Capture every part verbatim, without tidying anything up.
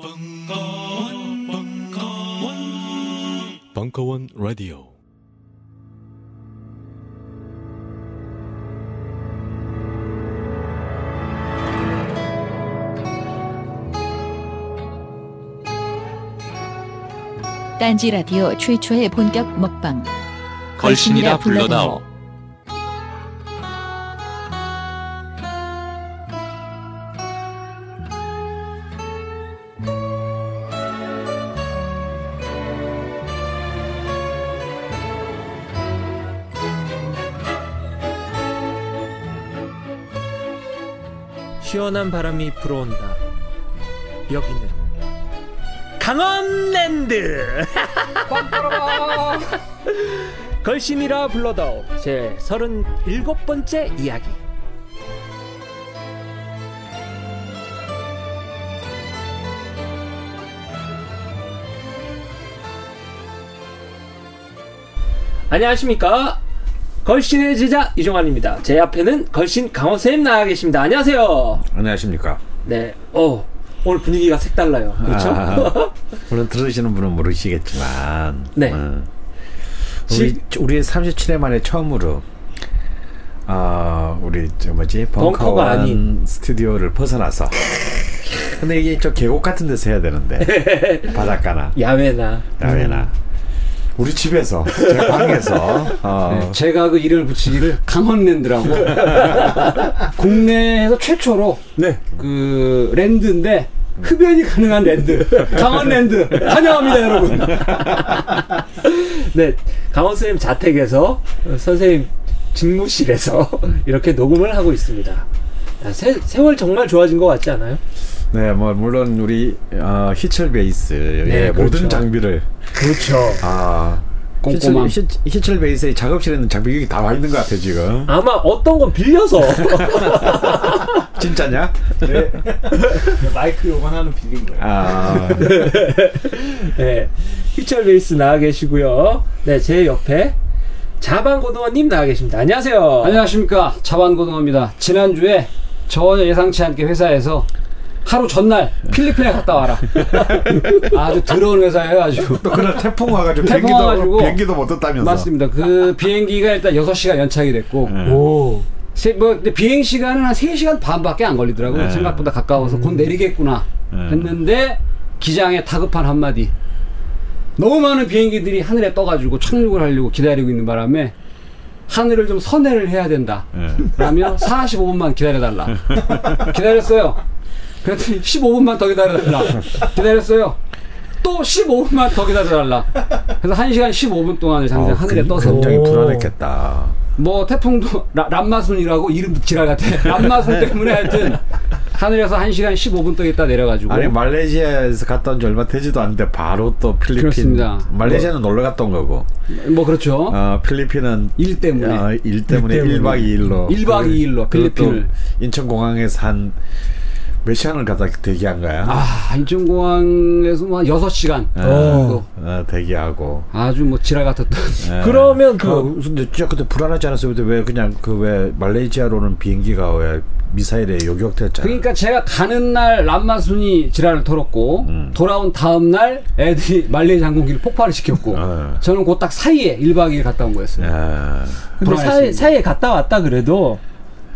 벙커원, 벙커원, 벙커원 라디오. 딴지 라디오 최초의 본격 먹방. 걸신이라 불러다오. 시원한 바람이 불어온다. 여기는 강원랜드. 걸신이라 불러다오 제 서른일곱 번째 이야기. 안녕하십니까, 걸신의 제자 이종환입니다. 제 앞에는 걸신 강호 쌤 나와 계십니다. 안녕하세요. 안녕하십니까. 네, 어 오늘 분위기가 색달라요. 그렇죠? 아, 물론 들으시는 분은 모르시겠지만, 네, 어, 우리 우리 삼십칠 회 만에 처음으로 아 어, 우리 저 뭐지 벙커가 아닌 스튜디오를 벗어나서. 근데 이게 저 계곡 같은 데서 해야 되는데 바닷가나 야외나 야외나. 음. 우리 집에서 제 방에서 어. 네, 제가 그 이름을 붙이기를 강원랜드라고 국내에서 최초로 네. 그 랜드인데 흡연이 가능한 랜드 강원랜드 환영합니다 여러분. 네, 강원 선생님 자택에서 선생님 직무실에서 이렇게 녹음을 하고 있습니다. 세, 세월 정말 좋아진 것 같지 않아요? 네, 뭐 물론 우리 어, 히철베이스의 네, 모든 그렇죠. 장비를 그렇죠. 아, 꼼꼼한 히철, 히철베이스의 작업실에 있는 장비들이 다 와 있는 것 같아요 지금. 아마 어떤 건 빌려서. 진짜냐? 네. 마이크 요만하는 빌린 거예요. 아. 네, 히철베이스 나와 계시고요. 네, 제 옆에 자반고등어님 나와 계십니다. 안녕하세요. 안녕하십니까, 자반고등어입니다. 지난주에 전혀 예상치 않게 회사에서 하루 전날 필리핀에 갔다 와라. 아주 더러운 회사예요. 아주 또 그날 태풍 와가지고 태풍 와가지고 비행기도 못 떴다면서. 맞습니다. 그 비행기가 일단 여섯 시간 연착이 됐고 네. 오. 세, 뭐 근데 비행 시간은 한 세 시간 반밖에 안 걸리더라고요. 네. 생각보다 가까워서 음. 곧 내리겠구나 네. 했는데 기장의 다급한 한마디. 너무 많은 비행기들이 하늘에 떠가지고 착륙을 하려고 기다리고 있는 바람에 하늘을 좀 선회를 해야 된다 라며 네. 사십오 분만 기다려달라. 기다렸어요. 그랬더니 십오 분만 더 기다려달라. 기다렸어요. 또 십오 분만 더 기다려달라. 그래서 한 시간 십오 분 동안을 장장 어, 하늘에 그, 떠서 굉장히 불안했겠다. 뭐 태풍도 라, 람마순이라고 이름도 지랄 같아. 람마순 때문에 하여튼 하늘에서 한 시간 십오 분 또 있다 내려가지고. 아니 말레이시아에서 갔다 온 지 얼마 되지도 않는데 바로 또 필리핀. 그렇습니다. 말레이시아는 뭐, 놀러 갔던 거고. 뭐 그렇죠. 어, 필리핀은 일 때문에. 어, 일 때문에 일 박 이 일로. 일 박 이 일로 필리핀을. 인천공항에서 한 몇 시간을 갖다 대기한 거야? 아, 인천공항에서 뭐 한 여섯 시간 정도 아, 대기하고 아주 뭐 지랄 같았던. 에. 그러면 그 어, 근데 진짜 그때 불안하지 않았어요? 근데 왜 그냥 그 왜 말레이시아로는 비행기가 왜 미사일에 요격됐잖아. 그러니까 제가 가는 날 람마순이 지랄을 털었고 음. 돌아온 다음 날 애들이 말레이시아 항공기를 폭발을 시켰고 어. 저는 그 딱 사이에 일 박 이 일 갔다 온 거였어요. 아. 근데 사이, 사이에 갔다 왔다 그래도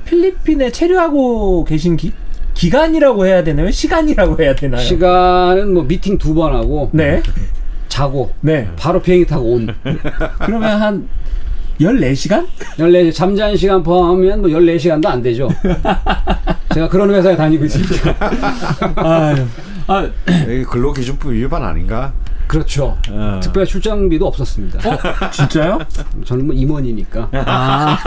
필리핀에 체류하고 계신 기? 기간이라고 해야 되나요? 시간이라고 해야 되나요? 시간은 뭐 미팅 두 번 하고 네. 자고 네. 바로 비행기 타고 온. 그러면 한 열네 시간? 열네 시간. 잠자는 시간 포함하면 뭐 열네 시간도 안 되죠. 제가 그런 회사에 다니고 있습니다. 아유. 아, 근로기준법 위반 아닌가? 그렇죠. 어. 특별히 출장비도 없었습니다. 어? 진짜요? 저는 뭐 임원이니까. 아,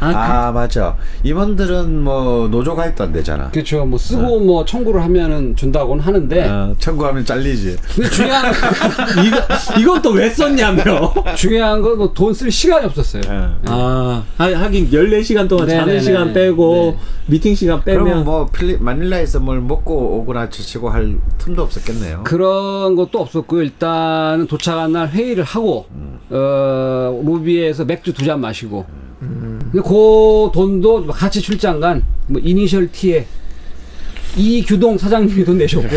아, 아 그... 맞죠. 임원들은 뭐 노조 가입도 안 되잖아. 그렇죠. 뭐 쓰고 어. 뭐 청구를 하면은 준다고는 하는데. 어, 청구하면 잘리지. 근데 중요한 건 이거 이건 또 왜 썼냐며. 중요한 건 뭐 돈 쓸 시간이 없었어요. 어. 아, 하긴 열네 시간 동안 네네네. 자는 시간 빼고 네. 미팅 시간 빼면. 그럼 뭐 필리, 마닐라에서 뭘 먹고 오거나 주시고 할 틈도 없었겠네. 그런 것도 없었고요. 일단은 도착한 날 회의를 하고 음. 어, 로비에서 맥주 두 잔 마시고 음. 근데 그 돈도 같이 출장 간 뭐 이니셜 T에 이규동 사장님이 돈 내셨고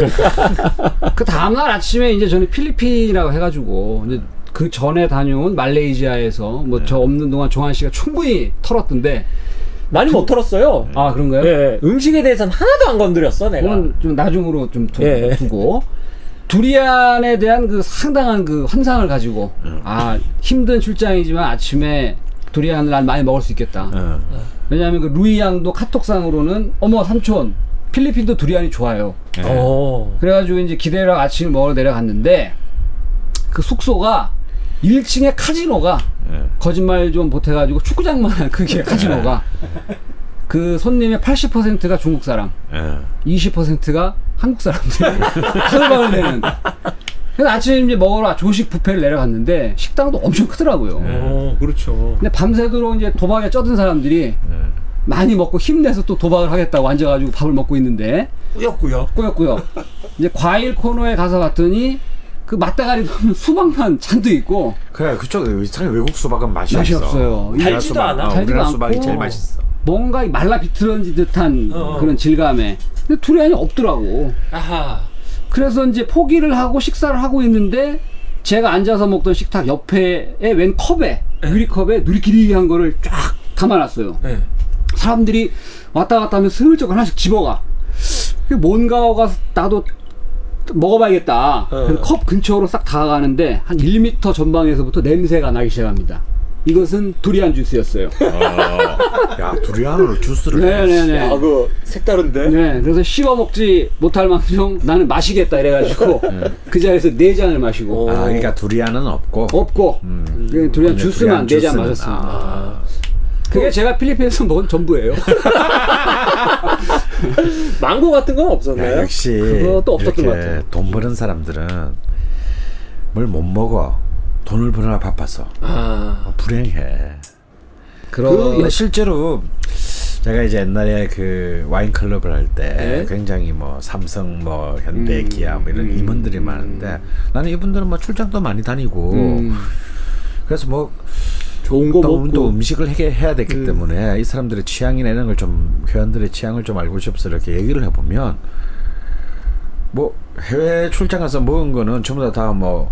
그 다음날 아침에 이제 저는 필리핀이라고 해가지고 이제 그 전에 다녀온 말레이시아에서 뭐 저 네. 없는 동안 종환 씨가 충분히 털었던데 많이 그, 못 털었어요. 아 그런가요? 예, 음식에 대해서는 하나도 안 건드렸어 내가. 그건 좀 나중으로 좀 두, 예. 두고 두리안에 대한 그 상당한 그 환상을 가지고 음. 아 힘든 출장이지만 아침에 두리안을 난 많이 먹을 수 있겠다. 음. 왜냐하면 그 루이 양도 카톡상으로는 어머 삼촌 필리핀도 두리안이 좋아요. 네. 그래가지고 이제 기대를 하고 아침을 먹으러 내려갔는데 그 숙소가 일 층에 카지노가 네. 거짓말 좀 보태가지고 축구장만한 크기의 네. 카지노가 네. 그 손님의 팔십 퍼센트가 중국 사람, 네. 이십 퍼센트가 한국 사람들 하루방을 내는. 그래서 아침 이제 먹으러 조식 뷔페를 내려갔는데 식당도 엄청 크더라고요. 네. 오, 그렇죠. 근데 밤새도록 이제 도박에 쩌든 사람들이 네. 많이 먹고 힘내서 또 도박을 하겠다고 앉아가지고 밥을 먹고 있는데 꾸역꾸역 꾸역꾸역 이제 과일 코너에 가서 봤더니 그 맞다가리도 수박만 잔뜩 있고 그래 그쵸 외국 수박은 맛이, 맛이 없어 맛이 없어요 달지도 않아 달지도 않고 수박이 제일 맛있어 뭔가 말라 비틀어진 듯한 어어. 그런 질감에 근데 두리안이 없더라고 아하. 그래서 이제 포기를 하고 식사를 하고 있는데 제가 앉아서 먹던 식탁 옆에 웬 컵에 유리컵에 누리끼리한 거를 쫙 담아놨어요 에. 사람들이 왔다 갔다 하면 슬쩍 하나씩 집어가 뭔가가 나도 먹어봐야겠다 어. 컵 근처로 싹 다가가는데 한 일 미터 전방에서부터 냄새가 나기 시작합니다 이것은 두리안 주스였어요 아. 야 두리안으로 주스를 네네네 야, 그거 색다른데 네 그래서 씹어먹지 못할 만큼 나는 마시겠다 이래가지고 음. 그 자리에서 네 잔을 마시고 아 그러니까 두리안은 없고 없고 음. 그냥 두리안 주스만 네 잔 마셨습니다 아. 그게 제가 필리핀에서 먹은 전부예요. 망고 같은 건 없었나요? 야, 역시 그것도 없었던 것 같아요. 돈 버는 사람들은 뭘 못 먹어. 돈을 벌느라 바빠서 아. 불행해. 그럼 그, 실제로 제가 이제 옛날에 그 와인 클럽을 할 때 네? 굉장히 뭐 삼성 뭐 현대 음, 기아 뭐 이런 음, 임원들이 음. 많은데 나는 이분들은 뭐 출장도 많이 다니고 음. 그래서 뭐. 좋은 거 먹고 또 음식을 해, 해야 되기 음. 때문에 이 사람들의 취향이나 이런 걸 좀 회원들의 취향을 좀 알고 싶어서 이렇게 얘기를 해보면 뭐 해외 출장 가서 먹은 거는 전부 다 다 뭐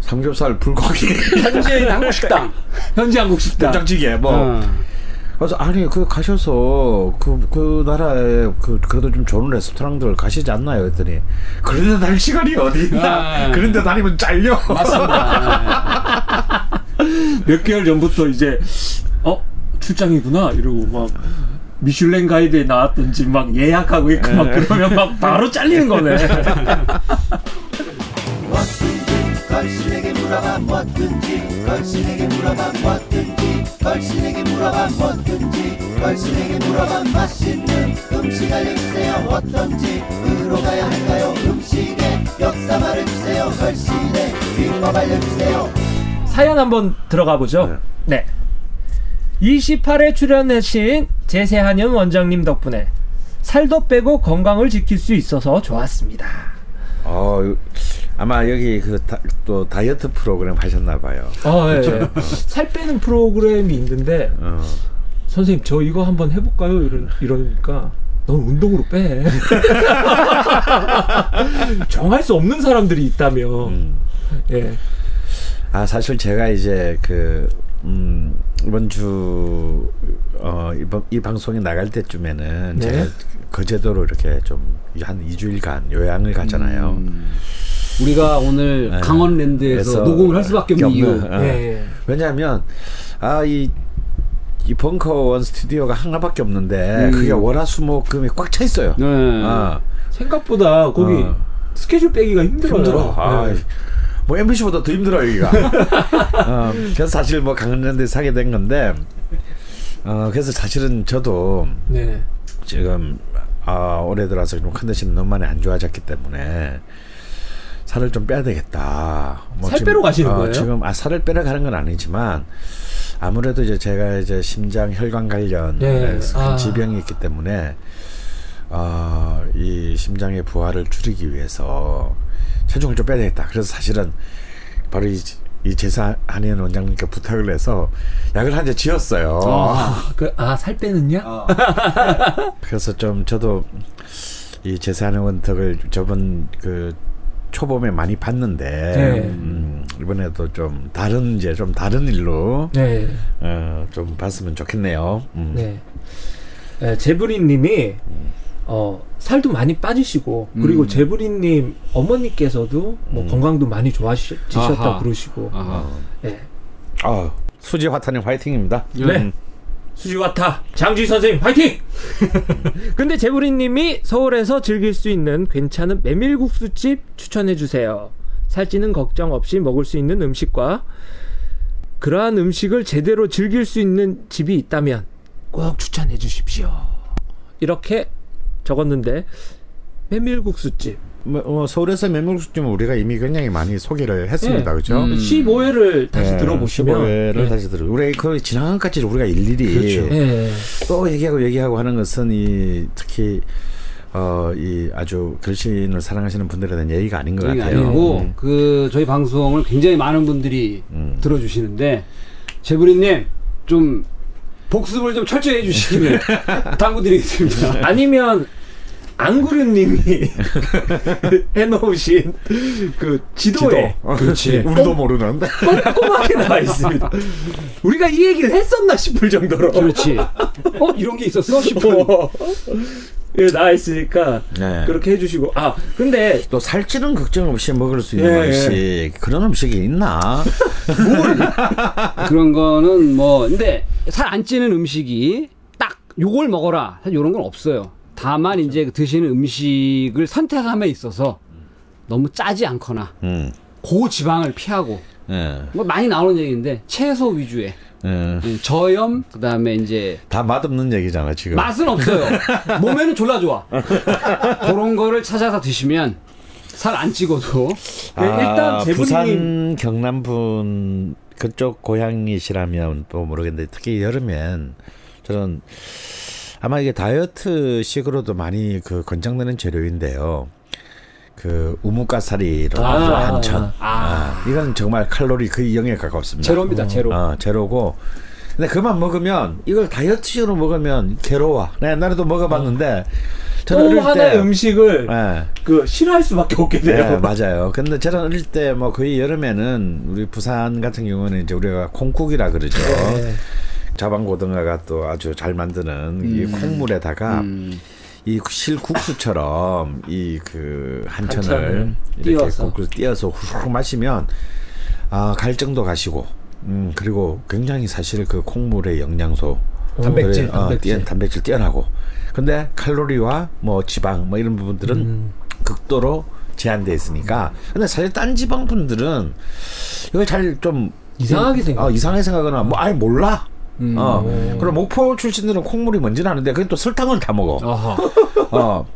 삼겹살 불고기 현지 한국 식당 현지 한국 식당 된장찌개 뭐 어. 그래서 아니 그 가셔서 그, 그 나라에 그 그래도 좀 좋은 레스토랑들 가시지 않나요? 했더니 그런데 다닐 시간이 어디 있나? 아, 그런데 다니면 잘려. 맞습니다. 몇 개월 전부터 이제 어 출장이구나 이러고 막 미슐랭 가이드에 나왔던지 막 예약하고 있고 막 그러면 막 바로 잘리는 거네. 뭐든지 걸신에게 물어봐 뭐든지 걸신에게 물어봐 뭐든지 걸신에게 물어봐 뭐든지 걸신에게 물어봐 맛있는 음식 알려주세요 어떤지 으로 가야 할까요 음식의 역사 말해주세요 걸신의 비법 알려주세요. 사연 한번 들어가 보죠. 네. 네. 이십팔 회 출연하신 제세한현 원장님 덕분에 살도 빼고 건강을 지킬 수 있어서 좋았습니다. 어, 아마 여기 그 또 다이어트 프로그램 하셨나 봐요. 아, 예. 예. 살 빼는 프로그램이 있는데 어. 선생님 저 이거 한번 해볼까요? 이러, 이러니까 넌 운동으로 빼. 정할 수 없는 사람들이 있다며. 음. 예. 아 사실 제가 이제 그 음, 이번 주 어, 이번 이 방송이 나갈 때쯤에는 네? 제가 거제도로 이렇게 좀 한 이 주일간 요양을 가잖아요. 음, 우리가 오늘 네. 강원랜드에서 녹음을 할 수밖에 없는 이유. 어, 네. 왜냐하면 아 이 이 벙커원 스튜디오가 하나밖에 없는데 음. 그게 월화수목금이 꽉 차 있어요. 네. 어. 생각보다 거기 어. 스케줄 빼기가 힘들어요. 힘들어. 아, 네. 뭐 엠비씨보다 더 힘들어요 여기가. 어, 그래서 사실 뭐 강원랜드에 사게 된 건데, 어, 그래서 사실은 저도 네네. 지금 어, 올해 들어서 좀 컨디션이 너무 많이 안 좋아졌기 때문에 살을 좀 빼야 되겠다. 뭐 살 지금, 빼러 가시는 어, 거예요? 지금 아 살을 빼러 가는 건 아니지만 아무래도 이제 제가 이제 심장 혈관 관련 네. 아. 질병이 있기 때문에 어, 이 심장의 부하를 줄이기 위해서. 체중을 좀 빼야 되겠다. 그래서 사실은 바로 이, 이 제사 한의원 원장님께 부탁을 해서 약을 한 제 지었어요. 아, 그, 아, 살 빼는요? 어. 그래서 좀 저도 이 제세한의원 덕을 저번 그 초봄에 많이 봤는데 네. 음, 이번에도 좀 다른 이제 좀 다른 일로 네. 어, 좀 봤으면 좋겠네요. 음. 네. 에, 제브리님이 음. 어, 살도 많이 빠지시고 그리고 음. 제브리님 어머니께서도 뭐 음. 건강도 많이 좋아지셨다 그러시고. 아하. 네. 아, 수지화타님 화이팅입니다. 네. 음. 수지화타 장지 선생님 화이팅! 근데 제브리님이 서울에서 즐길 수 있는 괜찮은 메밀국수집 추천해주세요. 살찌는 걱정 없이 먹을 수 있는 음식과 그러한 음식을 제대로 즐길 수 있는 집이 있다면 꼭 추천해주십시오. 이렇게 적었는데 메밀국수집. 뭐, 서울에서 메밀국수집은 우리가 이미 굉장히 많이 소개를 했습니다. 네. 그렇죠? 음. 십오 회를 다시 네, 들어보시면 십오 회를 네. 다시 들어. 우리 그 지난 까지 우리가 일일이 그렇죠. 네. 또 얘기하고 얘기하고 하는 것은 이 특히 어, 이 아주 걸신을 사랑하시는 분들에 대한 예의가 아닌 것 같아요. 아니고 음. 그 저희 방송을 굉장히 많은 분들이 음. 들어주시는데 제브리님 좀 복습을 좀 철저히 해주시기를 당부드리겠습니다. 아니면 안구르님이 해놓으신 그 지도에 지도. 그렇지. 우리도 모르는 꼼꼼하게 나와 있습니다. 우리가 이 얘기를 했었나 싶을 정도로. 그렇지. 어 이런 게 있었어 싶어. 예, 나와 있으니까 네. 그렇게 해주시고. 아 근데 또 살찌는 걱정 없이 먹을 수 있는 예, 음식 예. 그런 음식이 있나? 뭘 그런 거는 뭐 근데 살 안 찌는 음식이 딱 요걸 먹어라 사실 요런 건 없어요. 다만 그렇죠. 이제 드시는 음식을 선택함에 있어서 너무 짜지 않거나 음. 고지방을 피하고 예. 뭐 많이 나오는 얘기인데 채소 위주의 예. 저염 그다음에 이제 다 맛없는 얘기잖아 지금. 맛은 없어요. 몸에는 졸라 좋아. 그런 거를 찾아서 드시면 살 안 찌고도 아, 일단 제분이 부산 경남분 그쪽 고향이시라면 또 모르겠는데 특히 여름엔 저는 아마 이게 다이어트식으로도 많이 그 권장되는 재료인데요. 그 우뭇가사리로 아~ 한천. 아~ 아, 이건 정말 칼로리 거의 영에 가깝습니다. 제로입니다. 제로. 어, 제로고. 근데 그만 먹으면 이걸 다이어트식으로 먹으면 괴로워. 네, 옛날에도 먹어봤는데 저는 어릴 때 하나의 음식을 네. 그 싫어할 수밖에 없게 돼요. 네, 맞아요. 근데 저는 어릴 때 뭐 거의 여름에는 우리 부산 같은 경우는 이제 우리가 콩국이라 그러죠. 네. 자반고등어가 또 아주 잘 만드는 음. 이 콩물에다가 음. 이 실국수처럼 이 그 한천을 이렇게 국수 띄어서 후루룩 마시면 아, 갈증도 가시고 음, 그리고 굉장히 사실 그 콩물의 영양소 단백질, 어, 단백질 단백질 뛰어나고 근데 칼로리와 뭐 지방 뭐 이런 부분들은 음. 극도로 제한돼 있으니까 근데 사실 딴 지방 분들은 이걸 잘 좀 이상하게 생각 어, 이상하게 생각하거나 뭐 아예 몰라. 음. 어. 그럼 목포 출신들은 콩물이 뭔지는 아는데 그건 또 설탕을 다 먹어. 어.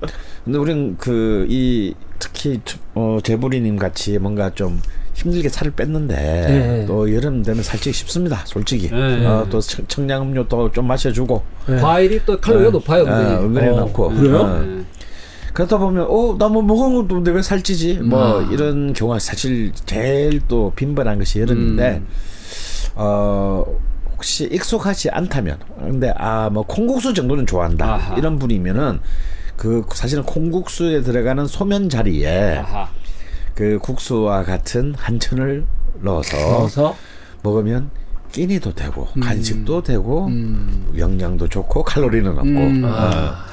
근데 우린 그 이 특히 어 제브리님 같이 뭔가 좀 힘들게 살을 뺐는데 예. 또 여름 되면 살찌기 쉽습니다. 솔직히. 예. 어, 또 청량음료 또 좀 마셔주고 예. 과일이 또 칼로리가 예. 높아요. 은근히 예. 어. 높고. 그래요? 어. 예. 그러다 보면 어 나 뭐 먹은 것도 내가 살찌지 음. 뭐 이런 경우가 사실 제일 또 빈번한 것이 여름인데 음. 어. 혹시 익숙하지 않다면 근데 아 뭐 콩국수 정도는 좋아한다 아하. 이런 분이면은 그 사실은 콩국수에 들어가는 소면 자리에 아하. 그 국수와 같은 한천을 넣어서, 넣어서? 먹으면 끼니도 되고 음. 간식도 되고 음. 영양도 좋고 칼로리는 없고 음. 아.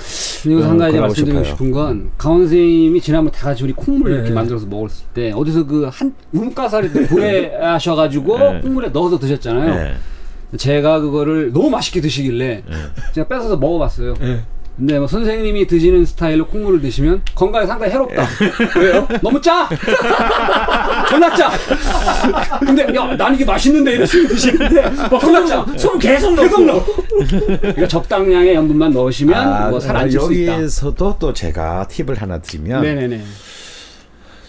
그리고 한 가지 말씀드리고 싶은 건 강원 선생님이 지난번 다 같이 우리 콩물 네. 이렇게 만들어서 먹었을 때 어디서 그 한 우뭇가사리를 구해하셔가지고 네. 콩물에 넣어서 드셨잖아요. 네. 제가 그거를 너무 맛있게 드시길래 네. 제가 뺏어서 먹어봤어요. 네. 근데 뭐 선생님이 드시는 스타일로 콩물을 드시면 건강에 상당히 해롭다. 네. 왜요? 너무 짜! 존나 짜! 근데 야, 난 이게 맛있는데 이러시면 드시는데 막 존나 짜! 소금 계속 넣어! 계속 넣어! 그러니까 적당량의 염분만 넣으시면 아, 뭐 살 안 찔 수 있다. 여기서도 또 제가 팁을 하나 드리면 네네네.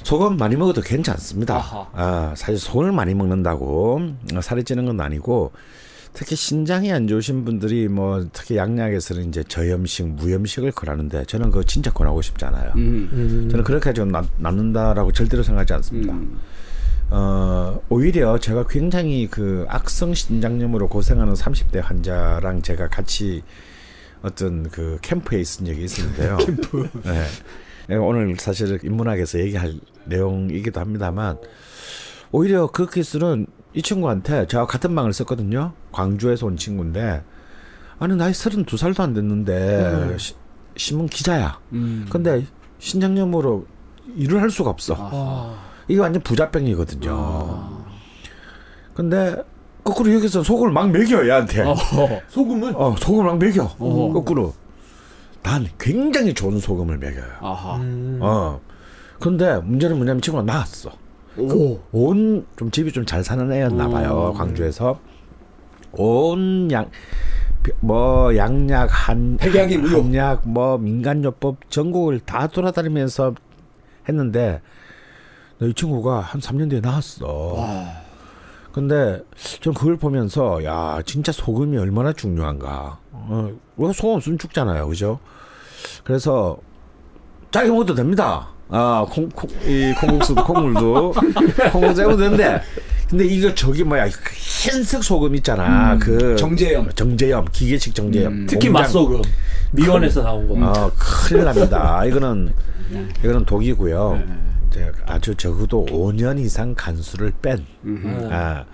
소금 많이 먹어도 괜찮습니다. 아, 사실 소금을 많이 먹는다고 살이 찌는 건 아니고 특히 신장이 안 좋으신 분들이 뭐 특히 양약에서는 이제 저염식, 무염식을 권하는데 저는 그거 진짜 권하고 싶지 않아요. 음, 음. 저는 그렇게 해서 낫는다라고 절대로 생각하지 않습니다. 음. 어, 오히려 제가 굉장히 그 악성 신장염으로 고생하는 삼십 대 환자랑 제가 같이 어떤 그 캠프에 있은 적이 있었는데요. 캠프. 네. 오늘 사실 인문학에서 얘기할 내용이기도 합니다만 오히려 그 케이스는 이 친구한테 제가 같은 방을 썼거든요. 광주에서 온 친구인데 아니 나이 서른두 살도 안 됐는데 음. 시, 신문 기자야. 음. 근데 신장염으로 일을 할 수가 없어. 아. 이게 완전 부자병이거든요. 아. 근데 거꾸로 여기서 소금을 막 먹여 얘한테. 어, 어. 소금을? 어, 소금을 막 먹여. 어. 거꾸로. 난 굉장히 좋은 소금을 먹여요. 아하. 음. 어. 근데 문제는 뭐냐면 친구가 나았어. 그 온 좀 집이 좀 잘 사는 애였나 봐요. 음. 광주에서 온 양 뭐 양약 한 백약이 무약 뭐 민간요법 전국을 다 돌아다니면서 했는데 이 친구가 한 삼 년 뒤에 나왔어. 와. 근데 전 그걸 보면서 야 진짜 소금이 얼마나 중요한가. 어, 소금 없으면 죽잖아요, 그죠? 그래서 짜게 먹어도 됩니다. 아, 콩, 콩, 이, 콩국수도, 콩물도, 콩국수 해도 되는데, 근데 이거 저기 뭐야, 흰색 소금 있잖아. 음, 그. 정제염. 정제염, 기계식 정제염. 음, 특히 맛소금. 미원에서 나온 거. 아, 큰일 납니다. 이거는, 이거는 독이고요. 네. 아주 적어도 오 년 이상 간수를 뺀, 음. 아,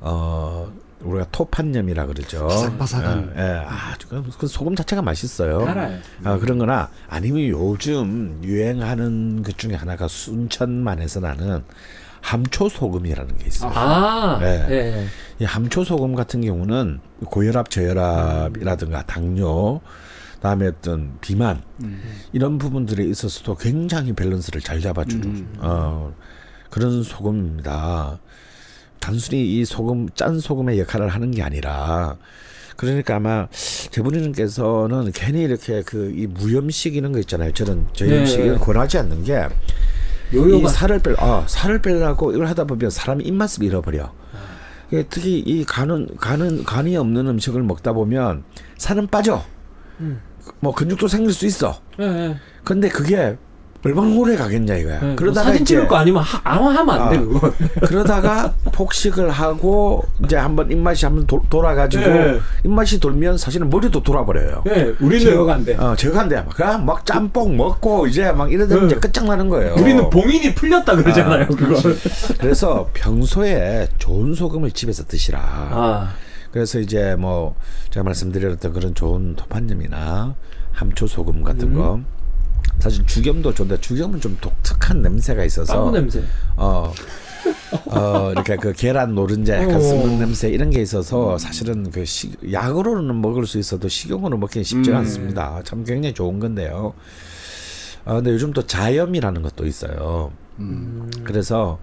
어, 우리가 토판염이라 그러죠. 바삭바삭한. 예, 예. 아, 그 소금 자체가 맛있어요. 알아요. 아, 그런 거나 아니면 요즘 유행하는 것 중에 하나가 순천만에서 나는 함초 소금이라는 게 있어요. 아, 예. 예. 이 함초 소금 같은 경우는 고혈압, 저혈압이라든가 당뇨, 다음에 어떤 비만 음. 이런 부분들에 있어서도 굉장히 밸런스를 잘 잡아주는 음. 어, 그런 소금입니다. 단순히 이 소금, 짠 소금의 역할을 하는 게 아니라, 그러니까 아마 제부리님께서는 괜히 이렇게 그 이 무염식 이런 거 있잖아요. 저는 저염식을 네. 권하지 않는 게, 이 살을 빼, 아, 살을 빼려고 이걸 하다 보면 사람이 입맛을 잃어버려. 아. 특히 이 간은, 간은, 간이 없는 음식을 먹다 보면 살은 빠져. 음. 뭐 근육도 생길 수 있어. 네, 네. 근데 그게 얼마나 오래 가겠냐 이거야. 네, 그러다가 사진 찍을 거 아니면 하, 아마 하면 안 돼. 아, 그러다가 폭식을 하고 이제 한번 입맛이 한번 도, 돌아가지고 네. 입맛이 돌면 사실은 머리도 돌아버려요. 네, 우리는 제어가 안 돼. 어, 제어가 안 돼. 그냥 막 짬뽕 먹고 이제 막 이러다 네. 이제 끝장나는 거예요. 우리는 봉인이 풀렸다 그러잖아요. 아, 그걸. 그래서 평소에 좋은 소금을 집에서 드시라. 아. 그래서 이제 뭐 제가 말씀드렸던 그런 좋은 토판염이나 함초 소금 같은 음. 거. 사실 죽염도 좋은데 죽염은 좀 독특한 냄새가 있어서 빵 냄새. 어, 어 이렇게 그 계란 노른자 약간 씹는 냄새 이런 게 있어서 사실은 그 시, 약으로는 먹을 수 있어도 식용으로 먹기는 쉽지 음. 않습니다. 참 굉장히 좋은 건데요. 아 근데 요즘 또 자염이라는 것도 있어요. 음. 그래서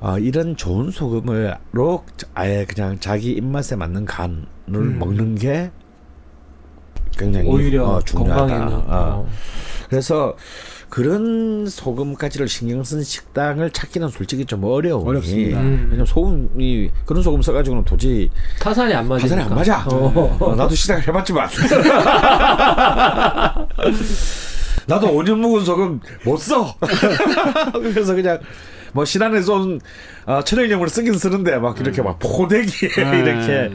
어, 이런 좋은 소금으로 아예 그냥 자기 입맛에 맞는 간을 음. 먹는 게 굉장히 오히려 어, 중요하다. 어. 그래서 그런 소금까지를 신경 쓴 식당을 찾기는 솔직히 좀 어려우니 어렵습니다. 음. 왜냐면 소금이 그런 소금 써가지고는 도저히 타산이 안 맞아. 타산이 안 맞아. 어. 어, 나도 시작을 해봤지만 나도 오 년 묵은 소금 못 써. 그래서 그냥 뭐 신안에서 온 어, 천연염을 쓰긴 쓰는데 막 이렇게 음. 막 포대기 음. 이렇게.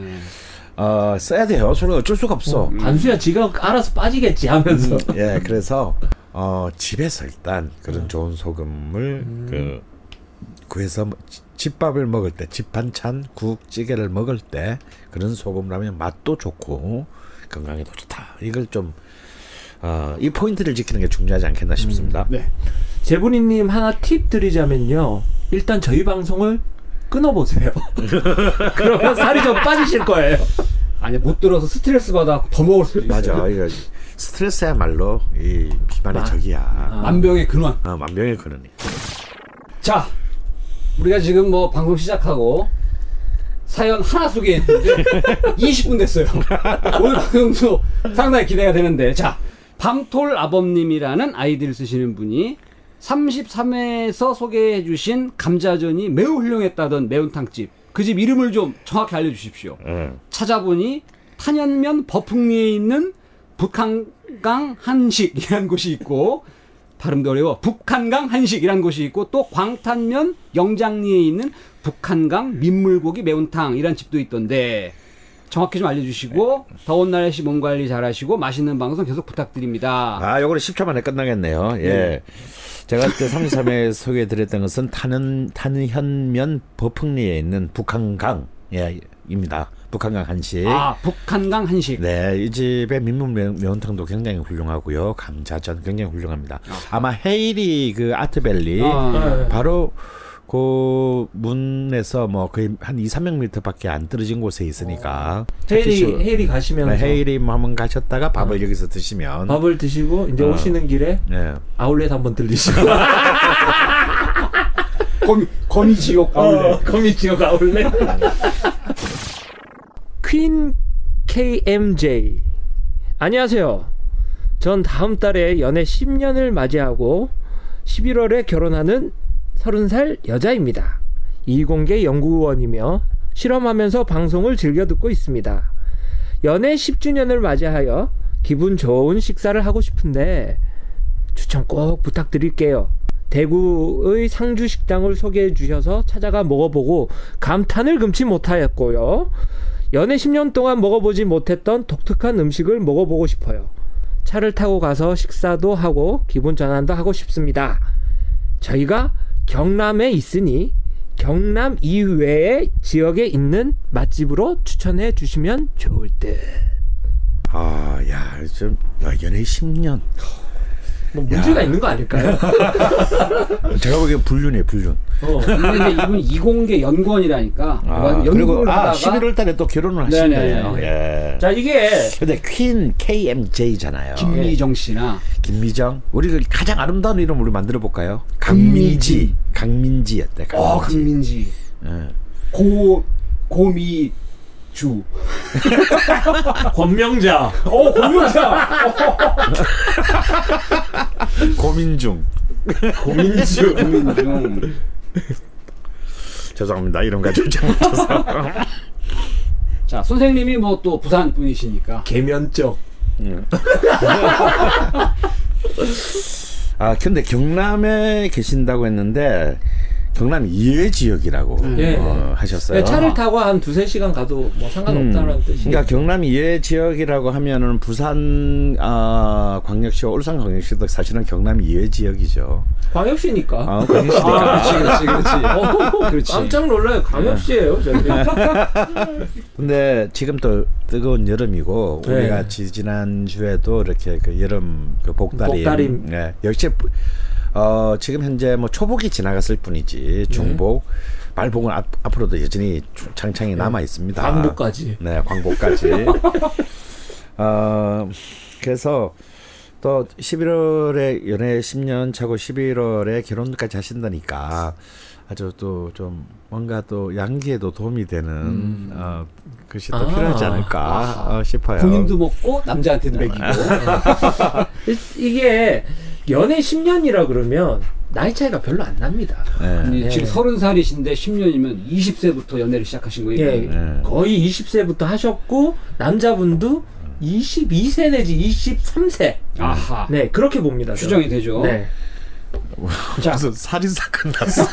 어, 써야 돼요. 서로 어쩔 수가 없어. 어, 반수야, 지가 알아서 빠지겠지 하면서. 음, 예, 그래서, 어, 집에서 일단 그런 좋은 소금을, 음. 그, 구해서 집밥을 먹을 때, 집 반찬, 국, 찌개를 먹을 때, 그런 소금을 하면 맛도 좋고, 건강에도 좋다. 이걸 좀, 어, 이 포인트를 지키는 게 중요하지 않겠나 싶습니다. 음, 네. 제부리님 하나 팁 드리자면요. 일단 저희 방송을 끊어보세요. 그러면 살이 좀 빠지실 거예요. 아니 못 들어서 스트레스 받아 더 먹을 수도 있어요. 맞아. 이거 스트레스야말로 이 비만의 마, 적이야. 아. 만병의 근원. 어, 만병의 근원이. 자, 우리가 지금 뭐 방송 시작하고 사연 하나 소개했는데 이십 분 됐어요. 오늘 방송도 상당히 기대가 되는데, 자, 밤톨 아범님이라는 아이디를 쓰시는 분이 삼십삼 회에서 소개해주신 감자전이 매우 훌륭했다던 매운탕집, 그 집 이름을 좀 정확히 알려주십시오. 음. 찾아보니 탄현면 버풍리에 있는 북한강 한식이라는 곳이 있고, 발음도 어려워, 북한강 한식이라는 곳이 있고, 또 광탄면 영장리에 있는 북한강 민물고기 매운탕이라는 집도 있던데, 정확히 좀 알려주시고 네. 더운 날씨 몸 관리 잘하시고 맛있는 방송 계속 부탁드립니다. 아, 요거는 십 초 만에 끝나겠네요. 예. 네. 제가 그때 삼십삼 회에 소개해드렸던 것은 탄은, 탄현면 버풍리에 있는 북한강. 예. 입니다. 북한강 한식. 아, 북한강 한식. 네, 이 집의 민물 매, 매운탕도 굉장히 훌륭하고요. 감자전 굉장히 훌륭합니다. 아마 헤이리 그 아트밸리 아, 바로 그 문에서 뭐 거의 한 이, 삼백 미터밖에 안 떨어진 곳에 있으니까. 어. 헤이리 헤이리 가시면서. 네, 헤이리 한번 가셨다가 밥을 어. 여기서 드시면. 밥을 드시고 이제 어. 오시는 길에 네. 아울렛 한번 들리시고. 거미 거미 지옥 아울렛. 어, 거미 지옥 아울렛. 퀸 케이엠제이 안녕하세요. 전 다음 달에 연애 십 년을 맞이하고 십일월에 결혼하는 서른 살 여자입니다. 이공계 연구원이며 실험하면서 방송을 즐겨 듣고 있습니다. 연애 십 주년을 맞이하여 기분 좋은 식사를 하고 싶은데 추천 꼭 부탁드릴게요. 대구의 상주 식당을 소개해 주셔서 찾아가 먹어보고 감탄을 금치 못하였고요. 연애 십 년 동안 먹어보지 못했던 독특한 음식을 먹어보고 싶어요. 차를 타고 가서 식사도 하고 기분 전환도 하고 싶습니다. 저희가 경남에 있으니 경남 이외의 지역에 있는 맛집으로 추천해 주시면 좋을 듯. 아, 야, 좀 연애 십 년. 뭐 문제가 야. 있는 거 아닐까요? 제가 보기엔 불륜이에요, 불륜. 어, 근데 이분 이공계 연구원이라니까. 아, 그리고 아, 십일월달에 또 결혼을 하신대요. 예. 자 이게. 근데 퀸 케이엠제이잖아요. 김미정 씨나. 김미정. 우리 가장 아름다운 이름 우리 만들어 볼까요? 강민지. 강민지 어때? 강민지. 어, 강민지. 예. 고 고미. 주 권명자. 어, 권명자. 고민 중. 고민 중. 고민 중. 죄송합니다. 이런 가지고 잘못해서. 자, 선생님이 뭐 또 부산 분이시니까. 계면적. 아, 근데 경남에 계신다고 했는데. 경남 이외 지역이라고 네. 어, 하셨어요. 네, 차를 타고 한 두세 시간 가도 뭐 상관없다는 음, 뜻이니까. 그러니까 경남 이외 지역이라고 하면은 부산 아, 광역시와 울산 광역시도 사실은 경남 이외 지역이죠. 광역시니까. 아, 광역시니까. 아, 그렇지, 그렇지, 그렇지. 오, 그렇지. 깜짝 놀라요. 광역시예요, 저희. 근데 지금 또 뜨거운 여름이고 네. 우리가 지난 주에도 이렇게 그 여름 그 복다림. 복다림. 네, 역시. 어, 지금 현재 뭐 초복이 지나갔을 뿐이지 중복 네. 말복은 앞, 앞으로도 여전히 창창이 네. 남아 있습니다. 광복까지. 네, 광복까지. 어, 그래서 또 십일월에 연애 십 년 차고 십일월에 결혼까지 하신다니까 아주 또 좀 뭔가 또 양기에도 도움이 되는 음. 어, 것이 또 아. 필요하지 않을까 아. 어, 싶어요. 본인도 먹고 남자한테도 먹이고. 이게 연애 십 년이라 그러면 나이 차이가 별로 안 납니다. 네. 네. 지금 서른 살이신데 십 년이면 이십 세부터 연애를 시작하신 거예요? 네. 네. 거의 이십 세부터 하셨고 남자분도 이십이 세 내지 이십삼 세. 아하. 네, 그렇게 봅니다. 추정이 저는. 되죠. 네. 자, 무슨 살인사건 났어.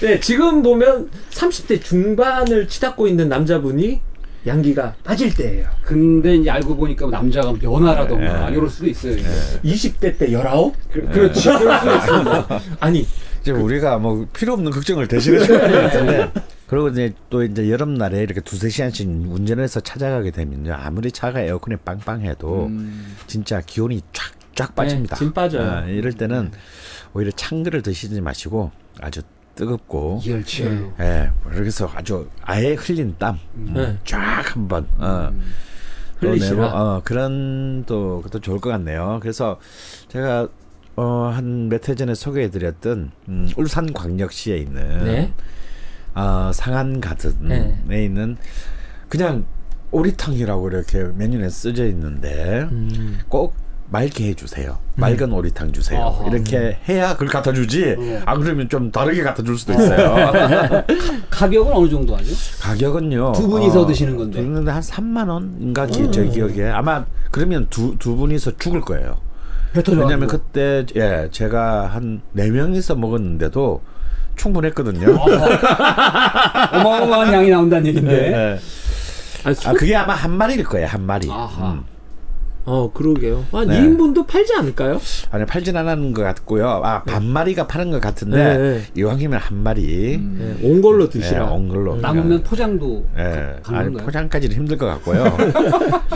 네, 지금 보면 삼십 대 중반을 치닫고 있는 남자분이 양기가 빠질 때예요. 근데 이제 알고 보니까 남자가 변화라던가 네. 이럴 수도 있어요. 네. 이십 대 때 십구? 그, 네. 그렇지. 그럴 수도 있습니다. 아니 지금 그, 우리가 뭐 필요 없는 걱정을 대신해 주는 것 같은데. 그리고 이제 또 이제 여름날에 이렇게 두세 시간씩 운전해서 찾아가게 되면요. 아무리 차가 에어컨이 빵빵해도 음. 진짜 기온이 쫙쫙 빠집니다. 네, 진 빠져요. 아, 이럴 때는 오히려 찬 거를 드시지 마시고 아주 뜨겁고 열치예요. 예, 그래서 아주 아예 흘린 땀 음. 음, 쫙 한번 어, 음. 흘리시라. 어, 그런 또 그것도 좋을 것 같네요. 그래서 제가 어, 한 몇 해 전에 소개해드렸던 음, 울산광역시에 있는 네? 어, 상한가든에 네. 있는 그냥 오리탕이라고 이렇게 메뉴에 쓰여 있는데 음. 꼭 맑게 해주세요. 맑은 음. 오리탕 주세요. 어허. 이렇게 해야 그걸 갖다 주지. 음. 안 그러면 좀 다르게 갖다 줄 수도 있어요. 가격은 어느 정도 하죠? 가격은요. 두 분이서 어, 드시는 건데. 드는데 한 삼만 원인가 음. 제 기억에. 아마 그러면 두, 두 분이서 죽을 거예요. 왜냐면 그때 예 제가 한 네 명이서 먹었는데도 충분했거든요. 어마어마한 양이 나온다는 얘기인데. 네, 네. 아니, 소... 아, 그게 아마 한 마리일 거예요. 한 마리. 아하. 음. 어, 그러게요. 한 네. 이 인분도 팔지 않을까요? 아니, 팔진 않은 것 같고요. 아, 네. 반마리가 파는 것 같은데, 네. 이왕이면 한 마리. 음. 네. 온 걸로 드시라. 네, 온 걸로. 남으면 포장도. 네. 가, 아니, 포장까지는 힘들 것 같고요.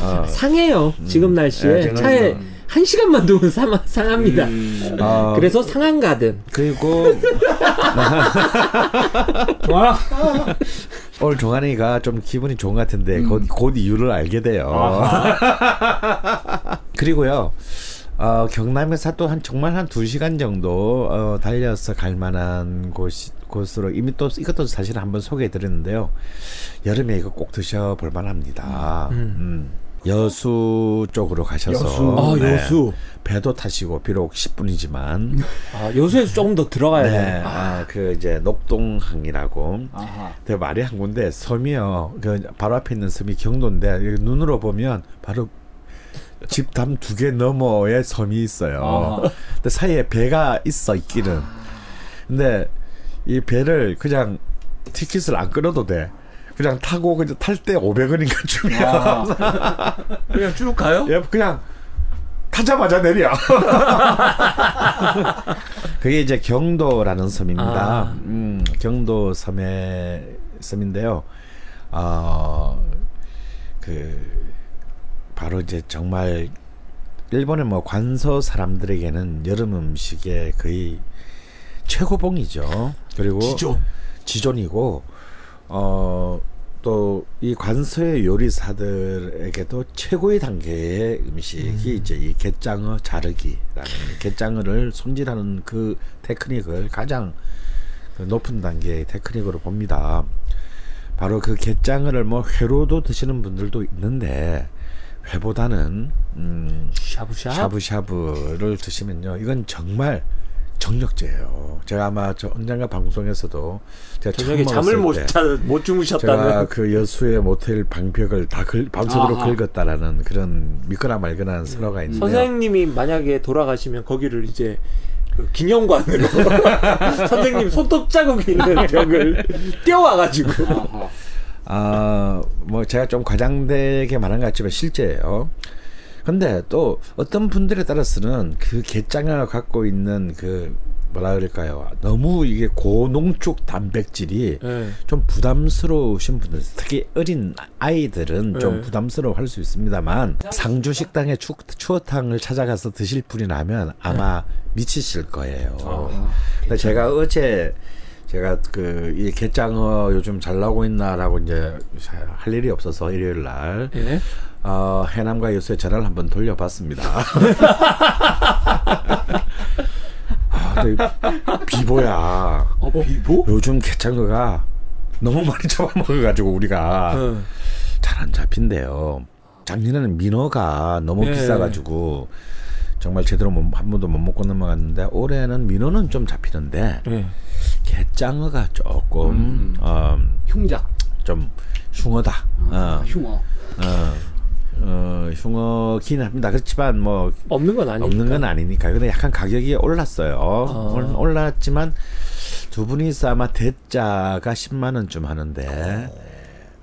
어. 상해요. 지금 음. 날씨에. 네, 차에 한 시간만 두면 상, 상합니다. 음. 어. 그래서 상한 가든. 그리고. 와. 오늘 종환이가 좀 기분이 좋은 것 같은데 음. 곧, 곧 이유를 알게 돼요. 그리고요 어, 경남에서 또 한 정말 한 두 시간 정도 어, 달려서 갈 만한 곳이, 곳으로 이미 또 이것도 사실 한번 소개해 드렸는데요. 여름에 이거 꼭 드셔볼 만합니다. 음. 음. 여수 쪽으로 가셔서 여수. 아, 네. 여수 배도 타시고 비록 십 분이지만 아, 여수에서 조금 더 들어가야 돼. 네. 아, 그 이제 녹동항이라고. 아하. 되게 말이 한 건데 섬이요. 그 바로 앞에 있는 섬이 경도인데 눈으로 보면 바로 집담 두 개 너머에 섬이 있어요. 아하. 근데 사이에 배가 있어 있기는. 근데 이 배를 그냥 티켓을 안 끊어도 돼. 그냥 타고 그냥 탈 때 오백 원인가 주면 아. 그냥 쭉 가요? 예, 그냥 타자마자 내려. 그게 이제 경도라는 섬입니다. 아. 음, 경도 섬의 섬인데요. 어, 그 바로 이제 정말 일본의 뭐 관서 사람들에게는 여름 음식의 거의 최고봉이죠. 그리고 지존. 지존이고. 어, 또 이 관서의 요리사들에게도 최고의 단계의 음식이 음. 이제 이 갯장어 자르기라는 갯장어를 손질하는 그 테크닉을 가장 높은 단계의 테크닉으로 봅니다. 바로 그 갯장어를 뭐 회로도 드시는 분들도 있는데 회보다는 음, 샤브샤브? 샤브샤브를 드시면요, 이건 정말 정력제예요. 제가 아마 저 언젠가 방송에서도 제가 저녁에 잠을 못, 자, 못 주무셨다는 제가 그 여수의 모텔 방벽을 다 글, 밤새도록 아하. 긁었다라는 그런 믿거나 말거나 설화가 있는데 선생님이 만약에 돌아가시면 거기를 이제 그 기념관으로 선생님 손톱 자국이 있는 벽을 떼어와가지고 아, 뭐 제가 좀 과장되게 말한 것 같지만 실제예요. 근데 또 어떤 분들에 따라서는 그 갯장어가 갖고 있는 그 뭐라 그럴까요? 너무 이게 고농축 단백질이 네. 좀 부담스러우신 분들, 특히 어린 아이들은 네. 좀 부담스러워할 수 있습니다만 상주 식당에 추, 추어탕을 찾아가서 드실 분이 나면 아마 네. 미치실 거예요. 아, 근데 제가 어제 제가 그 이 갯장어 요즘 잘 나오고 있나라고 이제 할 일이 없어서 일요일 날. 네. 어, 해남과 여수의 전화를 한번 돌려봤습니다. 아, 비보야. 어, 비보? 요즘 갯장어가 너무 많이 잡아먹어가지고 우리가 응. 잘 안 잡힌대요. 작년에는 민어가 너무 예. 비싸가지고 정말 제대로 한 번도 못 먹고 넘어갔는데 올해는 민어는 좀 잡히는데 예. 갯장어가 조금 음. 어, 흉작 좀 흉어다. 아, 어. 흉어. 어. 어, 흉어긴 합니다. 그렇지만 뭐 없는 건 아니니까. 없는 건 아니니까. 근데 약간 가격이 올랐어요. 어. 올랐지만 두 분이서 아마 대짜가 십만 원쯤 하는데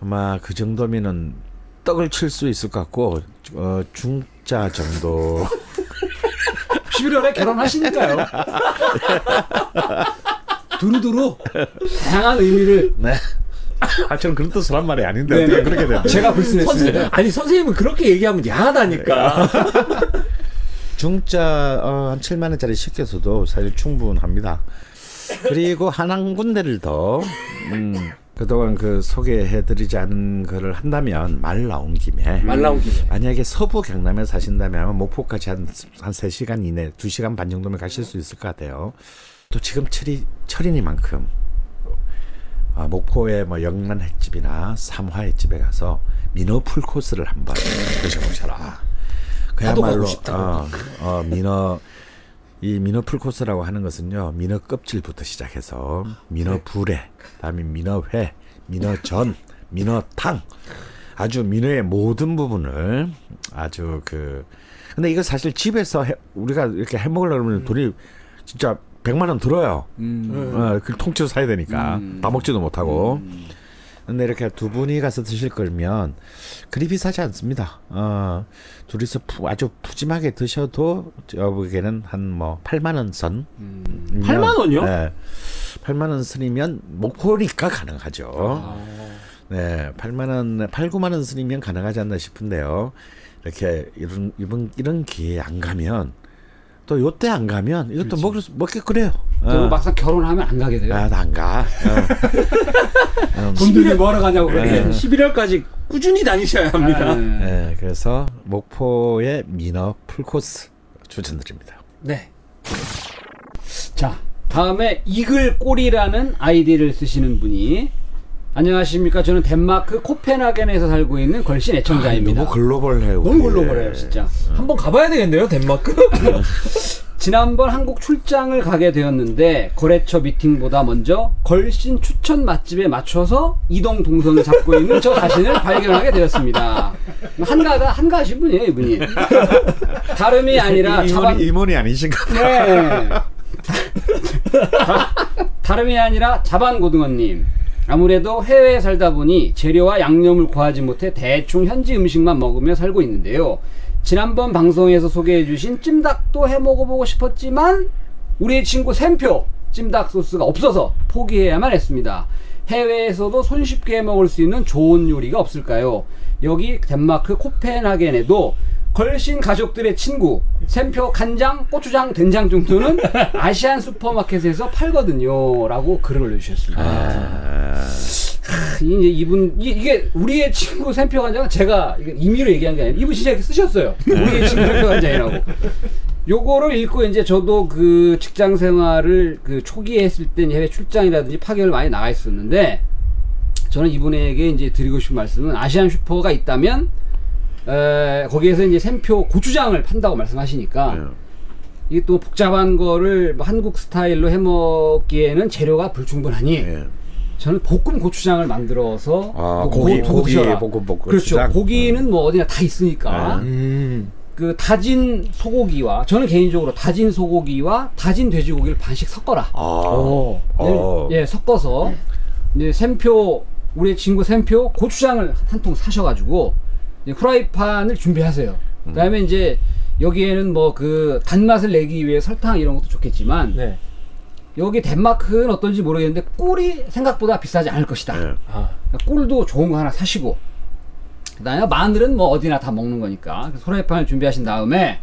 아마 그 정도면은 떡을 칠 수 있을 것 같고 어, 중짜 정도. 십일월에 결혼하시니까요. 두루두루 다양한 의미를. 네. 아, 저는 그런 뜻을 한 말이 아닌데 네네. 어떻게 그렇게 돼요? 제가 불순했습니다. 아니, 선생님은 그렇게 얘기하면 야하다니까. 중짜 어, 한 칠만 원짜리 시켜서도 사실 충분합니다. 그리고 한, 한 군데를 더 음, 그동안 그 소개해드리지 않은 거를 한다면 말 나온 김에 말 나온 김에 만약에 서부 경남에 사신다면 아마 목포까지 한, 한 세 시간 이내 두 시간 반 정도면 가실 수 있을 것 같아요. 또 지금 철이, 철이니만큼 아, 목포의 뭐 영란 횟집이나 삼화 횟집에 가서 민어 풀코스를 한번 드셔보셔라. 그야말로 어, 어, 민어 이 민어 풀코스라고 하는 것은요, 민어 껍질부터 시작해서 민어 불에, 다음에 민어 회, 민어 전, 민어 탕, 아주 민어의 모든 부분을 아주 그. 근데 이거 사실 집에서 해, 우리가 이렇게 해 먹으려고 하면 돈이 진짜 백만 원 들어요. 음. 어, 그 통째로 사야 되니까 음. 다 먹지도 못하고. 음. 근데 이렇게 두 분이 가서 드실 거면 그리 비싸지 않습니다. 어, 둘이서 푸, 아주 푸짐하게 드셔도 여기에는 한 뭐 팔만 원 선. 음, 팔만 원이요? 네. 팔만 원 선이면 목포니까 가능하죠. 아. 네, 팔만 원, 팔, 구만 원 선이면 가능하지 않나 싶은데요. 이렇게 이런 이번 이런 기회에 안 가면 또 요때 안 가면 이것도 먹 먹게 그래요. 어. 막상 결혼하면 안 가게 돼요. 아, 나 안 가. 어. 돈 들면 뭐하러 가냐고 그래. 네. 십일월까지 꾸준히 다니셔야 합니다. 아, 네. 네, 그래서 목포의 민어 풀코스 추천드립니다. 네. 자, 다음에 이글꼬리라는 아이디를 쓰시는 분이. 안녕하십니까. 저는 덴마크 코펜하겐에서 살고 있는 걸신 애청자입니다. 아, 너무 글로벌해요. 너무 글로벌해요, 진짜. 응. 한번 가봐야 되겠네요, 덴마크? 지난번 한국 출장을 가게 되었는데 거래처 미팅보다 먼저 걸신 추천 맛집에 맞춰서 이동 동선을 잡고 있는 저 자신을 발견하게 되었습니다. 한가가 한가하신 분이에요, 이분이. 다름이 아니라 자반... 이모니, 이모니 아니신가? 네. 다, 다름이 아니라 자반고등어님. 아무래도 해외에 살다 보니 재료와 양념을 구하지 못해 대충 현지 음식만 먹으며 살고 있는데요. 지난번 방송에서 소개해 주신 찜닭도 해 먹어보고 싶었지만 우리의 친구 샘표 찜닭 소스가 없어서 포기해야만 했습니다. 해외에서도 손쉽게 해 먹을 수 있는 좋은 요리가 없을까요? 여기 덴마크 코펜하겐에도 걸신 가족들의 친구 샘표 간장, 고추장, 된장 정도는 아시안 슈퍼마켓에서 팔거든요 라고 글을 올려주셨습니다. 아... 하, 이제 이분 이, 이게 우리의 친구 샘표 간장은 제가 임의로 얘기한 게 아니라 이분 진짜 이렇게 쓰셨어요. 우리의 친구 샘표 간장이라고. 요거를 읽고 이제 저도 그 직장 생활을 그 초기에 했을 땐 해외 출장이라든지 파견을 많이 나가 있었는데 저는 이분에게 이제 드리고 싶은 말씀은 아시안 슈퍼가 있다면 에, 거기에서 이제 샘표 고추장을 판다고 말씀하시니까 네. 이게 또 복잡한 거를 한국 스타일로 해먹기에는 재료가 불충분하니 네. 저는 볶음 고추장을 만들어서 아, 고기, 고기, 고기 볶음 고추장. 그렇죠. 고기는 뭐 어디나 다 있으니까 네. 음. 그 다진 소고기와 저는 개인적으로 다진 소고기와 다진 돼지고기를 반씩 섞어라. 아. 어. 어. 예, 섞어서 이제 샘표 우리 친구 샘표 고추장을 한 통 사셔가지고. 후라이팬을 준비하세요. 그 다음에 음. 이제 여기에는 뭐 그 단맛을 내기 위해 설탕 이런 것도 좋겠지만 네. 여기 덴마크는 어떤지 모르겠는데 꿀이 생각보다 비싸지 않을 것이다. 네. 아. 꿀도 좋은 거 하나 사시고 그 다음에 마늘은 뭐 어디나 다 먹는 거니까 후라이팬을 준비하신 다음에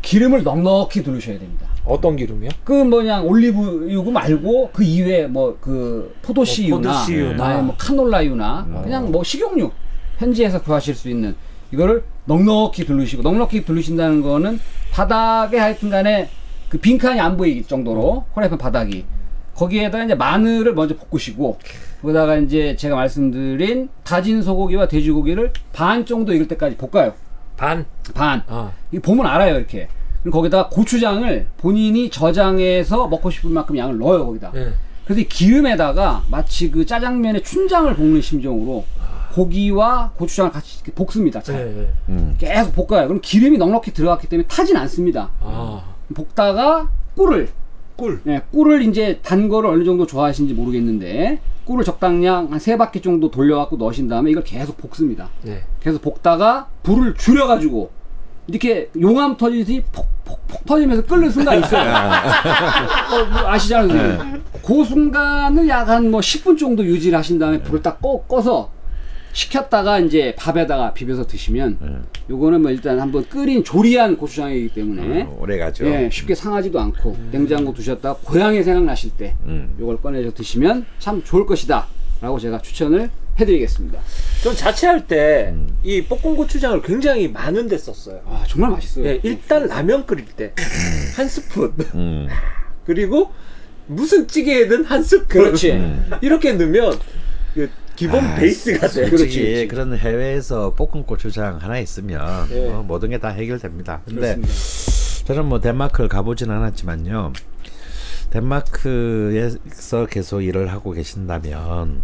기름을 넉넉히 두르셔야 됩니다. 어떤 기름이요? 그 뭐냥 올리브유고 말고 그 이외에 뭐 그 포도씨유나, 뭐 포도씨유나. 네. 뭐 카놀라유나 어. 그냥 뭐 식용유 현지에서 구하실 수 있는 이거를 넉넉히 두르시고 넉넉히 두르신다는 거는 바닥에 하여튼간에 그 빈칸이 안 보일 정도로 호레판 바닥이 거기에다 이제 마늘을 먼저 볶으시고 거기다가 이제 제가 말씀드린 다진 소고기와 돼지고기를 반 정도 익을 때까지 볶아요. 반? 반. 어. 이거 보면 알아요 이렇게. 그리고 거기다가 고추장을 본인이 저장해서 먹고 싶은 만큼 양을 넣어요 거기다. 음. 그래서 이 기름에다가 마치 그 짜장면에 춘장을 볶는 심정으로. 고기와 고추장을 같이 볶습니다. 잘. 네, 네. 음. 계속 볶아요. 그럼 기름이 넉넉히 들어갔기 때문에 타진 않습니다. 아. 볶다가 꿀을 꿀. 네, 꿀을 이제 단 거를 어느 정도 좋아하시는지 모르겠는데 꿀을 적당량 한 세 바퀴 정도 돌려갖고 넣으신 다음에 이걸 계속 볶습니다. 네. 계속 볶다가 불을 줄여가지고 이렇게 용암 터지듯이 폭폭폭 터지면서 끓는 순간 있어요. 어, 아시잖아요. 네. 그 순간을 약 한 뭐 십 분 정도 유지를 하신 다음에 불을 딱 꺼, 꺼서 식혔다가 이제 밥에다가 비벼서 드시면 네. 요거는 뭐 일단 한번 끓인 조리한 고추장이기 때문에 어, 오래가죠. 예, 쉽게 상하지도 않고 음. 냉장고 두셨다가 고향에 생각나실 때 음. 요걸 꺼내서 드시면 참 좋을 것이다 라고 제가 추천을 해드리겠습니다. 전 자취할 때 이 음. 볶음 고추장을 굉장히 많은 데 썼어요. 아 정말 맛있어요. 예, 일단 라면 끓일 때 한 스푼 음. 그리고 무슨 찌개에든 한 스푼 그렇지 음. 이렇게 넣으면 그 기본 아, 베이스가 돼요. 그렇지. 그런 해외에서 볶음 고추장 하나 있으면 네. 어, 모든 게 다 해결됩니다. 근데 그렇습니다. 저는 뭐 덴마크를 가보진 않았지만요. 덴마크에서 계속 일을 하고 계신다면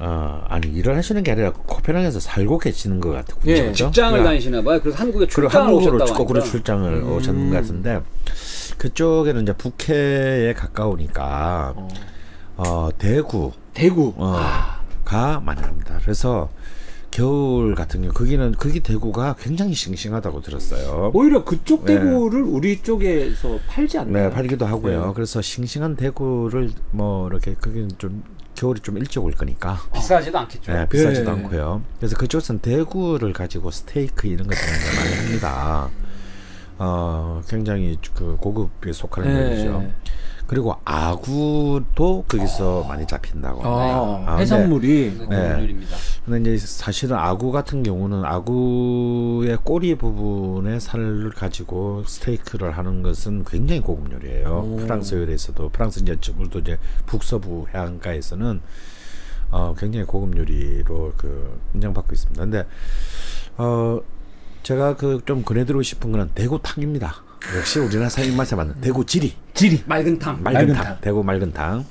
어, 아니 일을 하시는 게 아니라 코펜하겐에서 살고 계시는 것 같군요. 예, 그렇죠? 직장을 그러니까, 다니시나 봐요. 그래서 한국에 출장을 오셨다고 그리고 출장을 음. 오셨는 것 같은데 그쪽에는 이제 북해에 가까우니까 어, 대구 대구 어, 가 많이 합니다. 그래서 겨울 같은 경우 거기는 거기 대구가 굉장히 싱싱하다고 들었어요. 오히려 그쪽 대구를 네. 우리 쪽에서 팔지 않나요? 네, 팔기도 하고요. 네. 그래서 싱싱한 대구를 뭐 이렇게 거기는 좀 겨울이 좀 일찍 올 거니까 비싸지도 않겠죠. 네, 비싸지도 네. 않고요. 그래서 그쪽은 대구를 가지고 스테이크 이런 것들 많이 합니다. 어, 굉장히 그 고급에 속하는 요리죠. 네. 그리고 아구도 거기서 아. 많이 잡힌다고 합니다. 아, 아, 해산물이 고급 요리입니다. 근데 이제 사실은 아구 같은 경우는 아구의 꼬리 부분에 살을 가지고 스테이크를 하는 것은 굉장히 고급 요리예요. 오. 프랑스 요리에서도 프랑스 이제 우리도 이제 북서부 해안가에서는 어, 굉장히 고급 요리로 그 인정받고 있습니다. 근데 어, 제가 그 좀 권해드리고 싶은 거는 대구탕입니다. 역시 우리나라 사람 입맛에 맞는 대구지리. 지리. 맑은탕. 맑은탕. 맑은탕. 대구 맑은탕.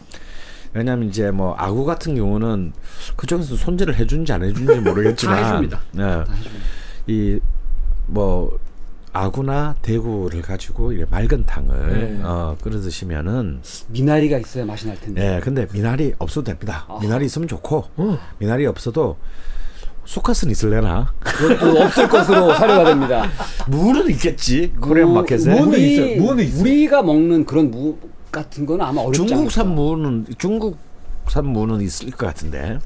왜냐면 이제 뭐 아구 같은 경우는 그쪽에서 손질을 해준지 안 해준지 모르겠지만 다 해줍니다. 네. 다 해줍니다. 이 뭐 아구나 대구를 가지고 이 맑은탕을 네. 어, 끓여 드시면은 미나리가 있어야 맛이 날 텐데. 네, 근데 미나리 없어도 됩니다. 아. 미나리 있으면 좋고 어. 미나리 없어도. 수컷은 있을래나? 그것도 없을 것으로 사료가 됩니다. 무는 있겠지. 코리안 마켓에. 무는 있어요. 무는 있어요. 우리가 먹는 그런 무 같은 건 아마 어렵지 않을까. 중국산 무는 중국산 무는 있을 것 같은데.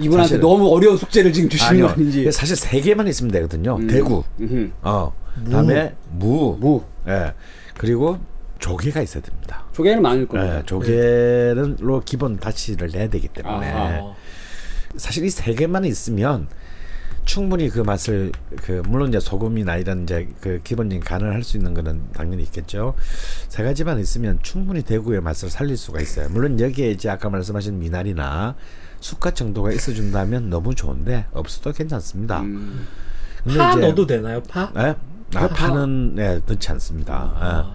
이분한테 사실은. 너무 어려운 숙제를 지금 주시는 아니요. 거 아닌지. 사실 세 개만 있으면 되거든요. 음. 대구. 음흠. 어. 무. 다음에 무. 무. 예. 그리고 조개가 있어야 됩니다. 조개는 많을 겁니다. 예. 조개는로 기본 다치를 내야 되기 때문에. 아하. 사실 이 세 개만 있으면 충분히 그 맛을 그 물론 이제 소금이나 이런 이제 그 기본적인 간을 할 수 있는 거는 당연히 있겠죠. 세 가지만 있으면 충분히 대구의 맛을 살릴 수가 있어요. 물론 여기에 이제 아까 말씀하신 미나리나 숟갓 정도가 있어준다면 너무 좋은데 없어도 괜찮습니다. 음. 근데 파 이제, 넣어도 되나요? 파? 네? 아, 파는 네, 넣지 않습니다. 아.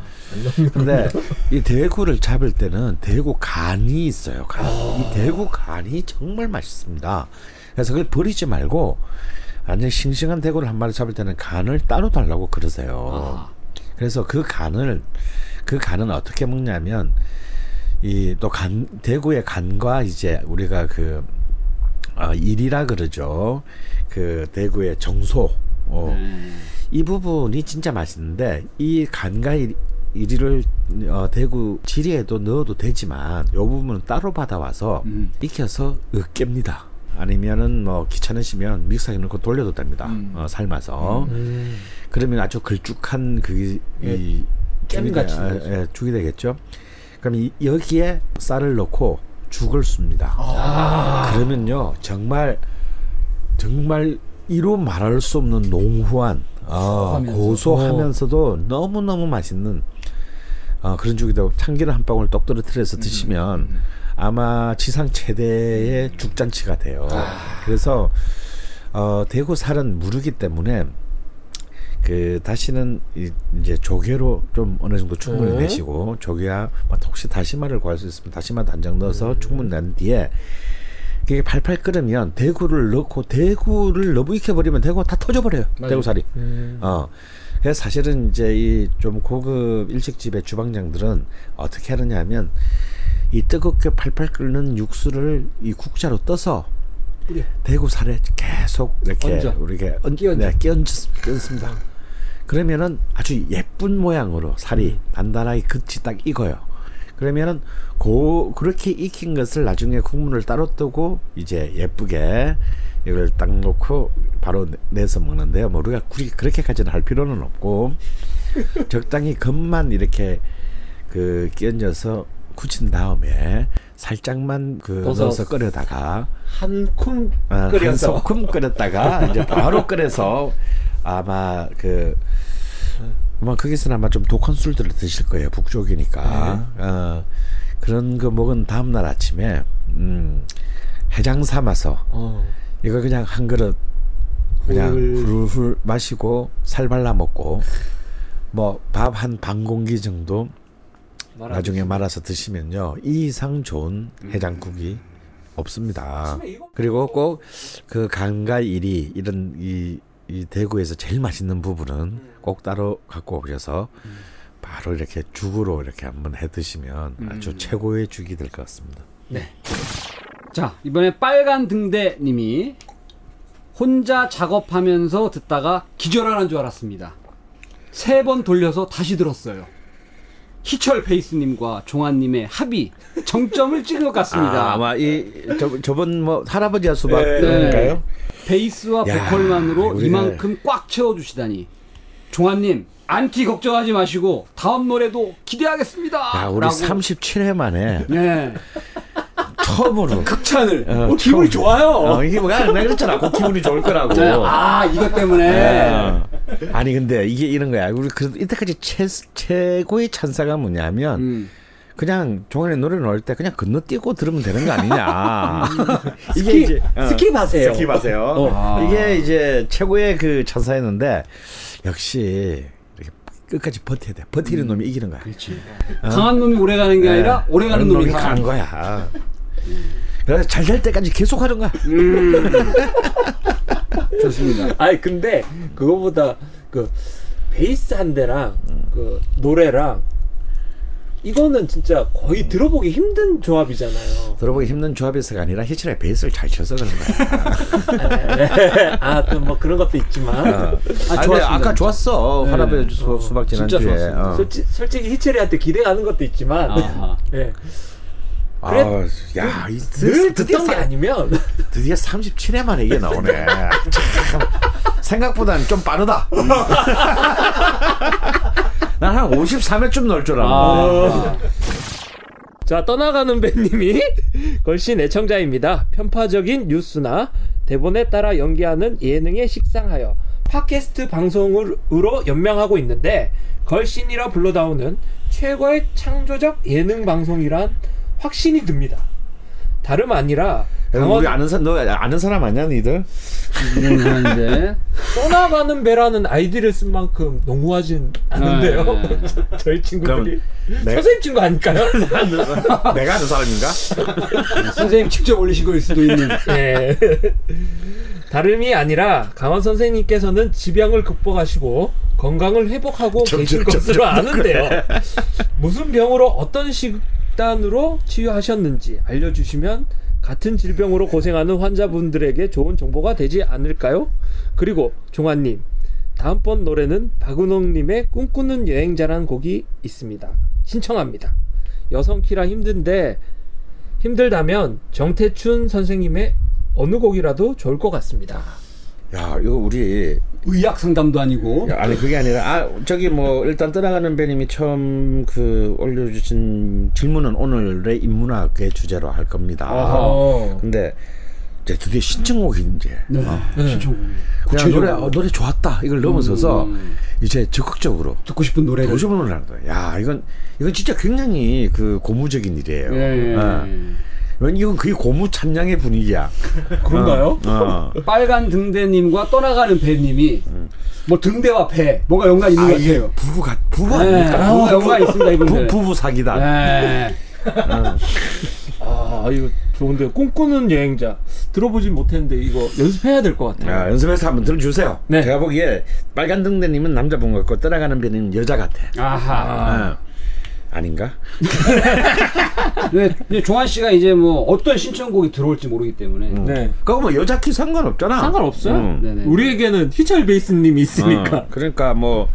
네. 근데 이 대구를 잡을 때는 대구 간이 있어요. 간. 이 대구 간이 정말 맛있습니다. 그래서 그걸 버리지 말고 완전 싱싱한 대구를 한 마리 잡을 때는 간을 따로 달라고 그러세요. 아. 그래서 그 간을 그 간은 어떻게 먹냐면 이 또 간 대구의 간과 이제 우리가 그 어, 일이라 그러죠. 그 대구의 정소 어, 음. 이 부분이 진짜 맛있는데 이 간과 일 이리를 어, 대구 지리에도 넣어도 되지만 이 부분은 따로 받아와서 음. 익혀서 으깹니다. 아니면은 뭐 귀찮으시면 믹서기에 넣고 돌려도 됩니다. 음. 어, 삶아서 음. 그러면 아주 걸쭉한 그 깸같이 예, 죽이 되겠죠. 그럼 이, 여기에 쌀을 넣고 죽을 씁니다. 아. 그러면요 정말 정말 이로 말할 수 없는 농후한 어, 고소하면서도 오. 너무너무 맛있는 어, 그런 죽이 되고 참기름 한 방울 똑 떨어뜨려서 드시면 음, 음. 아마 지상 최대의 죽잔치가 돼요. 아. 그래서 어, 대구 살은 무르기 때문에 그 다시는 이, 이제 조개로 좀 어느 정도 충분히 내시고 음. 조개와 혹시 다시마를 구할 수 있으면 다시마 단장 넣어서 음. 충분히 낸 뒤에 그게 팔팔 끓으면 대구를 넣고 대구를 너무 익혀버리면 대구가 다 터져버려요. 맞아요. 대구살이. 음. 어. 그래서 사실은 이제 이 좀 고급 일식집의 주방장들은 어떻게 하느냐 하면 이 뜨겁게 팔팔 끓는 육수를 이 국자로 떠서 뿌려. 대구살에 계속 이렇게 얹어. 이렇게 끼얹습니다. 네, 끼얹습니다. 그러면은 아주 예쁜 모양으로 살이 음. 단단하게 겉이 딱 익어요. 그러면은 고 그렇게 익힌 것을 나중에 국물을 따로 뜨고 이제 예쁘게 이걸 딱 놓고 바로 내서 먹는데요. 뭐 우리가 그렇게까지는 할 필요는 없고 적당히 겉만 이렇게 그 끼얹어서 굳힌 다음에 살짝만 그 넣어서 끓여다가 한쿰 끓여서 한쿰 끓였다가 이제 바로 끓여서 아마 그 아마 거기서는 아마 좀 독한 술들을 드실 거예요. 북쪽이니까. 네. 어, 그런 거 먹은 다음 날 아침에 음, 해장 삼아서 어. 이거 그냥 한 그릇 그냥 후루훌 마시고 살 발라 먹고 뭐 밥 한 반 공기 정도 말아주세요. 나중에 말아서 드시면요 이 이상 좋은 해장국이 음. 없습니다. 그리고 꼭 그 간과 이리 이런 이 이 대구에서 제일 맛있는 부분은 꼭 따로 갖고 오셔서 음. 바로 이렇게 죽으로 이렇게 한번 해 드시면 아주 음. 최고의 죽이 될 것 같습니다. 네. 자, 이번에 빨간 등대 님이 혼자 작업하면서 듣다가 기절하는 줄 알았습니다. 세 번 돌려서 다시 들었어요. 히철베이스 님과 종환님의 합이 정점을 찍은 것 같습니다. 아, 아마 이 저, 저번 뭐 할아버지와 수박 그런가요? 네. 베이스와 야, 보컬만으로 우리는... 이만큼 꽉 채워주시다니. 종환님 안티 걱정하지 마시고 다음 노래도 기대하겠습니다. 야, 우리 라고. 삼십칠 회 만에 네. 처음으로 극찬을. 어, 어, 기분이 처음. 좋아요. 어, 이게 뭐가 내가 그랬잖아. 곧 기분이 좋을 거라고. 네. 아 이것 때문에. 네. 아니 근데 이게 이런 거야. 우리 그 이때까지 최, 최고의 찬사가 뭐냐면 음. 그냥 종현의 노래 넣을 때 그냥 건너뛰고 들으면 되는 거 아니냐. 이게 스킵, 이제 어, 스킵하세요. 스킵하세요. 어. 아. 이게 이제 최고의 그 찬사였는데 역시. 끝까지 버텨야 돼. 버티는 음, 놈이 이기는 거야. 그렇지. 어? 강한 놈이 오래가는 게 아니라 네. 오래가는 놈이, 놈이 강한 거야. 그래서 잘 될 때까지 계속 하는 거야. 음. 좋습니다. 아니 근데 그거보다 그 베이스 한 대랑 그 노래랑 이거는 진짜 거의 들어보기 힘든 조합이잖아요. 들어보기 힘든 조합에서가 아니라 히철의 베이스를 잘 쳐서 그런 거야. 아, 또 뭐 그런 것도 있지만. 어. 아, 아니, 아까 좋았어. 네. 할아버지 어, 수박 지난주에. 어. 솔직히, 솔직히 히철이한테 기대하는 것도 있지만. 아. 네. 그래, 아, 야, 이, 늘 듣던 게 아니면. 드디어 삼십칠 회 만에 이게 나오네. 참, 생각보다는 좀 빠르다. 음. 난 한 오십삼 회쯤 넣을 줄 알았는데. 아~ 자, 떠나가는 배님이 걸신 애청자입니다. 편파적인 뉴스나 대본에 따라 연기하는 예능에 식상하여 팟캐스트 방송으로 연명하고 있는데 걸신이라 불러다오는 최고의 창조적 예능 방송이란 확신이 듭니다. 다름 아니라 강원... 우리 아는 사람, 너 아는 사람 아니야, 니들? 떠나가는 배라는 아이디를 쓴 만큼 농후하진 않은데요. 아, 네. 저희 친구들이 내가... 선생님 친구 아닐까요? 내가 아는 사람인가? 선생님 직접 올리신 거일 수도 있는. 네. 다름이 아니라 강원 선생님께서는 지병을 극복하시고 건강을 회복하고 계실 것으로 아는데요. 그래. 무슨 병으로 어떤 식단으로 치유하셨는지 알려주시면 같은 질병으로 고생하는 환자분들에게 좋은 정보가 되지 않을까요? 그리고 종환님, 다음번 노래는 박은홍님의 꿈꾸는 여행자라는 곡이 있습니다. 신청합니다. 여성키라 힘든데 힘들다면 정태춘 선생님의 어느 곡이라도 좋을 것 같습니다. 야, 이거 우리 의학 상담도 아니고. 야, 아니 그게 아니라 아 저기 뭐 일단 떠나가는 배님이 처음 그 올려주신 질문은 오늘의 인문학의 주제로 할 겁니다. 아하. 근데 이제 드디어 신청곡이 이제 네. 어. 네. 신청곡. 그냥 노래 어, 노래 좋았다 이걸 넘어서서 음. 이제 적극적으로 듣고 싶은 노래를 듣고 싶은 노래라는 거야. 야, 이건 이건 진짜 굉장히 그 고무적인 일이에요. 예. 어. 왠 이건 그게 고무찬양의 분위기야. 그런가요? 어, 어. 빨간 등대님과 떠나가는 배님이 음. 뭐 등대와 배 뭔가 연관 있는 아, 것 같아요. 부부가 부부 아닙니까? 네, 아, 연관 있습니다 이분들. 부부 사기다. 네. 어. 아 이거 좋은데 꿈꾸는 여행자 들어보진 못했는데 이거 연습해야 될 것 같아요. 야, 연습해서 한번 들어주세요. 네. 제가 보기에 빨간 등대님은 남자분 같고 떠나가는 배님은 여자 같아. 아하. 어. 아닌가? 네, 종환 씨가 이제 뭐 어떤 신청곡이 들어올지 모르기 때문에. 음. 네. 그거 뭐 여자 키 상관없잖아. 상관없어요. 음. 우리에게는 히철베이스님이 있으니까. 어, 그러니까 뭐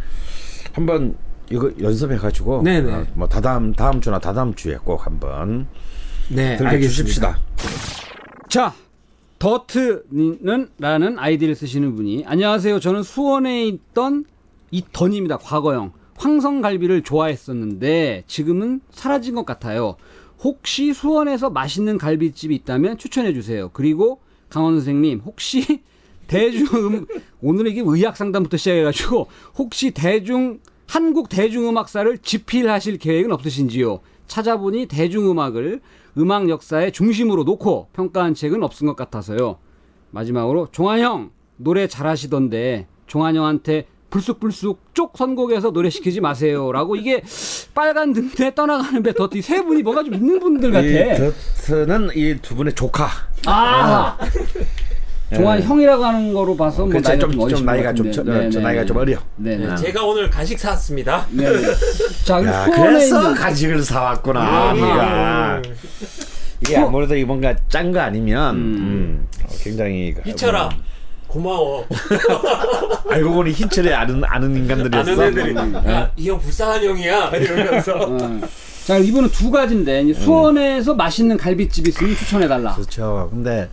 한번 이거 연습해가지고. 네네. 어, 뭐 다다음 다음 주나 다다음 주에 꼭 한번. 네. 알겠습니다. 자, 더트는라는 아이디를 쓰시는 분이 안녕하세요. 저는 수원에 있던 이 던입니다. 과거형. 황성갈비를 좋아했었는데 지금은 사라진 것 같아요. 혹시 수원에서 맛있는 갈비집이 있다면 추천해주세요. 그리고 강원 선생님 혹시 대중 오늘 이게 의학상담부터 시작해가지고 혹시 대중 한국 대중음악사를 집필하실 계획은 없으신지요? 찾아보니 대중음악을 음악 역사의 중심으로 놓고 평가한 책은 없은 것 같아서요. 마지막으로 종환형 노래 잘하시던데 종환형한테 불쑥불쑥 쪽 선곡에서 노래 시키지 마세요. 라고 이게 빨간 등대 떠나가는 배 더티 세 분이 뭐가 좀 있는 분들 같아. 이 더트는 이 두 분의 조카. 아, 아. 종환 형이라고 하는 거로 봐서 어, 뭐 나이가 좀, 좀 나이가 좀 저, 저 나이가 좀 어려. 네네. 제가 오늘 간식 사왔습니다. 네. 자, 야, 그래서 있는... 간식을 사왔구나. 아, 아. 이게 아무래도 이 뭔가 짠 거 아니면 음. 음, 굉장히 희철아 음. 고마워. 알고 보니 희철이 아는 아는 인간들이었어. 아는 애들이 야, 이 형 불쌍한 형이야 이러면서. 음. 자 이번은 두 가지인데 이제 수원에서 음. 맛있는 갈비집 있으면 추천해달라. 그렇죠. 근데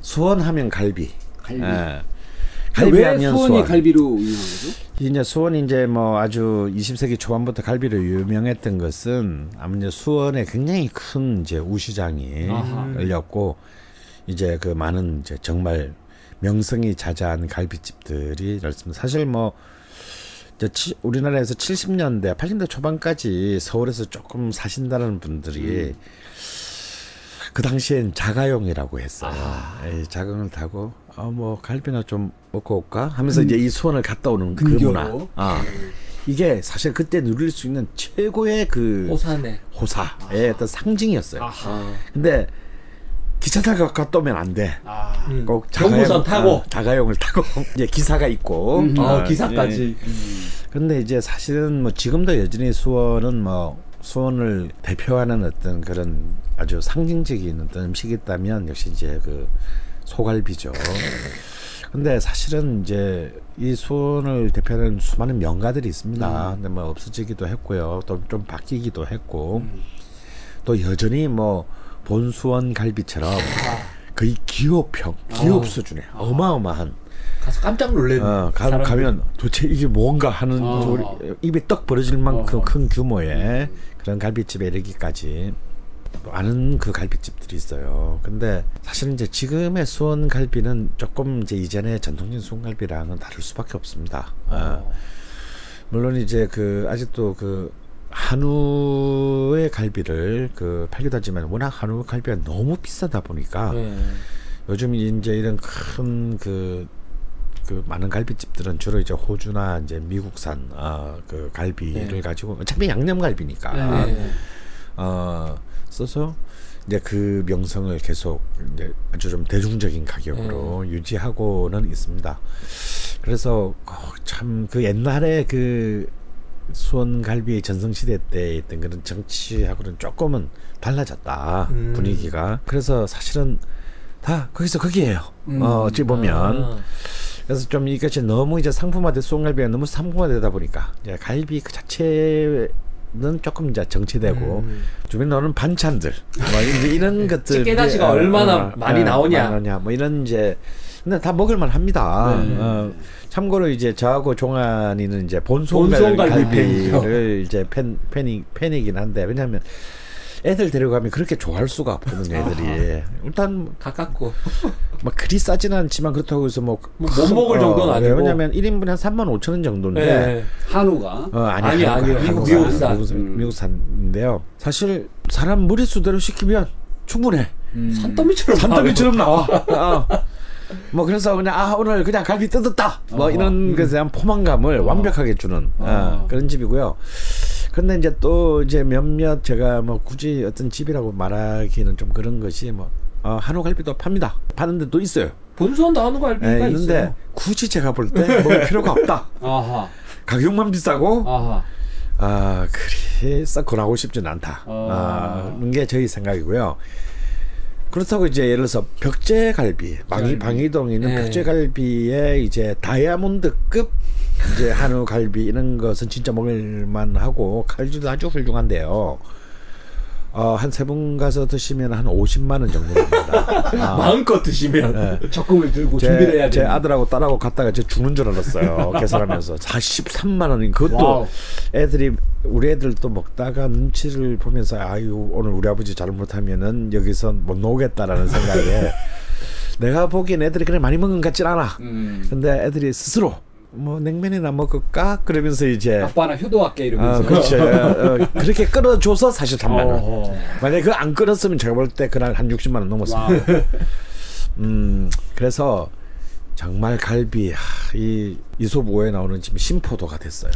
수원하면 갈비. 갈비. 예. 갈비 왜 수원이 수원. 갈비로 유명한 거죠? 이제 수원이 이제 뭐 아주 이십 세기 초반부터 갈비로 유명했던 것은 아무래도 수원에 굉장히 큰 이제 우시장이 아하. 열렸고 이제 그 많은 이제 정말 명성이 자자한 갈비집들이 열렸습니다. 사실 뭐 치, 우리나라에서 칠십 년대, 팔십 년대 초반까지 서울에서 조금 사신다는 분들이 음. 그 당시엔 자가용이라고 했어요. 아. 자가용을 타고 어, 뭐 갈비나 좀 먹고 올까 하면서 음. 이제 이 수원을 갔다 오는 근교. 그 문화. 아. 이게 사실 그때 누릴 수 있는 최고의 그 호사네. 호사의 어떤 상징이었어요. 아하. 근데 기차 타고 갔다 오면 안 돼. 아. 꼭 자가용 타고 아, 자가용을 타고 이제 기사가 있고. 음. 어, 아, 기사까지. 예. 음. 근데 이제 사실은 뭐 지금도 여전히 수원은 뭐 수원을 대표하는 어떤 그런 아주 상징적인 어떤 음식이 있다면 역시 이제 그 소갈비죠. 근데 사실은 이제 이 수원을 대표하는 수많은 명가들이 있습니다. 음. 근데 뭐 없어지기도 했고요. 또 좀 바뀌기도 했고. 음. 또 여전히 뭐 본수원 갈비처럼 아. 거의 기업형, 기업 아. 수준의 아. 어마어마한 가서 깜짝 놀랐네. 어, 가, 가면 도대체 이게 뭔가 하는 어. 입에 떡 벌어질 만큼 어. 큰 규모의 음. 그런 갈비집에 이르기까지 아는 그 갈비집들이 있어요. 근데 사실은 이제 지금의 수원 갈비는 조금 이제 이전의 전통적인 수원 갈비랑은 다를 수밖에 없습니다. 어. 어. 물론 이제 그 아직도 그 한우의 갈비를 그 팔기도 하지만 워낙 한우 갈비가 너무 비싸다 보니까 네. 요즘 이제 이런 큰 그 그 많은 갈비집들은 주로 이제 호주나 이제 미국산 어, 그 갈비를 네. 가지고 어차피 양념갈비니까 네. 어, 써서 이제 그 명성을 계속 이제 아주 좀 대중적인 가격으로 네. 유지하고는 있습니다. 그래서 어, 참 그 옛날에 그 수원 갈비의 전성시대 때 있던 그런 정치하고는 조금은 달라졌다 음. 분위기가. 그래서 사실은 다 거기서 거기에요. 음. 어, 어찌 보면. 아. 그래서 좀 이것이 너무 이제 상품화돼 수원갈비가 너무 상품화되다 보니까 이제 갈비 그 자체는 조금 이제 정체되고 음. 주변에 나오는 반찬들 뭐 이제 이런 것들 찌개다시가 얼마나 어, 많이 어, 나오냐. 나오냐 뭐 이런 이제 근데 다 먹을만 합니다. 네. 어, 참고로 이제 저하고 종환이는 이제 본수원 갈비를 이제 팬 팬이 팬이긴 한데 왜냐하면. 애들 데려가면 그렇게 좋아할 수가 없거든요. 애들이 아, 일단 가깝고 막 그리 싸지는 않지만 그렇다고 해서 뭐 못 뭐 먹을 어, 정도는 아니고 왜냐면 일 인분에 한 삼만 오천 원 정도인데 네, 한우가 어, 아니 아니 아니요 미국, 미국산 미국산, 미국산인데요. 사실 사람 무리수대로 시키면 충분해. 음. 산더미처럼 산더미처럼 나와. 어. 뭐 그래서 그냥 아 오늘 그냥 갈비 뜯었다 뭐 어, 이런 음. 것에 대한 포만감을 어. 완벽하게 주는 어. 어, 그런 집이고요. 근데 이제 또 이제 몇몇 제가 뭐 굳이 어떤 집이라고 말하기는 좀 그런 것이 뭐 어, 한우 갈비도 팝니다. 파는 데도 있어요. 본수원도 한우 갈비가 있는데 굳이 제가 볼 때 먹을 필요가 없다. 아하. 가격만 비싸고 아하. 아 그리 썩 권하고 싶지는 않다. 아, 그런 게 저희 생각이고요. 그렇다고 이제 예를 들어서 벽제갈비, 방이, 방이동에 있는 네. 벽제갈비에 이제 다이아몬드급 이제 한우 갈비 이런 것은 진짜 먹을만 하고 칼질도 아주 훌륭한데요. 어, 한 세 분 가서 드시면 한 오십만 원 정도입니다. 아, 마음껏 드시면 네. 적금을 들고 제, 준비를 해야 돼요. 제 아들하고 딸하고 갔다가 이제 죽는 줄 알았어요. 계산하면서 사십삼만 원인 그것도 와우. 애들이 우리 애들도 먹다가 눈치를 보면서 아유 오늘 우리 아버지 잘못하면은 여기서 못 나오겠다라는 생각에 내가 보기엔 애들이 그냥 많이 먹은 것 같진 않아. 음. 근데 애들이 스스로 뭐 냉면이나 먹을까? 그러면서 이제 아빠나 효도할게 이러면서 어, 그렇죠. 어, 그렇게 끌어줘서 사실 삼만 원 어. 만약에 그거 안 끌었으면 제가 볼 때 그날 한 육십만 원 넘었습니다. 음, 그래서 정말 갈비 이 이솝오해에 나오는 지금 신포도가 됐어요.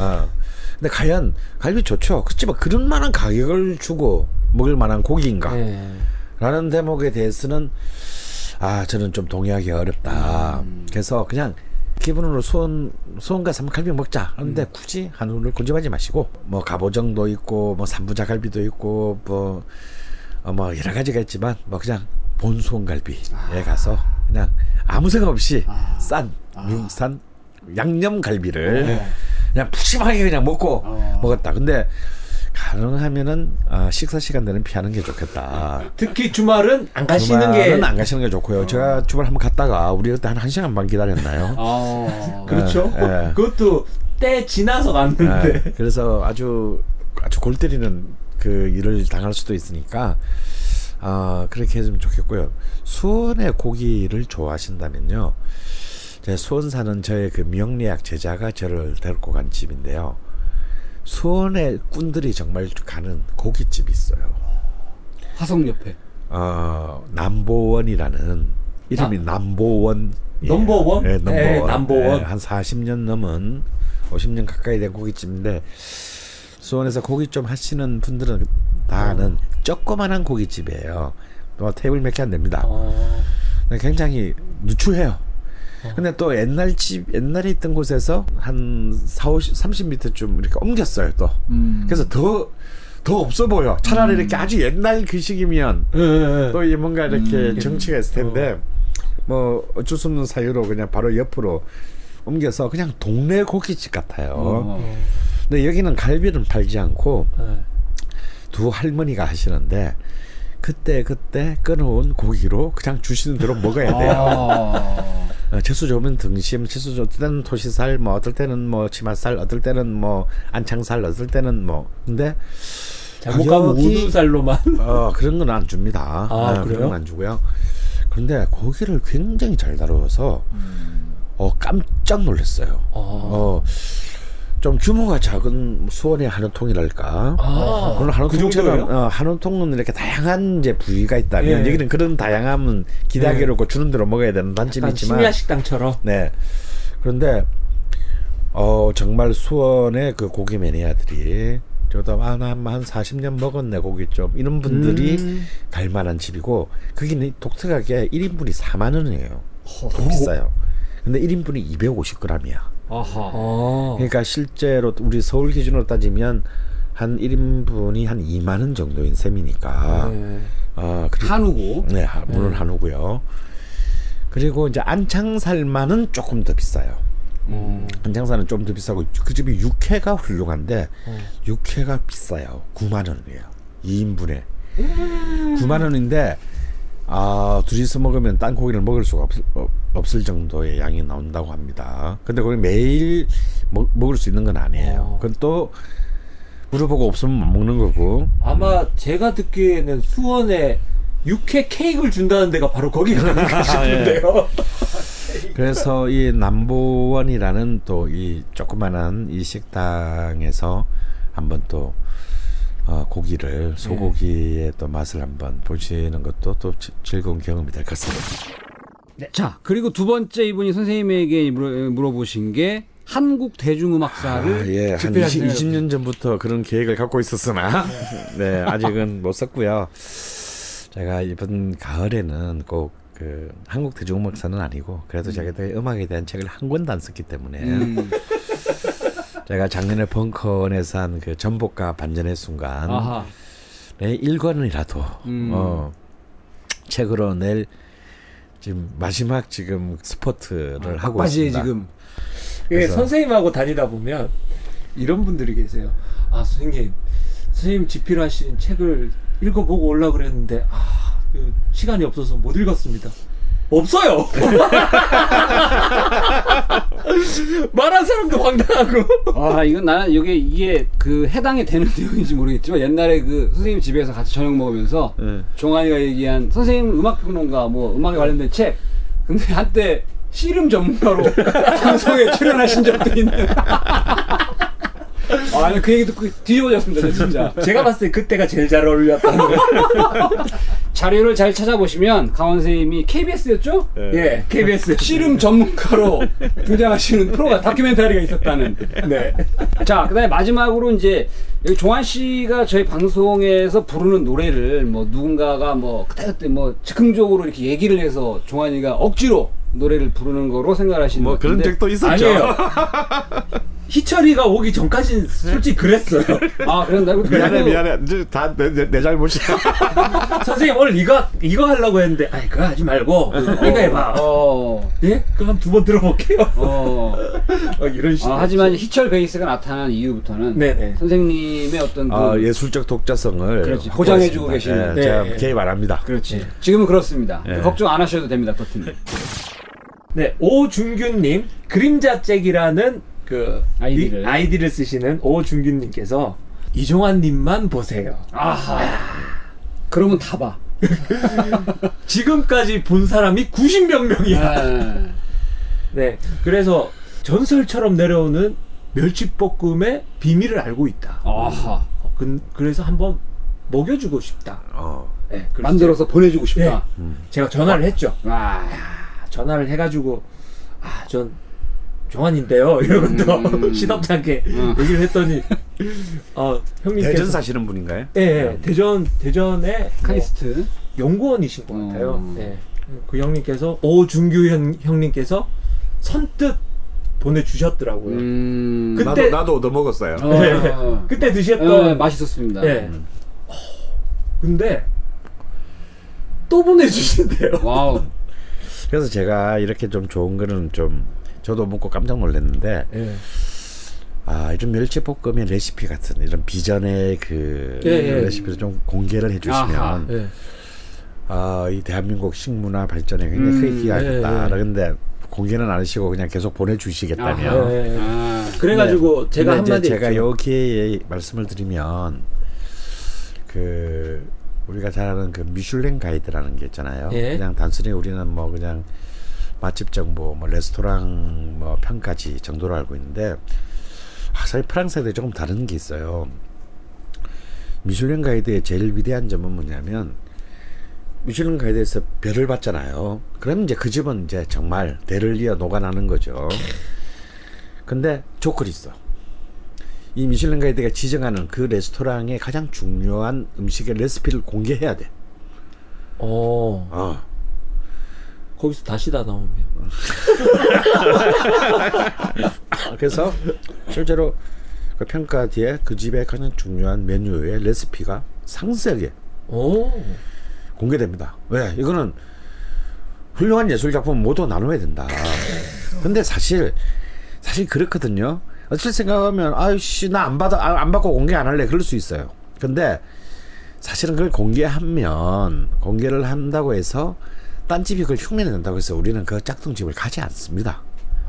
어. 근데 과연 갈비 좋죠. 그치만 그런 만한 가격을 주고 먹을 만한 고기인가 라는 대목에 대해서는 아 저는 좀 동의하기 어렵다. 음. 그래서 그냥 기본으로 수원, 수원 가서 한번 갈비 먹자. 그런데 음. 굳이 한우를 고집하지 마시고, 뭐, 갑오정도 있고, 뭐, 삼부자 갈비도 있고, 뭐, 어 뭐 여러 가지가 있지만 뭐 그냥 본수원 갈비에 아. 가서 그냥 아무 생각 없이 아. 싼 융산 아. 양념 갈비를 네. 그냥 푸짐하게 그냥 먹고 어. 먹었다. 근데 가능하면은 아, 식사 시간대는 피하는 게 좋겠다. 특히 주말은 안 가시는 주말은 게 주말은 안 가시는 게 좋고요. 어. 제가 주말 한번 갔다가 우리 그때 한 한 시간 반 기다렸나요? 어. 그렇죠. 에, 에. 그것도 때 지나서 갔는데. 에, 그래서 아주 아주 골 때리는 그 일을 당할 수도 있으니까 아, 그렇게 해주면 좋겠고요. 수원의 고기를 좋아하신다면요. 제 수원 사는 저의 그 명리학 제자가 저를 데리고 간 집인데요. 수원의 꾼들이 정말 가는 고깃집이 있어요. 화성 옆에. 어, 남보원이라는 이름이 나, 남보원. 넘버원? 예, 넘버원. 네, 남보원. 예, 한 사십 년 넘은 오십 년 가까이 된 고깃집인데 수원에서 고기 좀 하시는 분들은 다 아는 어. 조그만한 고깃집이에요. 뭐 테이블 몇 개 안 됩니다. 어. 굉장히 누추해요. 근데 또 옛날 집, 옛날에 있던 곳에서 한 사오십, 삼십 미터쯤 이렇게 옮겼어요, 또. 음. 그래서 더, 더 없어 보여. 차라리 음. 이렇게 아주 옛날 그 시기면 음. 또 뭔가 이렇게 음. 정치가 있을 텐데, 어. 뭐 어쩔 수 없는 사유로 그냥 바로 옆으로 옮겨서 그냥 동네 고깃집 같아요. 어. 근데 여기는 갈비는 팔지 않고 어. 두 할머니가 하시는데, 그때 그때 끊어온 고기로 그냥 주시는 대로 먹어야 돼요. 아. 어, 채소 좋으면 등심, 채소 좋을 때는 토시살, 뭐 어떨 때는 뭐 치맛살, 어떨 때는 뭐 안창살, 어떨 때는 뭐 근데 잘못 가면 우둔살로만 어 그런 건 안 줍니다. 아, 아 그래요? 그런 건 안 주고요. 그런데 고기를 굉장히 잘 다루어서 음. 어 깜짝 놀랐어요. 아. 어. 좀 규모가 작은 수원의 한우통이랄까. 아, 물론 한우통처럼 그 어, 한우통은 이렇게 다양한 이제 부위가 있다면 예. 여기는 그런 다양함은 기대하기 어렵고 예. 주는 대로 먹어야 되는 단점이 있지만 심야 식당처럼. 네. 그런데 어 정말 수원의 그 고기 매니아들이 저도 한, 한, 한 사십 년 먹었네 고기 좀 이런 분들이 음. 갈 만한 집이고 거기는 독특하게 일 인분이 사만 원이에요. 허, 더 비싸요. 근데 일 인분이 이백오십 그램이야. 아하. 그러니까 실제로 우리 서울 기준으로 따지면 한 일 인분이 한 이만 원 정도인 셈이니까. 네. 어, 그리고, 한우고. 네, 물론 네. 한우고요. 그리고 이제 안창살만은 조금 더 비싸요. 음. 안창살은 좀 더 비싸고 그 집이 육회가 훌륭한데 음. 육회가 비싸요. 구만 원이에요. 이 인분에. 음. 구만 원인데 아, 둘이서 먹으면 딴 고기를 먹을 수가 없, 어, 없을 정도의 양이 나온다고 합니다. 근데 그걸 매일 먹, 먹을 수 있는 건 아니에요. 그건 또 물어보고 없으면 안 먹는 거고. 아마 제가 듣기에는 수원에 육회 케이크를 준다는 데가 바로 거기가 아닌가 싶은데요. 네. 그래서 이 남보원이라는 또 이 조그만한 이 식당에서 한번 또 어, 고기를 소고기의 네. 또 맛을 한번 보시는 것도 또 지, 즐거운 경험이 될 것 같습니다. 네. 자, 그리고 두 번째 이분이 선생님에게 물어, 물어보신 게 한국 대중음악사를 아, 예, 한 이십, 이십 년 전부터 그런 계획을 갖고 있었으나 네, 아직은 못 썼고요. 제가 이번 가을에는 꼭 그 한국 대중음악사는 아니고 그래도 음. 제가 음악에 대한 책을 한 권도 안 썼기 때문에 음. 제가 작년에 벙커원에서 한 그 전복과 반전의 순간 내 일 권이라도 음. 어, 책으로 낼 지금 마지막 지금 스포트를 아, 하고 있습니다. 지금 예, 선생님하고 다니다 보면 이런 분들이 계세요. 아 선생님, 선생님 집필하신 책을 읽어보고 올라 그랬는데 아 그 시간이 없어서 못 읽었습니다. 없어요. 말한 사람도 황당하고. 아 이건 나는 이게 이게 그 해당이 되는 내용인지 모르겠지만 옛날에 그 선생님 집에서 같이 저녁 먹으면서 네. 종환이가 얘기한 선생님 음악평론가 뭐 음악에 관련된 책. 근데 한때 씨름 전문가로 방송에 출연하신 적도 있는. 아, 그 얘기 듣고 뒤집어졌습니다, 진짜. 제가 봤을 때 그때가 제일 잘 어울렸다는 거예요. 자료를 잘 찾아보시면 강원 선생님이 케이비에스였죠? 네. 예, 케이비에스 씨름 전문가로 등장하시는 프로가 다큐멘터리가 있었다는. 네. 자, 그다음에 마지막으로 이제 여기 종환 씨가 저희 방송에서 부르는 노래를 뭐 누군가가 뭐 그때 그때 뭐 즉흥적으로 이렇게 얘기를 해서 종환이가 억지로 노래를 부르는 거로 생각하시는 뭐 그런 적도 있었죠. 아니에요. 희철이가 오기 전까지는 솔직히 그랬어요. 아, 그런다고? 미안해, 미안해. 다 내, 내, 내 잘못이야. 선생님, 오늘 이거, 이거 하려고 했는데, 아니, 그거 하지 말고, 이거 해봐. 어. 예? 그럼 한두번 들어볼게요. 어. 어, 이런 식으로. 아, 하지만 희철 베이스가 나타난 이후부터는, 네네. 선생님의 어떤 그. 아, 예술적 독자성을. 그렇지. 보장해주고 계시는. 네, 네. 제가 개입 안 합니다. 그렇지. 네. 지금은 그렇습니다. 네. 걱정 안 하셔도 됩니다, 버튼님. 네, 오중균님, 그림자잭이라는 그 아이디를. 아이디를 쓰시는 오중균님께서 이종환님만 보세요. 아하. 아. 그러면 다 봐. 지금까지 본 사람이 구십몇 명이야. 아. 네, 그래서 전설처럼 내려오는 멸치볶음의 비밀을 알고 있다. 아하. 어, 그, 그래서 한번 먹여주고 싶다. 어. 네, 만들어서 제가, 보내주고 싶다. 네. 음. 제가 전화를 했죠. 와. 전화를 해가지고 아, 전 종환인데요 이러면서 음. 시덥잖게 음. 얘기를 했더니 어, 형님께서 대전 사시는 분인가요? 네, 네. 네. 대전 대전의 카이스트 뭐, 연구원이신 것 같아요. 음. 네. 그 형님께서 오준규 형, 형님께서 선뜻 보내주셨더라고요. 음. 그때 나도, 나도 얻어먹었어요. 어. 네. 그때 드셨던 네, 맛있었습니다. 네. 음. 어, 근데 또 보내주신대요. 와우. 그래서 제가 이렇게 좀 좋은 거는 좀 저도 먹고 깜짝 놀랐는데 예. 아, 이런 멸치볶음의 레시피 같은 이런 비전의 그 예, 예. 레시피를 좀 공개를 해주시면 예. 아, 이 대한민국 식문화 발전에 굉장히 음, 큰 기여가 있다. 그런데 예, 예. 공개는 안 하시고 그냥 계속 보내주시겠다면 아, 예, 예. 아, 그래가지고 근데, 제가 한마디 제가 여기에 말씀을 드리면 그 우리가 잘 아는 그 미슐랭 가이드라는 게 있잖아요. 예. 그냥 단순히 우리는 뭐 그냥 맛집 정보, 뭐 레스토랑 뭐 평가지 정도로 알고 있는데 아, 사실 프랑스 애들이 조금 다른 게 있어요. 미슐랭 가이드의 제일 위대한 점은 뭐냐면 미슐랭 가이드에서 별을 받잖아요. 그럼 이제 그 집은 이제 정말 대를 이어 녹아나는 거죠. 근데 조커 있어. 이 미슐랭 가이드가 지정하는 그 레스토랑의 가장 중요한 음식의 레시피를 공개해야 돼. 오. 어. 거기서 다시 다 나오면. 그래서 실제로 그 평가 뒤에 그 집의 가장 중요한 메뉴의 레시피가 상세하게 오. 공개됩니다. 왜? 이거는 훌륭한 예술 작품 모두 나눠야 된다. 근데 사실 사실 그렇거든요. 어차피 생각하면 아이씨 나 안 받아 안 받고 공개 안 할래 그럴 수 있어요. 근데 사실은 그걸 공개하면 공개를 한다고 해서 딴 집이 그걸 흉내낸다고 해서 우리는 그 짝퉁 집을 가지 않습니다.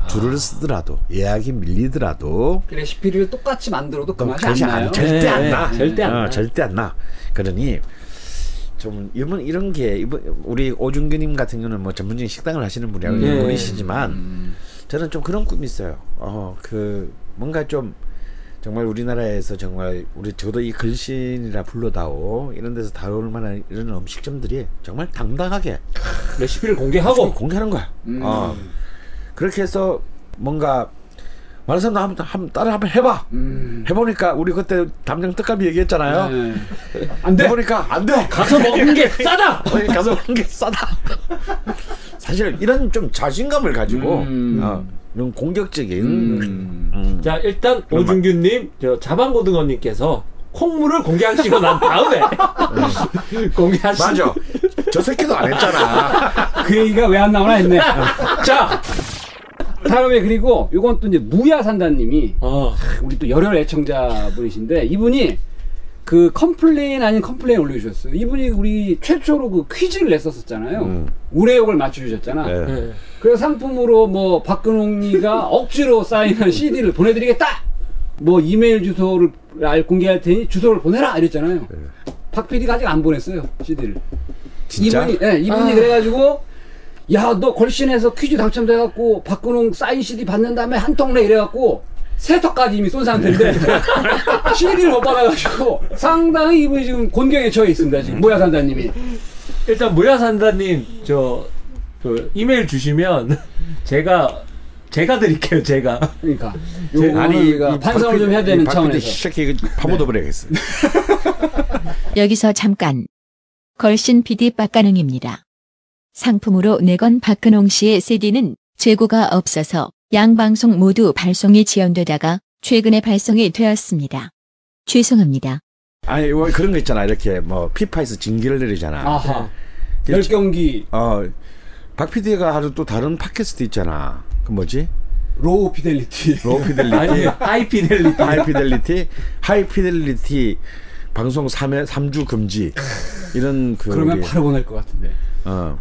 아. 줄을 쓰더라도 예약이 밀리더라도 레시피를 똑같이 만들어도 그 맛이 안 나요. 안, 절대, 네, 안 나. 네, 절대 안 나. 어, 절대 안 나. 그러니 좀 이런 이런 게 이번 우리 오준규님 같은 경우는 뭐 전문적인 식당을 하시는 분이라고 네. 분이시지만 음. 저는 좀 그런 꿈이 있어요. 어, 그 뭔가 좀 정말 우리나라에서 정말 우리 저도 이 걸신이라 불러다오 이런 데서 다룰 만한 이런 음식점들이 정말 당당하게 레시피를 공개하고 공개하는 거야. 음. 어. 그렇게 해서 뭔가 말해서 나 한번 한, 따라 한번 해봐. 음. 해보니까 우리 그때 담장 떡갈비 얘기했잖아요. 네. 안 돼. 해보니까 안 돼. 가서 먹는 게 싸다. 가서 먹는 게 싸다. 사실 이런 좀 자신감을 가지고 음. 어, 이런 공격적인. 음. 음. 자 일단 오준규님, 저 자반고등어님께서 콩물을 공개하시고 난 다음에 공개하시. 맞아. 저 새끼도 안 했잖아. 그 얘기가 왜 안 나오나 했네. 자. 다음에 그리고 이건 또 이제 무야산다님이 어. 우리 또 열혈 애청자 분이신데 이분이 그 컴플레인 아닌 컴플레인 올려주셨어요. 이분이 우리 최초로 그 퀴즈를 냈었었잖아요. 음. 우레옥을 맞춰주셨잖아. 네. 네. 그래서 상품으로 뭐 박근홍이가 억지로 사인한 씨디를 보내드리겠다. 뭐 이메일 주소를 공개할 테니 주소를 보내라 이랬잖아요. 네. 박 피디가 아직 안 보냈어요 씨디를. 진짜? 이분이, 네, 이분이 아. 그래가지고. 야, 너 걸신에서 퀴즈 당첨돼갖고 박근홍 사인 씨디 받는 다음에 한 통 내 이래갖고 세 턱까지 이미 쏜 상태인데 씨디를 못 받아가지고 상당히 이분이 지금 곤경에 처해 있습니다. 지금 모야산다님이 일단 모야산다님 저 그 이메일 주시면 제가 제가 드릴게요. 제가 그러니까 제, 아니 반성을 좀 해야 되는 차원에서 시작해 파보도 버려야겠어요. 여기서 잠깐 걸신 피디 빡가능입니다. 상품으로 내건 박근홍 씨의 씨디는 재고가 없어서 양방송 모두 발송이 지연되다가 최근에 발송이 되었습니다. 죄송합니다. 아니 뭐 그런 거 있잖아. 이렇게 뭐 피파에서 징계를 내리잖아. 아하. 열 경기. 어, 박 피디가 하는 또 다른 팟캐스트 있잖아. 그 뭐지? 로우 피델리티. 로우 피델리티. 아니, 하이 피델리티. 하이 피델리티. 하이 피델리티. 방송 삼 회 삼 주 금지. 이런 그 그러면 바로 보낼 것 같은데. 어.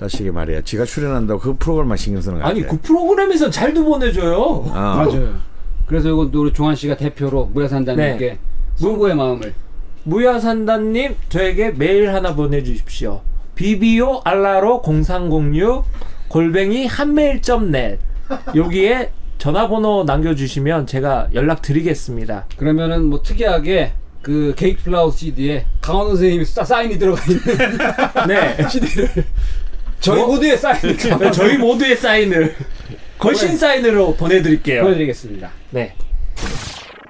다시 말이야. 지가 출연한다고 그 프로그램만 신경 쓰는 거 같아. 아니, 그 프로그램에서 잘도 보내줘요. 어. 맞아요. 그래서 이거 우리 종환 씨가 대표로 무야산단님께 네. 무고의 마음을. 무야산단님 저에게 메일 하나 보내주십시오. 비비오 알라로 공삼공육 골뱅이 한메일 닷 넷 여기에 전화번호 남겨주시면 제가 연락드리겠습니다. 그러면은 뭐 특이하게 그 게이트 플라워 씨디에 강원 선생님이 사인이 들어가 있는 네 씨디를 저희 뭐? 모두의 사인을 저희 모두의 사인을 걸신 사인으로 보내드릴게요. 보내드리겠습니다. 네.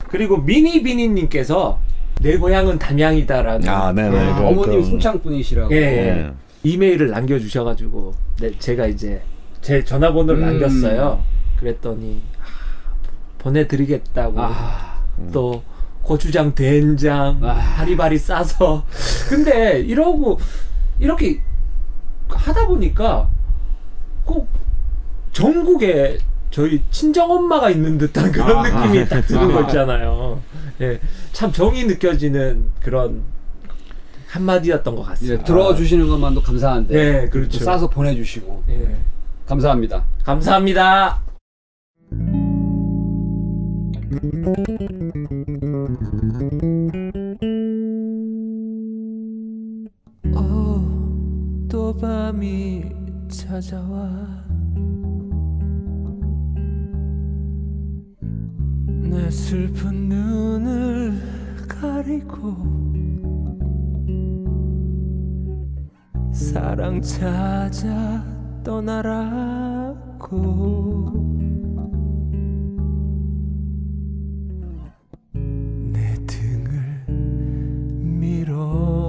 그리고 미니비니님께서 내 고향은 담양이다라는 아, 네네. 아, 그, 어머님 그, 순창분이시라고 예, 예. 이메일을 남겨주셔가지고 네, 제가 이제 제 전화번호를 음. 남겼어요. 그랬더니 아, 보내드리겠다고 아, 또 음. 고추장, 된장 아, 하리바리 싸서 근데 이러고 이렇게 하다 보니까 꼭 전국에 저희 친정엄마가 있는 듯한 그런 아, 느낌이 아, 딱 드는 아, 거 있잖아요. 예, 참 정이 느껴지는 그런 한마디였던 것 같습니다. 예, 들어주시는 것만도 감사한데 네, 예, 그렇죠. 싸서 보내주시고 예. 감사합니다. 감사합니다. 오, 또 밤이 찾아와 내 슬픈 눈을 가리고 사랑 찾아 떠나라고 내 등을 밀어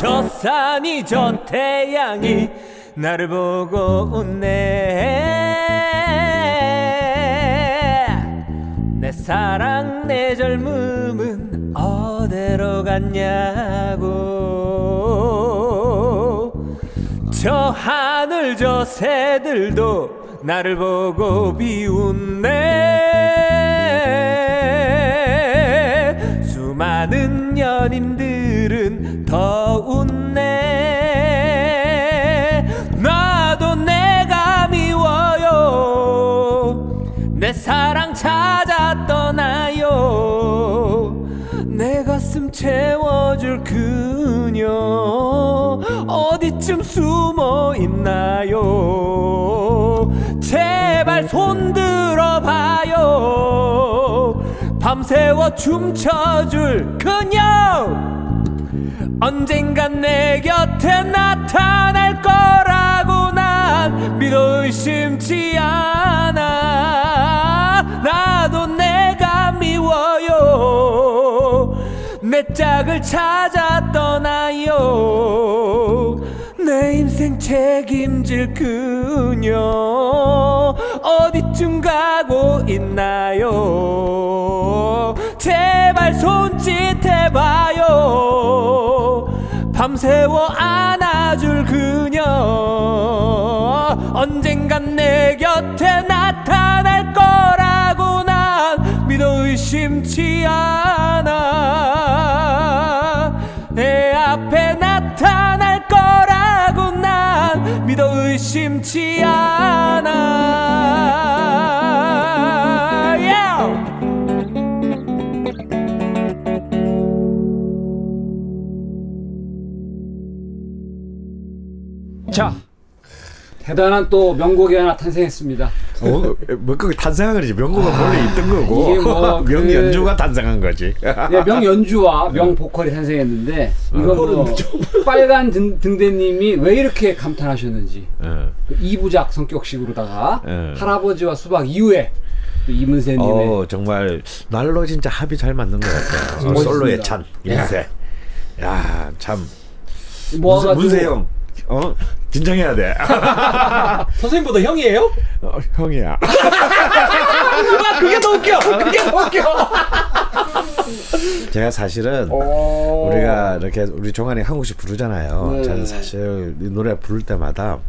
저 산이 저 태양이 나를 보고 웃네 내 사랑 내 젊음은 어디로 갔냐고 저 하늘 저 새들도 나를 보고 비웃네 수많은 연인들은 더 웃네 나도 내가 미워요 내 사랑 찾아 떠나요 내 가슴 채워줄 그녀 어디쯤 숨어 있나요 제발 손 들어봐요 밤새워 춤춰줄 그녀 언젠간 내 곁에 나타날 거라고 난 믿어 의심치 않아 나도 내가 미워요 내 짝을 찾아 떠나요 내 인생 책임질 그녀 어디쯤 가고 있나요 제발 손짓해봐요 밤새워 안아줄 그녀 언젠간 내 곁에 나타날 거라고 난 믿어 의심치 않아 내 앞에 나타날 거라고 난 믿어 의심치 않아 yeah! 자, 대단한 또 명곡이 하나 탄생했습니다. 어, 뭐 그게 탄생한 거지. 명곡은 원래 아, 있던 거고 뭐 명연주가 그... 탄생한 거지. 네, 명연주와 명보컬이 탄생했는데 이거 뭐 빨간 등, 등대님이 왜 이렇게 감탄하셨는지 그 이부작 성격식으로다가 에. 할아버지와 수박 이후에 이문세님의 어, 정말 날로 진짜 합이 잘 맞는 것 같아요. 어, 솔로의 찬 인세. 야, 참 문세, 문세 형 어? 진정해야 돼. 선생님보다 형이에요? 어, 형이야. 아, 그게 더 웃겨. 그게 더 웃겨. 제가 사실은 우리가 이렇게 우리 종환이 한국식 부르잖아요. 네. 저는 사실 이 노래 부를 때마다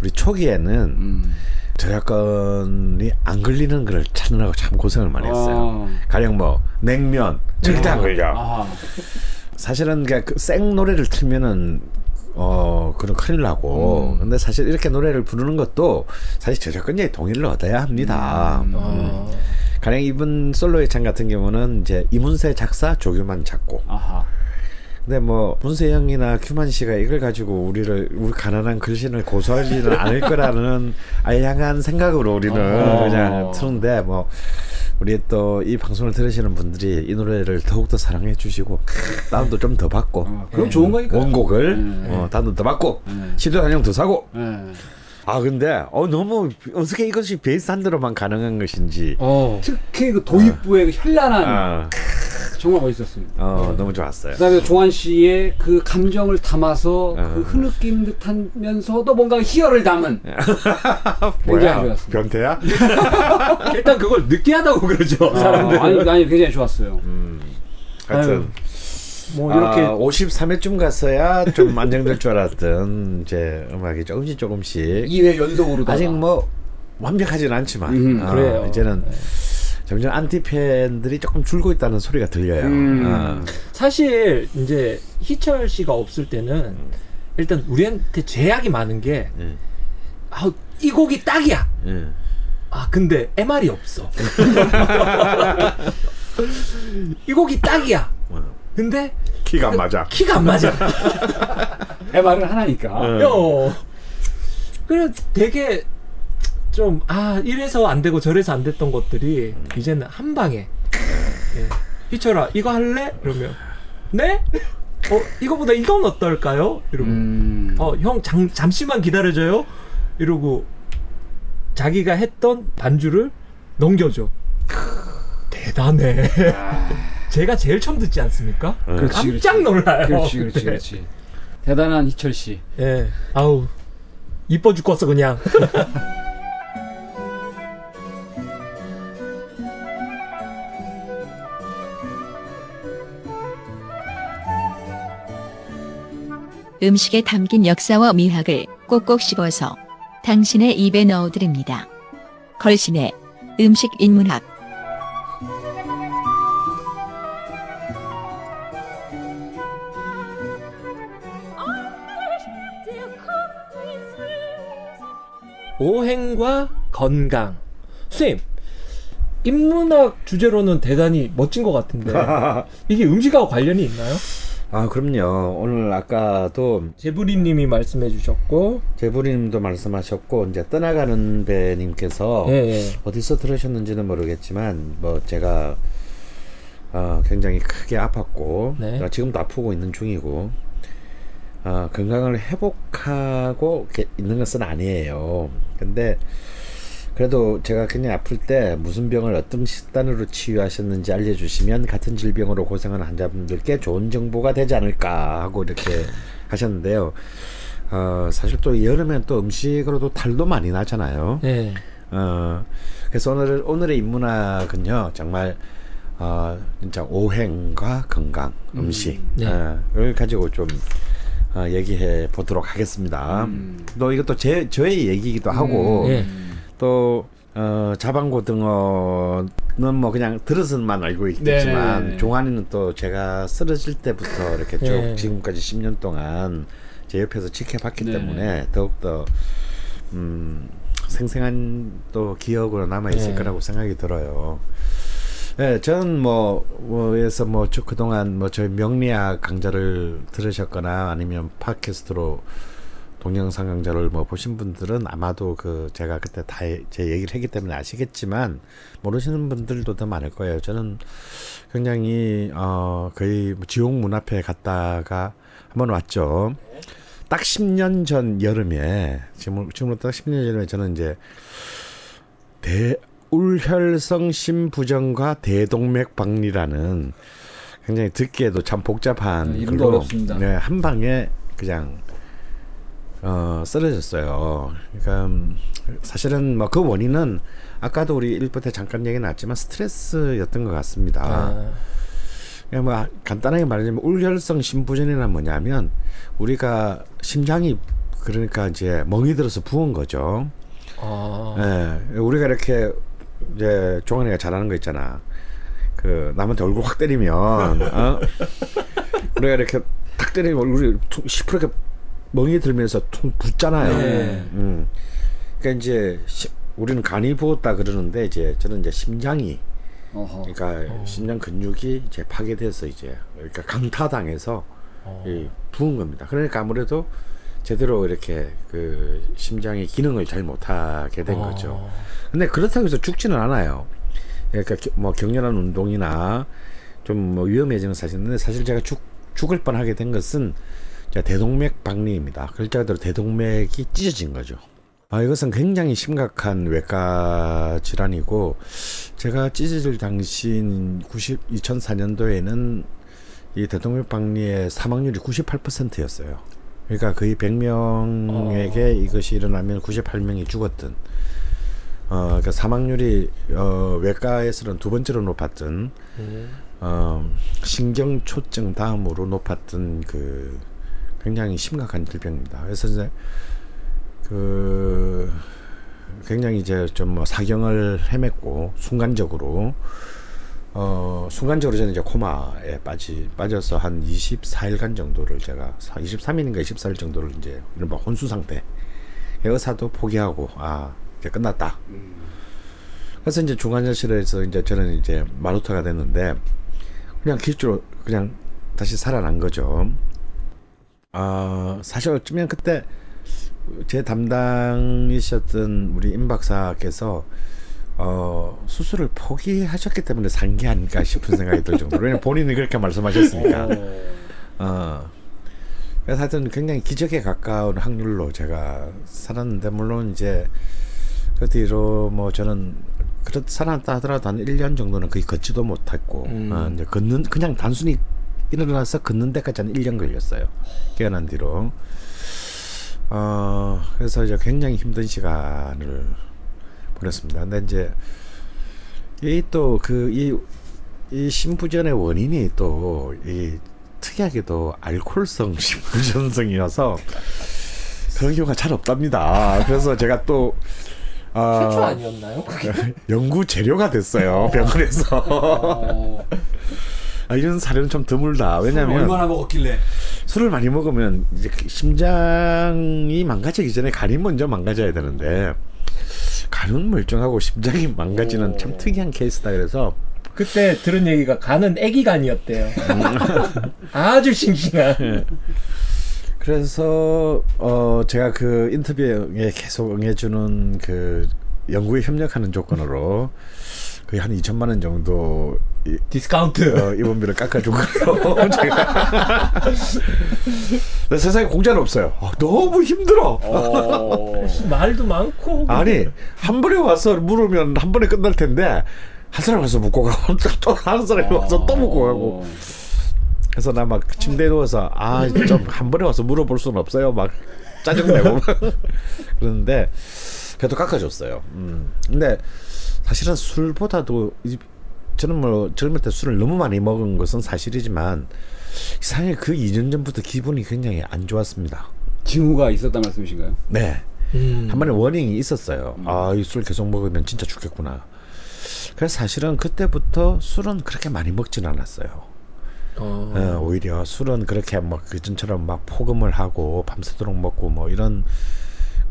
우리 초기에는 음. 저작권이 안 걸리는 걸 찾느라고 참 고생을 많이 했어요. 아. 가령 뭐 냉면 절대 안 걸려. 아. 사실은 그 생 노래를 틀면은 어 그런 큰일 나고 음. 근데 사실 이렇게 노래를 부르는 것도 사실 저작권자의 동의를 얻어야 합니다. 음. 음. 가령 이번 솔로의 창 같은 경우는 이제 이문세 작사 조규만 작곡. 아하. 근데 뭐 문세 형이나 규만 씨가 이걸 가지고 우리를 우리 가난한 글신을 고소하지는 않을 거라는 알량한 생각으로 우리는 어. 그냥 트는데 뭐 우리 또 이 방송을 들으시는 분들이 이 노래를 더욱더 사랑해 주시고 다운도 좀 더 받고 어, 그럼 네. 좋은 거니까 원곡을 네. 어, 다운도 더 받고 시도 네. 한영 더 사고 네. 아 근데 어 너무 어떻게 이것이 베이스 한 대로만 가능한 것인지 어. 특히 그 도입부의 어. 그 현란한 어. 정말 멋있었습니다. 어 네. 너무 좋았어요. 그다음에 종환 씨의 그 감정을 담아서 어. 그 흐느낀 듯하면서도 뭔가 희열을 담은. 뭐야? 좋았습니다. 변태야? 일단 그걸 느끼하다고 그러죠. 어, 사람들. 아니 아니 굉장히 좋았어요. 음, 하여튼 뭐 이렇게 아, 오십삼 회쯤 가서야 좀 안정될 줄 알았던 이제 음악이 조금씩 조금씩 이 회 연속으로 아직 뭐 완벽하진 않지만 음, 어, 그래요. 이제는. 네. 점점 안티 팬들이 조금 줄고 있다는 소리가 들려요. 음. 어. 사실 이제 희철 씨가 없을 때는 일단 우리한테 제약이 많은 게 아, 이 음. 곡이 딱이야. 음. 아 근데 엠알이 없어. 이 곡이 딱이야. 근데 키가 안 맞아. 키가 안 맞아. 엠알은 하나니까. 음. 어. 그래 되게. 좀 아 이래서 안 되고 저래서 안 됐던 것들이 이제는 한 방에 예. 희철아 이거 할래? 이러면 네? 어 이거보다 이건 어떨까요? 이러고 음. 어 형 잠시만 기다려줘요? 이러고 자기가 했던 반주를 넘겨줘. 대단해. 제가 제일 처음 듣지 않습니까? 그렇지, 깜짝 놀라요. 그렇지 그렇지 그렇지. 대단한 희철 씨. 예. 아우 이뻐 죽겠어 그냥. 음식에 담긴 역사와 미학을 꼭꼭 씹어서 당신의 입에 넣어드립니다. 걸신의 음식 인문학. 오행과 건강. 선생님, 인문학 주제로는 대단히 멋진 것 같은데 이게 음식하고 관련이 있나요? 아 그럼요. 오늘 아까도 제브리 님이 말씀해 주셨고 제브리 님도 말씀하셨고 이제 떠나가는 배 님께서 예, 예. 어디서 들으셨는지는 모르겠지만 뭐 제가 어, 굉장히 크게 아팠고 네. 지금도 아프고 있는 중이고 어, 건강을 회복하고 있는 것은 아니에요. 근데 그래도 제가 굉장히 아플 때 무슨 병을 어떤 식단으로 치유하셨는지 알려주시면 같은 질병으로 고생하는 환자분들께 좋은 정보가 되지 않을까 하고 이렇게 하셨는데요. 어, 사실 또 여름엔 또 음식으로도 탈도 많이 나잖아요. 네. 어, 그래서 오늘, 오늘의 인문학은요, 정말, 어, 진짜 오행과 건강, 음식을 음, 네. 어, 가지고 좀, 어, 얘기해 보도록 하겠습니다. 음. 또 이것도 제, 저의 얘기이기도 하고, 음, 네. 또 어, 자반고등어는 뭐 그냥 들어서만 알고 있겠지만 네. 종환이는 또 제가 쓰러질 때부터 이렇게 쭉 네. 지금까지 십 년 동안 제 옆에서 지켜봤기 네. 때문에 더욱더 음, 생생한 또 기억으로 남아있을 네. 거라고 생각이 들어요. 네, 저는 뭐, 뭐에서 뭐 쭉 그동안 뭐 저희 명리학 강좌를 들으셨거나 아니면 팟캐스트로 동양상영자를 뭐 보신 분들은 아마도 그 제가 그때 다 제 얘기를 했기 때문에 아시겠지만 모르시는 분들도 더 많을 거예요. 저는 굉장히 어 거의 지옥 문 앞에 갔다가 한번 왔죠. 딱 십 년 전 여름에 지금 지금부터 딱 십 년 전에 저는 이제 대 울혈성 심부전과 대동맥 박리라는 굉장히 듣기에도 참 복잡한 이름도 어렵습니다. 네, 한 방에 그냥 어, 쓰러졌어요. 그러니까 사실은 뭐 그 원인은 아까도 우리 일부 때 잠깐 얘기 나왔지만 스트레스였던 것 같습니다. 아. 그냥 뭐 간단하게 말하자면 울혈성 심부전이란 뭐냐면 우리가 심장이 그러니까 이제 멍이 들어서 부은 거죠. 아. 예, 우리가 이렇게 이제 종환이가 잘하는 거 있잖아. 그 남한테 얼굴 확 때리면 어? 우리가 이렇게 탁 때리면 얼굴이 시퍼렇게 멍이 들면서 퉁 붓잖아요. 네. 음. 그러니까 이제 시, 우리는 간이 부었다 그러는데 이제 저는 이제 심장이 어허. 그러니까 어. 심장 근육이 이제 파괴돼서 이제 그러니까 강타당해서 어. 이, 부은 겁니다. 그러니까 아무래도 제대로 이렇게 그 심장의 기능을 잘 못하게 된 어. 거죠. 근데 그렇다고 해서 죽지는 않아요. 그러니까 뭐 격렬한 운동이나 좀 뭐 위험해지는 사실인데 사실 제가 죽 죽을 뻔하게 된 것은 대동맥 박리입니다. 글자 그대로 대동맥이 찢어진 거죠. 아, 이것은 굉장히 심각한 외과 질환이고 제가 찢어질 당시인 이천사 년도에는 이 대동맥 박리의 사망률이 구십팔 퍼센트였어요. 그러니까 거의 백 명에게 어... 이것이 일어나면 구십팔 명이 죽었던 어, 그러니까 사망률이 어, 외과에서는 두 번째로 높았던 음. 어, 신경초증 다음으로 높았던 그 굉장히 심각한 질병입니다. 그래서 이제 그 굉장히 이제 좀 뭐 사경을 헤맸고 순간적으로 어 순간적으로 저는 이제 코마에 빠지 빠져서 한 이십사 일간 정도를 제가 이십삼 일인가 이십사 일 정도를 이제 이른바 혼수 상태. 의사도 포기하고 아 이제 끝났다. 그래서 이제 중환자실에서 이제 저는 이제 마루타가 됐는데 그냥 길주로 그냥 다시 살아난 거죠. 어, 사실 어쩌면 그때 제 담당이셨던 우리 임 박사께서 어, 수술을 포기하셨기 때문에 산 게 아닐까 싶은 생각이 들 정도로 왜냐면 본인이 그렇게 말씀하셨으니까 어, 그래서 하여튼 굉장히 기적에 가까운 확률로 제가 살았는데 물론 이제 그 뒤로 뭐 저는 그렇 살았다 하더라도 한 일 년 정도는 거의 걷지도 못했고 음. 어, 이제 걷는 그냥 단순히 일어나서 걷는 데까지 한 일 년 걸렸어요. 깨어난 뒤로. 어, 그래서 이제 굉장히 힘든 시간을 보냈습니다. 근데 이제, 이 또 그, 이, 이 심부전의 원인이 또, 이 특이하게도 알코올성 심부전성이어서 그런 경우가 잘 없답니다. 그래서 제가 또, 어, 최초 아니었나요? 연구 재료가 됐어요. 병원에서. 아, 이런 사례는 좀 드물다. 왜냐면 얼마나 먹었길래 술을 많이 먹으면 이제 심장이 망가지기 전에 간이 먼저 망가져야 되는데 간은 멀쩡하고 심장이 망가지는 오. 참 특이한 케이스다. 그래서 그때 들은 얘기가 간은 애기 간이었대요. 아주 싱싱한. 그래서 어 제가 그 인터뷰에 계속 응해주는 그 연구에 협력하는 조건으로 거의 한 이천만 원 정도 이, 디스카운트 어, 입원비를 깎아준 걸로 제가 세상에 공짜는 없어요. 아, 너무 힘들어. 어... 말도 많고 아니 한 번에 와서 물으면 한 번에 끝날 텐데 한 사람 와서 묻고 가고 또 다른 사람이 와서 어... 또 묻고 가고 그래서 나 막 침대에 누워서 아 좀 한 번에 와서 물어볼 수는 없어요 막 짜증내고 막 그러는데 그래도 깎아줬어요. 음. 근데 사실은 술보다도 저는 뭐 젊을 때 술을 너무 많이 먹은 것은 사실이지만 이상하게 그 이 년 전부터 기분이 굉장히 안 좋았습니다. 징후가 있었단 말씀이신가요? 네. 음. 한 번에 워닝이 있었어요. 음. 아, 이 술 계속 먹으면 진짜 죽겠구나. 그래서 사실은 그때부터 술은 그렇게 많이 먹진 않았어요. 어. 어, 오히려 술은 그렇게 막 그전처럼 막 포금을 하고 밤새도록 먹고 뭐 이런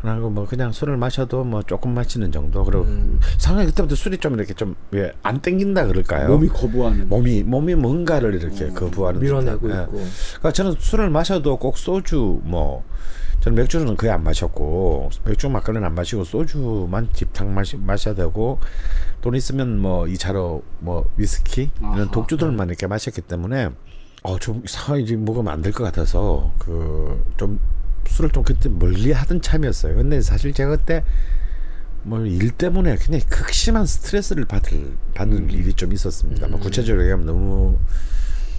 하고 뭐 그냥 술을 마셔도 뭐 조금 마시는 정도. 그리고 음. 상당히 그때부터 술이 좀 이렇게 좀 왜 안 땡긴다 그럴까요? 몸이 거부하는. 몸이 몸이 뭔가를 이렇게 음. 거부하는. 밀어내고 예. 있고. 그러니까 저는 술을 마셔도 꼭 소주 뭐 저는 맥주는 거의 안 마셨고, 맥주 막걸리는 안 마시고 소주만 집탕 마시, 마셔야 되고, 돈 있으면 뭐 이 차로 뭐 위스키 이런 아하, 독주들만 네. 이렇게 마셨기 때문에 어, 좀 이상하게 먹으면 안 될 것 같아서 그 좀 술을 좀 그때 멀리 하던 참이었어요. 근데 사실 제가 그때 뭐 일 때문에 굉장히 극심한 스트레스를 받을, 받는 음. 일이 좀 있었습니다. 음. 뭐 구체적으로 얘기하면 너무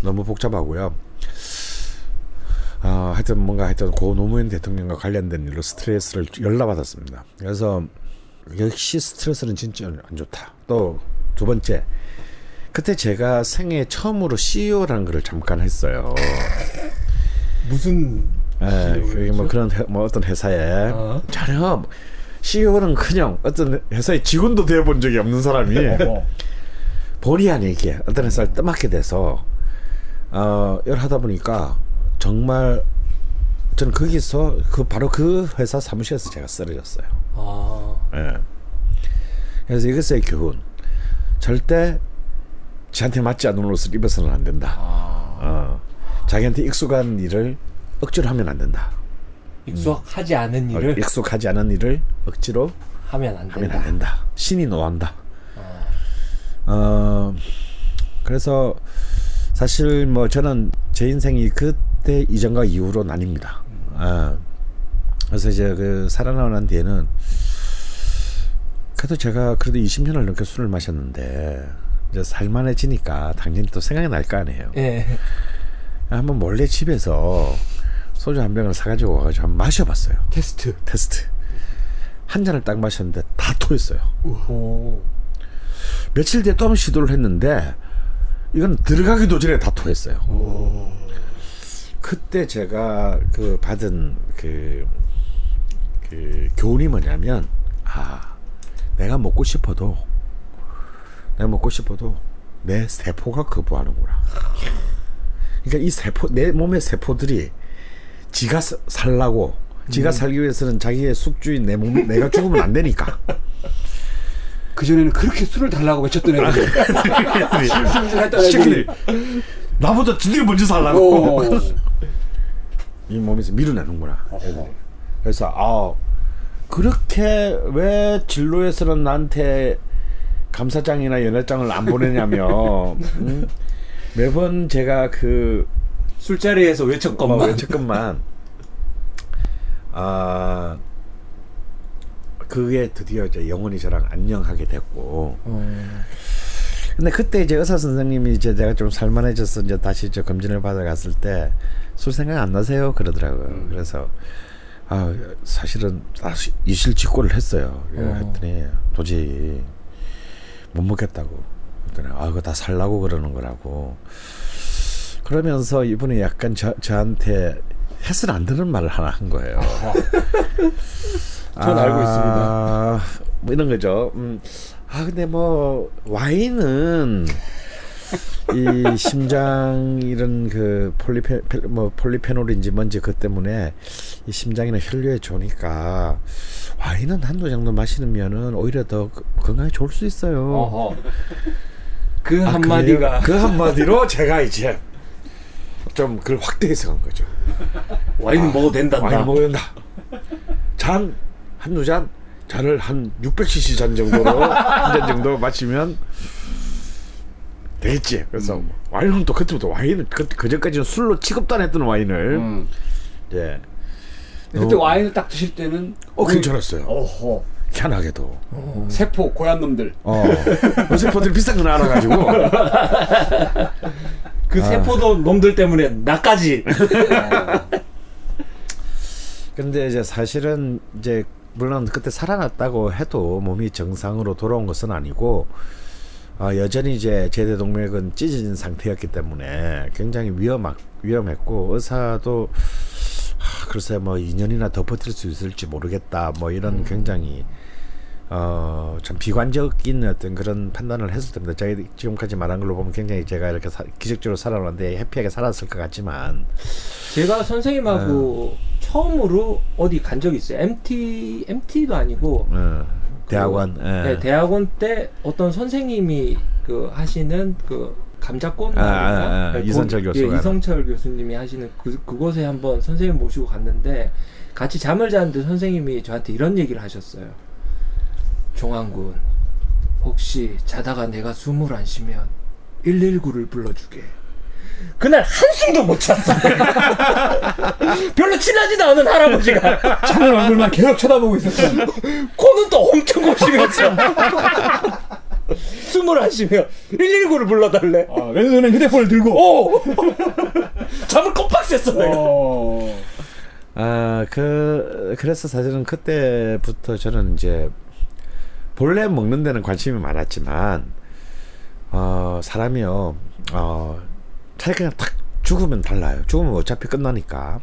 너무 복잡하고요. 어, 하여튼 뭔가 하여튼 고 노무현 대통령과 관련된 일로 스트레스를 열나받았습니다. 그래서 역시 스트레스는 진짜 안 좋다. 또 두 번째, 그때 제가 생애 처음으로 씨이오라는 글을 잠깐 했어요. 무슨 예, 뭐 그런 해, 뭐 어떤 회사에 어? 전혀 씨이오는 그냥 어떤 회사의 직원도 되어본 적이 없는 사람이 어. 본의 아니게 어떤 회사를 떠맡게 돼서 어, 일 하다 보니까 정말 저는 거기서 그 바로 그 회사 사무실에서 제가 쓰러졌어요. 아. 예. 그래서 이것의 교훈, 절대 지한테 맞지 않는 옷을 입어서는 안 된다. 아. 어. 자기한테 익숙한 일을 억지로 하면 안 된다. 익숙하지 않은 일을 어, 익숙하지 않은 일을 억지로 하면 안 된다. 하면 안 된다. 신이 노한다. 아. 어. 그래서 사실 뭐 저는 제 인생이 그때 이전과 이후로 나뉩니다. 아, 그래서 이제 그 살아나고 난 뒤에는 그래도 제가 그래도 이십 년을 넘게 술을 마셨는데 이제 살만해지니까 당연히 또 생각이 날 거 아니에요. 예. 한번 몰래 집에서 소주 한 병을 사가지고 와가지고 한번 마셔봤어요. 테스트. 테스트. 한 잔을 딱 마셨는데 다 토했어요. 오. 며칠 뒤에 또 한번 시도를 했는데 이건 들어가기도 전에 다 토했어요. 오. 그때 제가 그 받은 그, 그 교훈이 뭐냐면, 아, 내가 먹고 싶어도, 내가 먹고 싶어도 내 세포가 거부하는구나. 그러니까 이 세포, 내 몸의 세포들이 지가 살라고, 지가 음. 살기 위해서는 자기의 숙주인 내 몸, 내가 죽으면 안 되니까. 그전에는 그렇게 술을 달라고 외쳤던 애들이 심심을 했던 애들이 나보다 진짜 먼저 살라고 이 몸에서 밀어내는구나. 어. 그래서 아 그렇게 왜 진로에서는 나한테 감사장이나 연애장을 안 보내냐며 음? 매번 제가 그 술자리에서 외쳤건만 어, 외쳤건만 아 그게 드디어 이제 영원히 저랑 안녕하게 됐고. 음. 근데 그때 이제 의사 선생님이 이제 내가 좀 살만해져서 이제 다시 이제 검진을 받아갔을 때 술 생각 안 나세요? 그러더라고요. 음. 그래서 아 사실은 다시 이실직고를 했어요. 어. 했더니 도저히 못 먹겠다고. 그랬더니 아 이거 다 살라고 그러는 거라고. 그러면서 이분이 약간 저, 저한테 해서는 안 되는 말을 하나 한 거예요. 전 아, 알고 있습니다. 뭐 이런 거죠. 음, 아 근데 뭐 와인은 이 심장 이런 그 폴리페 뭐 폴리페놀인지 뭔지 그 때문에 이 심장이나 혈류에 좋으니까 와인은 한두 잔도 마시면은 오히려 더 건강에 좋을 수 있어요. 어허. 그 아, 한마디가 그, 그 한마디로 제가 이제 좀 그걸 확대해서 간 거죠. 와인은 아, 먹어도 된다. 와인 먹어도 된다. 잔 한두 잔, 잔을 한 육백 씨씨 잔 정도로 한 잔 정도 마시면 되겠지. 그래서 음. 와인은 또 그때부터 와인은 그, 그전까지는 술로 취급도 안 했던 와인을 음. 예. 그때 어, 와인을 딱 드실 때는 어 괜찮았어요. 어허. 희한하게도 어. 세포 고얀 놈들 어. 그 세포들이 비싼 건 알아가지고 그 아. 세포도 놈들 때문에 나까지 근데 이제 사실은 이제 물론 그때 살아났다고 해도 몸이 정상으로 돌아온 것은 아니고 어 여전히 이제 제대동맥은 찢어진 상태였기 때문에 굉장히 위험하, 위험했고 의사도 아, 글쎄 뭐 이 년이나 더 버틸 수 있을지 모르겠다 뭐 이런 음. 굉장히 어, 참 비관적인 어떤 그런 판단을 했을 겁니다. 제가 지금까지 말한 걸로 보면 굉장히 제가 이렇게 사, 기적적으로 살아왔는데 해피하게 살았을 것 같지만 제가 선생님하고 음. 처음으로 어디 간 적이 있어요. 엠티, 엠티도 아니고 음, 그, 대학원 예. 네, 대학원 때 어떤 선생님이 그 하시는 그 감자꽃? 아, 아, 아, 이성철 교수가. 예, 이성철 교수님이 하시는 그, 그곳에 한번 선생님 모시고 갔는데 같이 잠을 자는데 선생님이 저한테 이런 얘기를 하셨어요. 종환군, 혹시 자다가 내가 숨을 안 쉬면 일일구를 불러주게. 그날 한숨도 못 잤어요. 별로 친하지도 않은 할아버지가 자는 얼굴만 계속 쳐다보고 있었어요. 코는 또 엄청 고시면서 숨을 안 쉬며 일일구를 불러달래. 아, 왼손에 휴대폰을 들고. 잠을 꼼빡 샜어 내가. 어... 아, 그, 그래서 사실은 그때부터 저는 이제 본래 먹는 데는 관심이 많았지만 어, 사람이요 어, 차라리 그냥 탁 죽으면 달라요. 죽으면 어차피 끝나니까.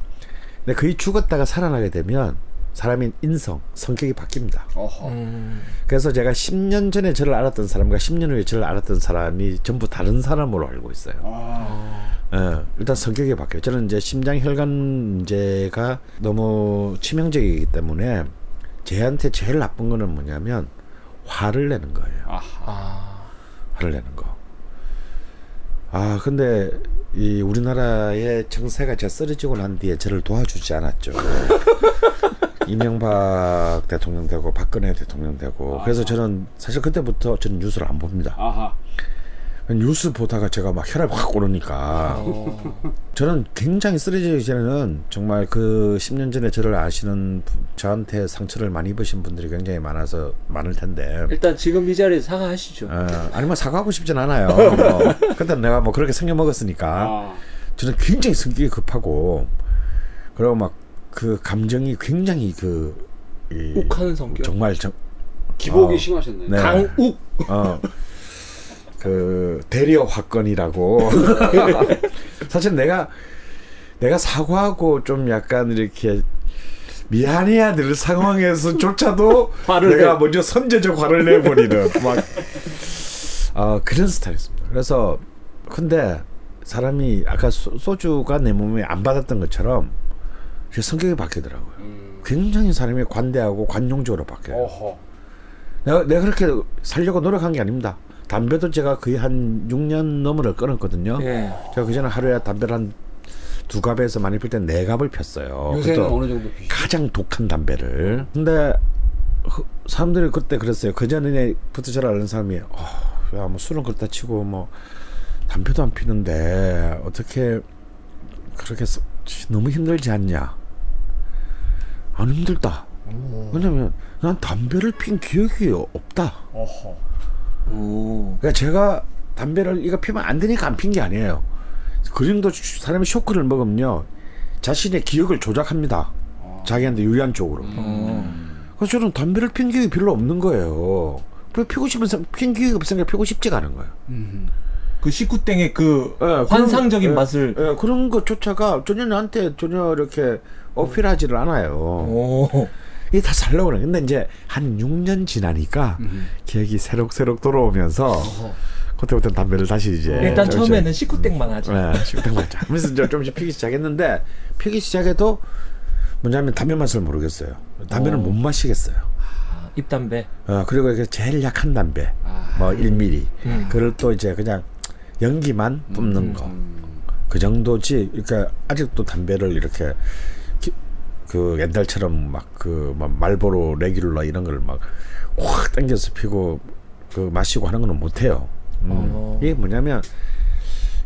근데 거의 죽었다가 살아나게 되면 사람인 인성, 성격이 바뀝니다. 음. 그래서 제가 십 년 전에 저를 알았던 사람과 십 년 후에 저를 알았던 사람이 전부 다른 사람으로 알고 있어요. 아. 어, 일단 성격이 바뀌어요. 저는 이제 심장 혈관 문제가 너무 치명적이기 때문에 제한테 제일 나쁜 거는 뭐냐면 화를 내는 거예요. 아하. 화를 내는 거. 아, 근데 이 우리나라의 정세가 제가 쓰러지고 난 뒤에 저를 도와주지 않았죠. 이명박 대통령 되고 박근혜 대통령 되고. 아하. 그래서 저는 사실 그때부터 저는 뉴스를 안 봅니다. 아하. 뉴스 보다가 제가 막 혈압이 확 오르니까. 어. 저는 굉장히 쓰러지기 전에는 정말 그 십 년 전에 저를 아시는 분, 저한테 상처를 많이 입으신 분들이 굉장히 많아서 많을 텐데 일단 지금 이 자리에서 사과하시죠. 어, 아니면 사과하고 싶진 않아요. 뭐. 근데 내가 뭐 그렇게 생겨 먹었으니까. 아. 저는 굉장히 성격이 급하고 그리고 막 그 감정이 굉장히 그 이, 욱하는 성격 정말 정, 기복이 어, 심하셨네요. 네. 강욱. 어. 그 대리어 화건이라고. 사실 내가 내가 사과하고 좀 약간 이렇게 미안해야 될 상황에서조차도 내가 내. 먼저 선제적 화를 내버리는 막 어, 그런 스타일이었습니다. 그래서 근데 사람이 아까 소, 소주가 내 몸에 안 받았던 것처럼 제 성격이 바뀌더라고요. 음. 굉장히 사람이 관대하고 관용적으로 바뀌어요. 어허. 내가 내가 그렇게 살려고 노력한 게 아닙니다. 담배도 제가 거의 한 육 년 넘어를 끊었거든요. 예. 제가 그전에 하루에 담배를 한 두 갑에서 많이 필 때는 네 갑을 폈어요. 요새는 어느 정도 피시죠? 가장 독한 담배를. 근데 사람들이 그때 그랬어요. 그전에부터 저를 아는 사람이 어, 야, 뭐 술은 그렇다 치고 뭐 담배도 안 피는데 어떻게 그렇게 너무 힘들지 않냐. 안 힘들다. 오. 왜냐면 난 담배를 핀 기억이 없다. 어허. 오. 그러니까 제가 담배를 이거 피면 안 되니까 안 핀 게 아니에요. 그 정도 사람이 쇼크를 먹으면요 자신의 기억을 조작합니다. 아. 자기한테 유리한 쪽으로. 음. 그래서 저는 담배를 핀 기억이 별로 없는 거예요. 그리고 피고 싶은 핀 기억이 없으니까 피고 싶지가 않은 거예요. 음. 그 식구땡의 그 예, 환상적인 그런, 맛을 예, 예, 그런 것조차가 전혀 나한테 전혀 이렇게 어필하지를 않아요. 오. 이게 다 잘 나오네. 근데 이제 한 육 년 지나니까 음. 기억이 새록새록 돌아오면서 어허. 그때부터 담배를 다시 이제 일단 조금씩, 처음에는 식구땡만 음, 하자. 네, 식구땡만 하자. 그래서 이제 조금씩 피기 시작했는데 피기 시작해도 뭐냐면 담배 맛을 모르겠어요. 담배는 못 마시겠어요. 아, 입담배. 어, 그리고 이렇게 제일 약한 담배, 아, 뭐 일 밀리미터, 음. 그걸 또 이제 그냥 연기만 뿜는 음. 거, 그 정도지. 그러니까 아직도 담배를 이렇게. 그 옛날처럼 막 그 막 말보로 레귤라 이런 걸 막 확 당겨서 피고 그 마시고 하는 거는 못 해요. 음. 이게 뭐냐면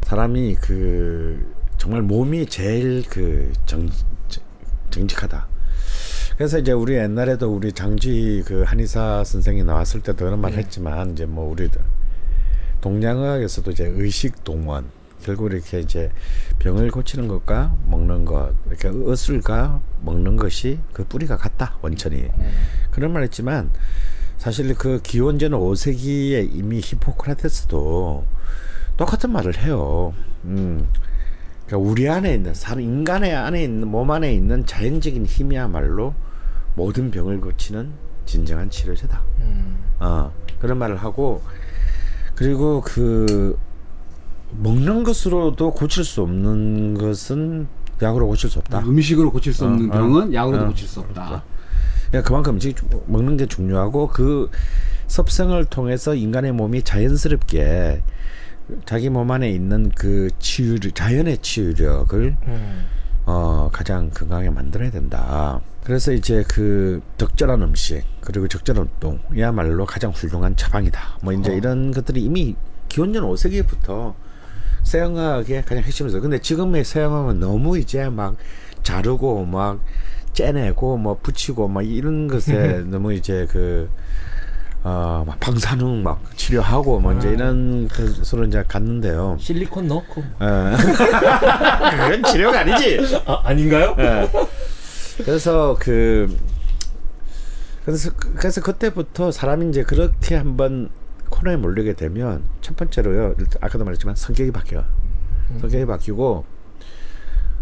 사람이 그 정말 몸이 제일 그 정, 정직하다. 그래서 이제 우리 옛날에도 우리 장지 그 한의사 선생이 나왔을 때도 그런 말 했지만 이제 뭐 우리 동양의학에서도 이제 의식 동원 결국 이렇게 이제 병을 고치는 것과 먹는 것, 이렇게 어술과 먹는 것이 그 뿌리가 같다, 원천이. 음. 그런 말 했지만, 사실 그 기원전 오 세기에 이미 히포크라테스도 똑같은 말을 해요. 음. 그러니까 우리 안에 있는, 사람, 인간의 안에 있는, 몸 안에 있는 자연적인 힘이야말로 모든 병을 고치는 진정한 치료제다. 음. 어, 그런 말을 하고, 그리고 그, 먹는 것으로도 고칠 수 없는 것은 약으로 고칠 수 없다. 음식으로 고칠 수 없는 어, 병은 어, 약으로도 어, 고칠 수 없다. 그러니까 그만큼 먹는 게 중요하고 그 섭생을 통해서 인간의 몸이 자연스럽게 자기 몸 안에 있는 그 치유력, 자연의 치유력을 음. 어, 가장 건강하게 만들어야 된다. 그래서 이제 그 적절한 음식 그리고 적절한 운동이야말로 가장 훌륭한 처방이다. 뭐 이제 어. 이런 것들이 이미 기원전 오 세기부터 서양학의 가장 핵심이었어요. 근데 지금의 서양학은 너무 이제 막 자르고 막 째내고 뭐 붙이고 막 이런 것에 너무 이제 그 어, 막 방사능 막 치료하고 뭐 이제 이런 것으로 이제 갔는데요. 실리콘 넣고. 그건 치료가 아니지. 아, 아닌가요? 네. 그래서 그 그래서 그래서 그때부터 사람이 이제 그렇게 한번 코너에 몰리게 되면 첫 번째로요. 아까도 말했지만 성격이 바뀌어요. 음. 성격이 바뀌고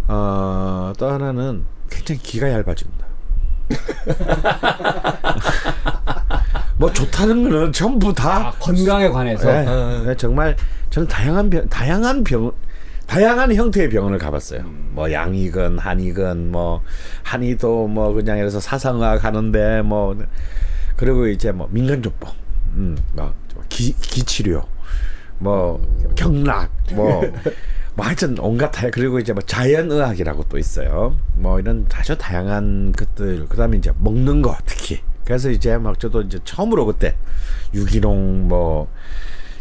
어, 또 하나는 굉장히 귀가 얇아집니다. 뭐 좋다는 거는 전부 다 아, 건강에 관해서 네, 네, 정말 저는 다양한 병, 다양한 병, 다양한 형태의 병원을 가봤어요. 음. 뭐 양이건 한의건 뭐 한의도 뭐 그냥 이래서 사상학 하는데 뭐 그리고 이제 뭐 민간요법, 음, 뭐 기, 기치료, 뭐 음. 경락, 뭐. 뭐 하여튼 온갖 다 그리고 이제 뭐 자연의학이라고 또 있어요. 뭐 이런 아주 다양한 것들. 그다음에 이제 먹는 거 특히. 그래서 이제 막 저도 이제 처음으로 그때 유기농 뭐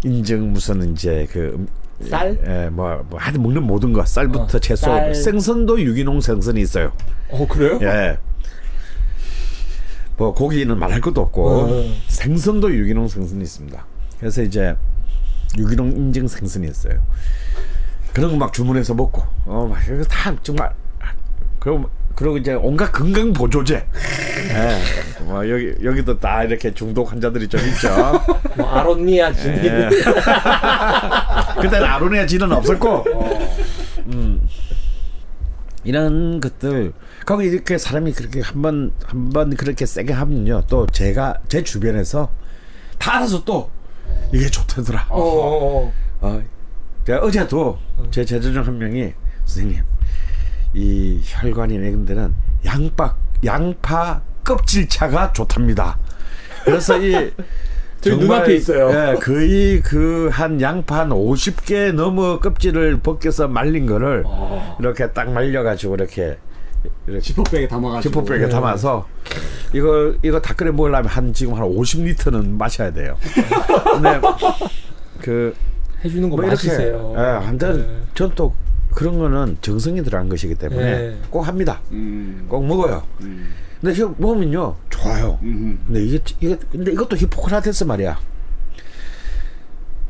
인증 무슨 이제 그 쌀? 예, 뭐, 뭐 하여튼 먹는 모든 거 쌀부터 어, 채소 쌀. 생선도 유기농 생선이 있어요. 어 그래요? 예. 뭐 고기는 말할 것도 없고 어. 생선도 유기농 생선이 있습니다. 그래서 이제 유기농 인증 생선이 있어요. 그런 거 막 주문해서 먹고, 어, 막, 이거 다, 정말, 그리고, 그리고 이제 온갖 건강 보조제. 예. 뭐, 여기, 여기도 다 이렇게 중독 환자들이 좀 있죠. 뭐, 아로니아진. 예. 그때는 아로니아진은 없었고, 음. 이런 것들. 거기 이렇게 사람이 그렇게 한 번, 한 번 그렇게 세게 하면요. 또 제가, 제 주변에서 다 알아서 또, 이게 좋다더라. 어. 어. 제가 어제도 제 제자 중 한 명이 선생님 이 혈관이나 이런 데는 양파, 양파 껍질차가 좋답니다. 그래서 이 정말 눈앞에 있어요. 예, 거의 그 한 양파 한 오십 개 넘어 껍질을 벗겨서 말린 거를 아. 이렇게 딱 말려가지고 이렇게, 이렇게 지퍼백에 담아가지고 지퍼백에 담아서 이거 이거 다 끓여 먹으려면 한 지금 한 오십 리터는 마셔야 돼요. 근데 그 해주는 거 뭐 맛있어요. 예, 아무튼 네. 전 또 그런 거는 정성이 들어간 것이기 때문에 네. 꼭 합니다. 음. 꼭 먹어요. 음. 근데 이거 먹으면요 좋아요. 음. 근데 이게 이게 근데 이것도 히포크라테스 말이야.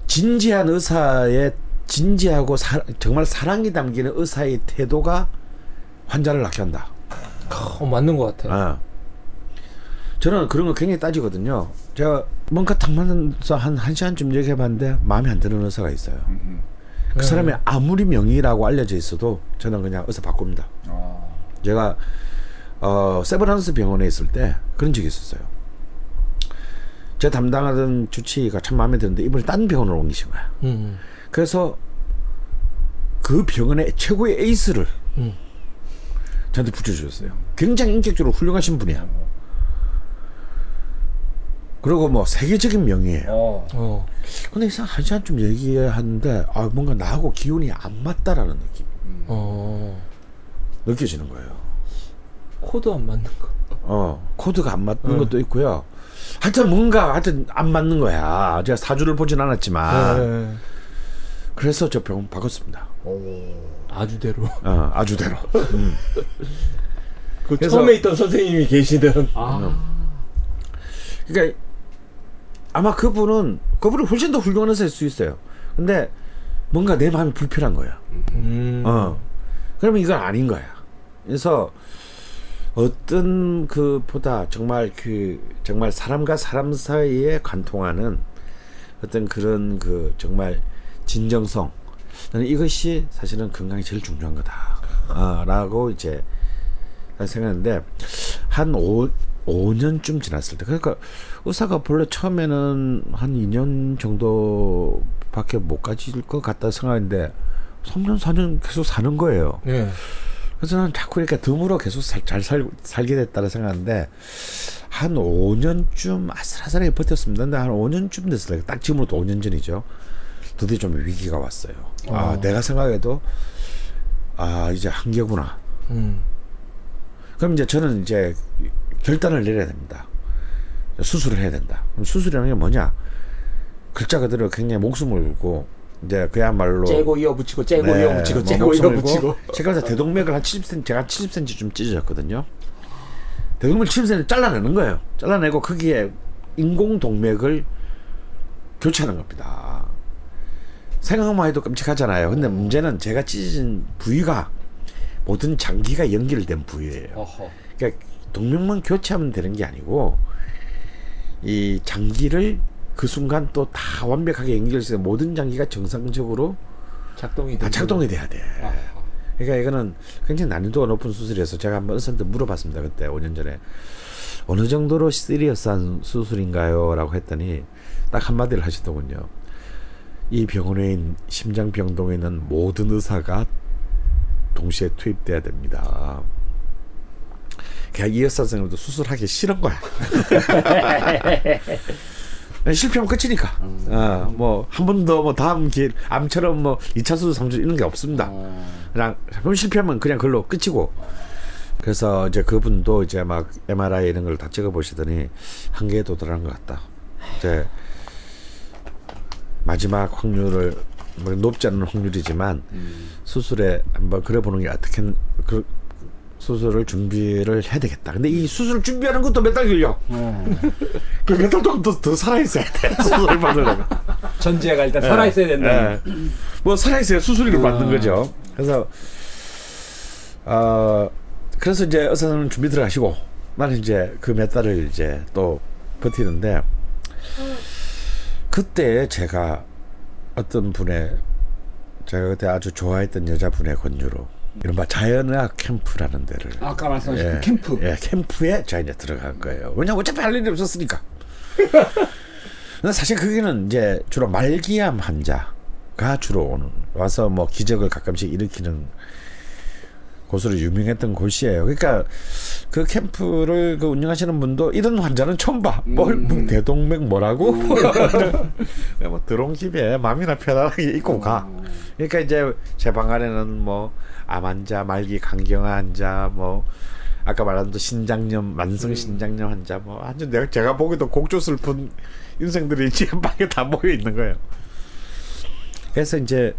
진지한 의사의 진지하고 사, 정말 사랑이 담기는 의사의 태도가 환자를 낫게 한다. 어, 맞는 것 같아요. 예. 저는 그런 거 굉장히 따지거든요. 제가 뭔가 탁 만나서 한 한 시간쯤 얘기해봤는데 마음에 안 드는 의사가 있어요. 음, 그 네. 사람이 아무리 명의라고 알려져 있어도 저는 그냥 의사 바꿉니다. 아. 제가 어, 세브란스 병원에 있을 때 그런 적이 있었어요. 제 담당하던 주치의가 참 마음에 드는데 이번에 딴 병원으로 옮기신 거야. 음. 그래서 그 병원의 최고의 에이스를 음. 저한테 붙여주셨어요. 굉장히 인격적으로 훌륭하신 분이야. 그리고 뭐 세계적인 명의예요. 어. 어. 근데 이상 한 시간쯤 얘기하는데 아 뭔가 나하고 기운이 안 맞다라는 느낌. 음. 어. 느껴지는 거예요. 코드 안 맞는 거. 어, 코드가 안 맞는 어. 것도 있고요. 하여튼 뭔가 하여튼 안 맞는 거야. 제가 사주를 보진 않았지만. 네. 그래서 저 병원 바꿨습니다. 오. 아주대로. 어, 아주대로. 음. 그 그래서, 처음에 있던 선생님이 계시던. 아. 음. 그러니까. 아마 그분은 그분은 훨씬 더 훌륭한 의사일 수 있어요. 근데 뭔가 내 마음이 불편한 거야. 음. 어. 그러면 이건 아닌 거야. 그래서 어떤 그보다 정말 그 정말 사람과 사람 사이에 관통하는 어떤 그런 그 정말 진정성. 나는 이것이 사실은 건강이 제일 중요한 거다. 어, 라고 이제 생각했는데 한 오. 오 년쯤 지났을 때. 그러니까 의사가 본래 처음에는 한 이 년 정도밖에 못 가질 것 같다 생각했는데 삼 년, 사 년 계속 사는 거예요. 네. 그래서 난 자꾸 이렇게 드물어 계속 살, 잘 살, 살게 됐다고 생각하는데 한 오 년쯤 아슬아슬하게 버텼습니다. 근데 한 오 년쯤 됐을 때 딱 지금으로도 오 년 전이죠. 드디어 좀 위기가 왔어요. 어. 아, 내가 생각해도 아 이제 한계구나. 음. 그럼 이제 저는 이제 결단을 내려야 됩니다. 수술을 해야 된다. 그럼 수술이라는 게 뭐냐? 글자 그대로 굉장히 목숨을 걸고 이제 그야말로 째고 이어붙이고 째고 네, 이어붙이고 째고 뭐 이어붙이고. 제가 대동맥을 한 칠십 센티미터, 제가 칠십 센티미터쯤 찢어졌거든요. 대동맥 칠십 센티미터 잘라내는 거예요. 잘라내고 거기에 인공 동맥을 교체하는 겁니다. 생각만 해도 끔찍하잖아요. 근데 문제는 제가 찢어진 부위가 모든 장기가 연결된 부위예요. 어허. 그러니까 동맥만 교체하면 되는 게 아니고 이 장기를 그 순간 또 다 완벽하게 연결돼서 모든 장기가 정상적으로 작동이 다 작동이 돼야 돼. 아. 그러니까 이거는 굉장히 난이도가 높은 수술이어서 제가 한번 의사한테 물어봤습니다. 그때 오 년 전에 어느 정도로 시리어스한 수술인가요? 라고 했더니 딱 한마디를 하시더군요. 이 병원에 있는 심장병동에 있는 모든 의사가 동시에 투입돼야 됩니다. 그냥 이 의사 선생님도 수술하기 싫은 거야. 실패하면 끝이니까. 음. 어, 뭐, 한 번 더, 뭐, 다음 길, 암처럼 뭐, 이 차 수술, 삼 차 수술 이런 게 없습니다. 음. 그냥, 그럼 실패하면 그냥 그걸로 끝이고. 그래서 이제 그분도 이제 막 엠알아이 이런 걸 다 찍어보시더니 한계에 도달한 것 같다. 이제, 마지막 확률을, 뭐 높지 않은 확률이지만, 음. 수술에 한번 그려보는 게 어떻게, 그, 수술을 준비를 해야 되겠다. 근데 이 수술 준비하는 것도 몇 달 걸려. 음. 그 몇 달 동안 더, 더 살아있어야 돼. 수술을 받으려면. 전제가 일단 네. 살아있어야 된다. 네. 뭐 살아있어야 수술을 음. 받는 거죠. 그래서, 어, 그래서 이제 의사는 준비 들어가시고, 나는 이제 그 몇 달을 이제 또 버티는데, 그때 제가 어떤 분의, 제가 그때 아주 좋아했던 여자분의 권유로, 이른바 자연의학 캠프라는 데를 아까 말씀하신 예, 그 캠프 예, 캠프에 제가 이제 들어간 거예요. 왜냐면 어차피 할 일이 없었으니까. 사실 거기는 이제 주로 말기암 환자가 주로 오는, 와서 뭐 기적을 가끔씩 일으키는 곳으로 유명했던 곳이에요. 그러니까 그 캠프를 그 운영하시는 분도 이런 환자는 처음 봐. 뭘 음. 뭐 대동맥 뭐라고 뭐 들어온 김에 마음이나 편안하게 입고 가. 그러니까 이제 제 방 안에는 뭐 암 환자, 말기 간경화 환자, 뭐 아까 말한 또 신장염, 만성 신장염 환자, 뭐 아주 내가 제가 보기도 곡조 슬픈 인생들이 지금 방에 다 모여 있는 거예요. 그래서 이제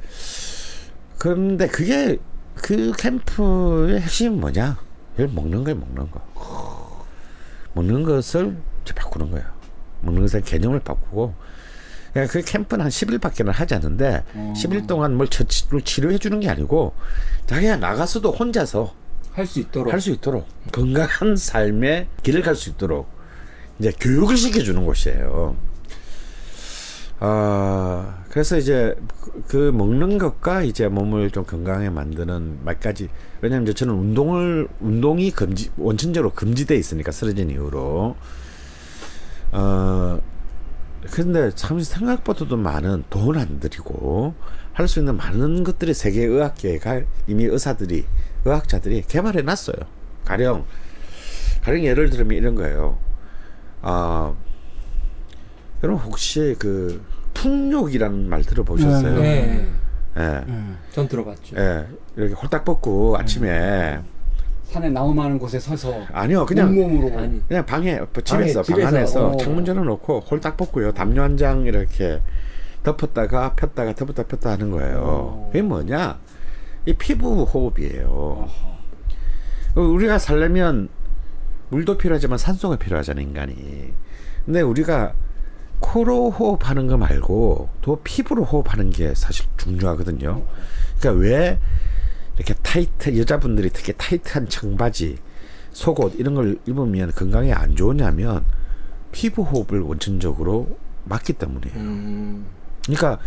그런데 그게 그 캠프의 핵심은 뭐냐? 먹는 거예요, 먹는 거. 먹는 것을 이제 바꾸는 거예요. 먹는 것의 개념을 바꾸고. 그 캠프는 한 십 일밖에는 하지 않는데 음. 십 일 동안 뭘 처치, 치료해 주는 게 아니고 자기가 나가서도 혼자서 할 수 있도록 할 수 있도록 건강한 삶의 길을 갈 수 있도록 이제 교육을 시켜주는 곳이에요. 아 어, 그래서 이제 그 먹는 것과 이제 몸을 좀 건강하게 만드는 몇 가지. 왜냐하면 이제 저는 운동을 운동이 금지 원천적으로 금지돼 있으니까 쓰러진 이후로. 어. 근데 참 생각보다도 많은 돈 안 들이고 할 수 있는 많은 것들이 세계 의학계가 이미 의사들이 의학자들이 개발해 놨어요. 가령 가령 예를 들면 이런 거예요. 아 여러분 혹시 그 풍욕이라는 말 들어보셨어요? 네. 예. 네. 네. 전 들어봤죠. 예. 이렇게 홀딱 벗고 아침에. 산에 나무 많은 곳에 서서 아니요 그냥 온몸으로 아니. 그냥 방에 집에서, 방에, 방 안에서 어. 창문 열어놓고 홀딱 벗고요 담요 한 장 이렇게 덮었다가 폈다가 덮었다 폈다 하는 거예요. 이게 뭐냐 이 피부 호흡이에요. 어허. 우리가 살려면 물도 필요하지만 산소가 필요하잖아요 인간이. 근데 우리가 코로 호흡하는 거 말고 또 피부로 호흡하는 게 사실 중요하거든요. 그러니까 왜 이렇게 타이트 여자분들이 특히 타이트한 청바지 속옷 이런 걸 입으면 건강에 안 좋으냐면 피부 호흡을 원천적으로 막기 때문이에요. 음. 그러니까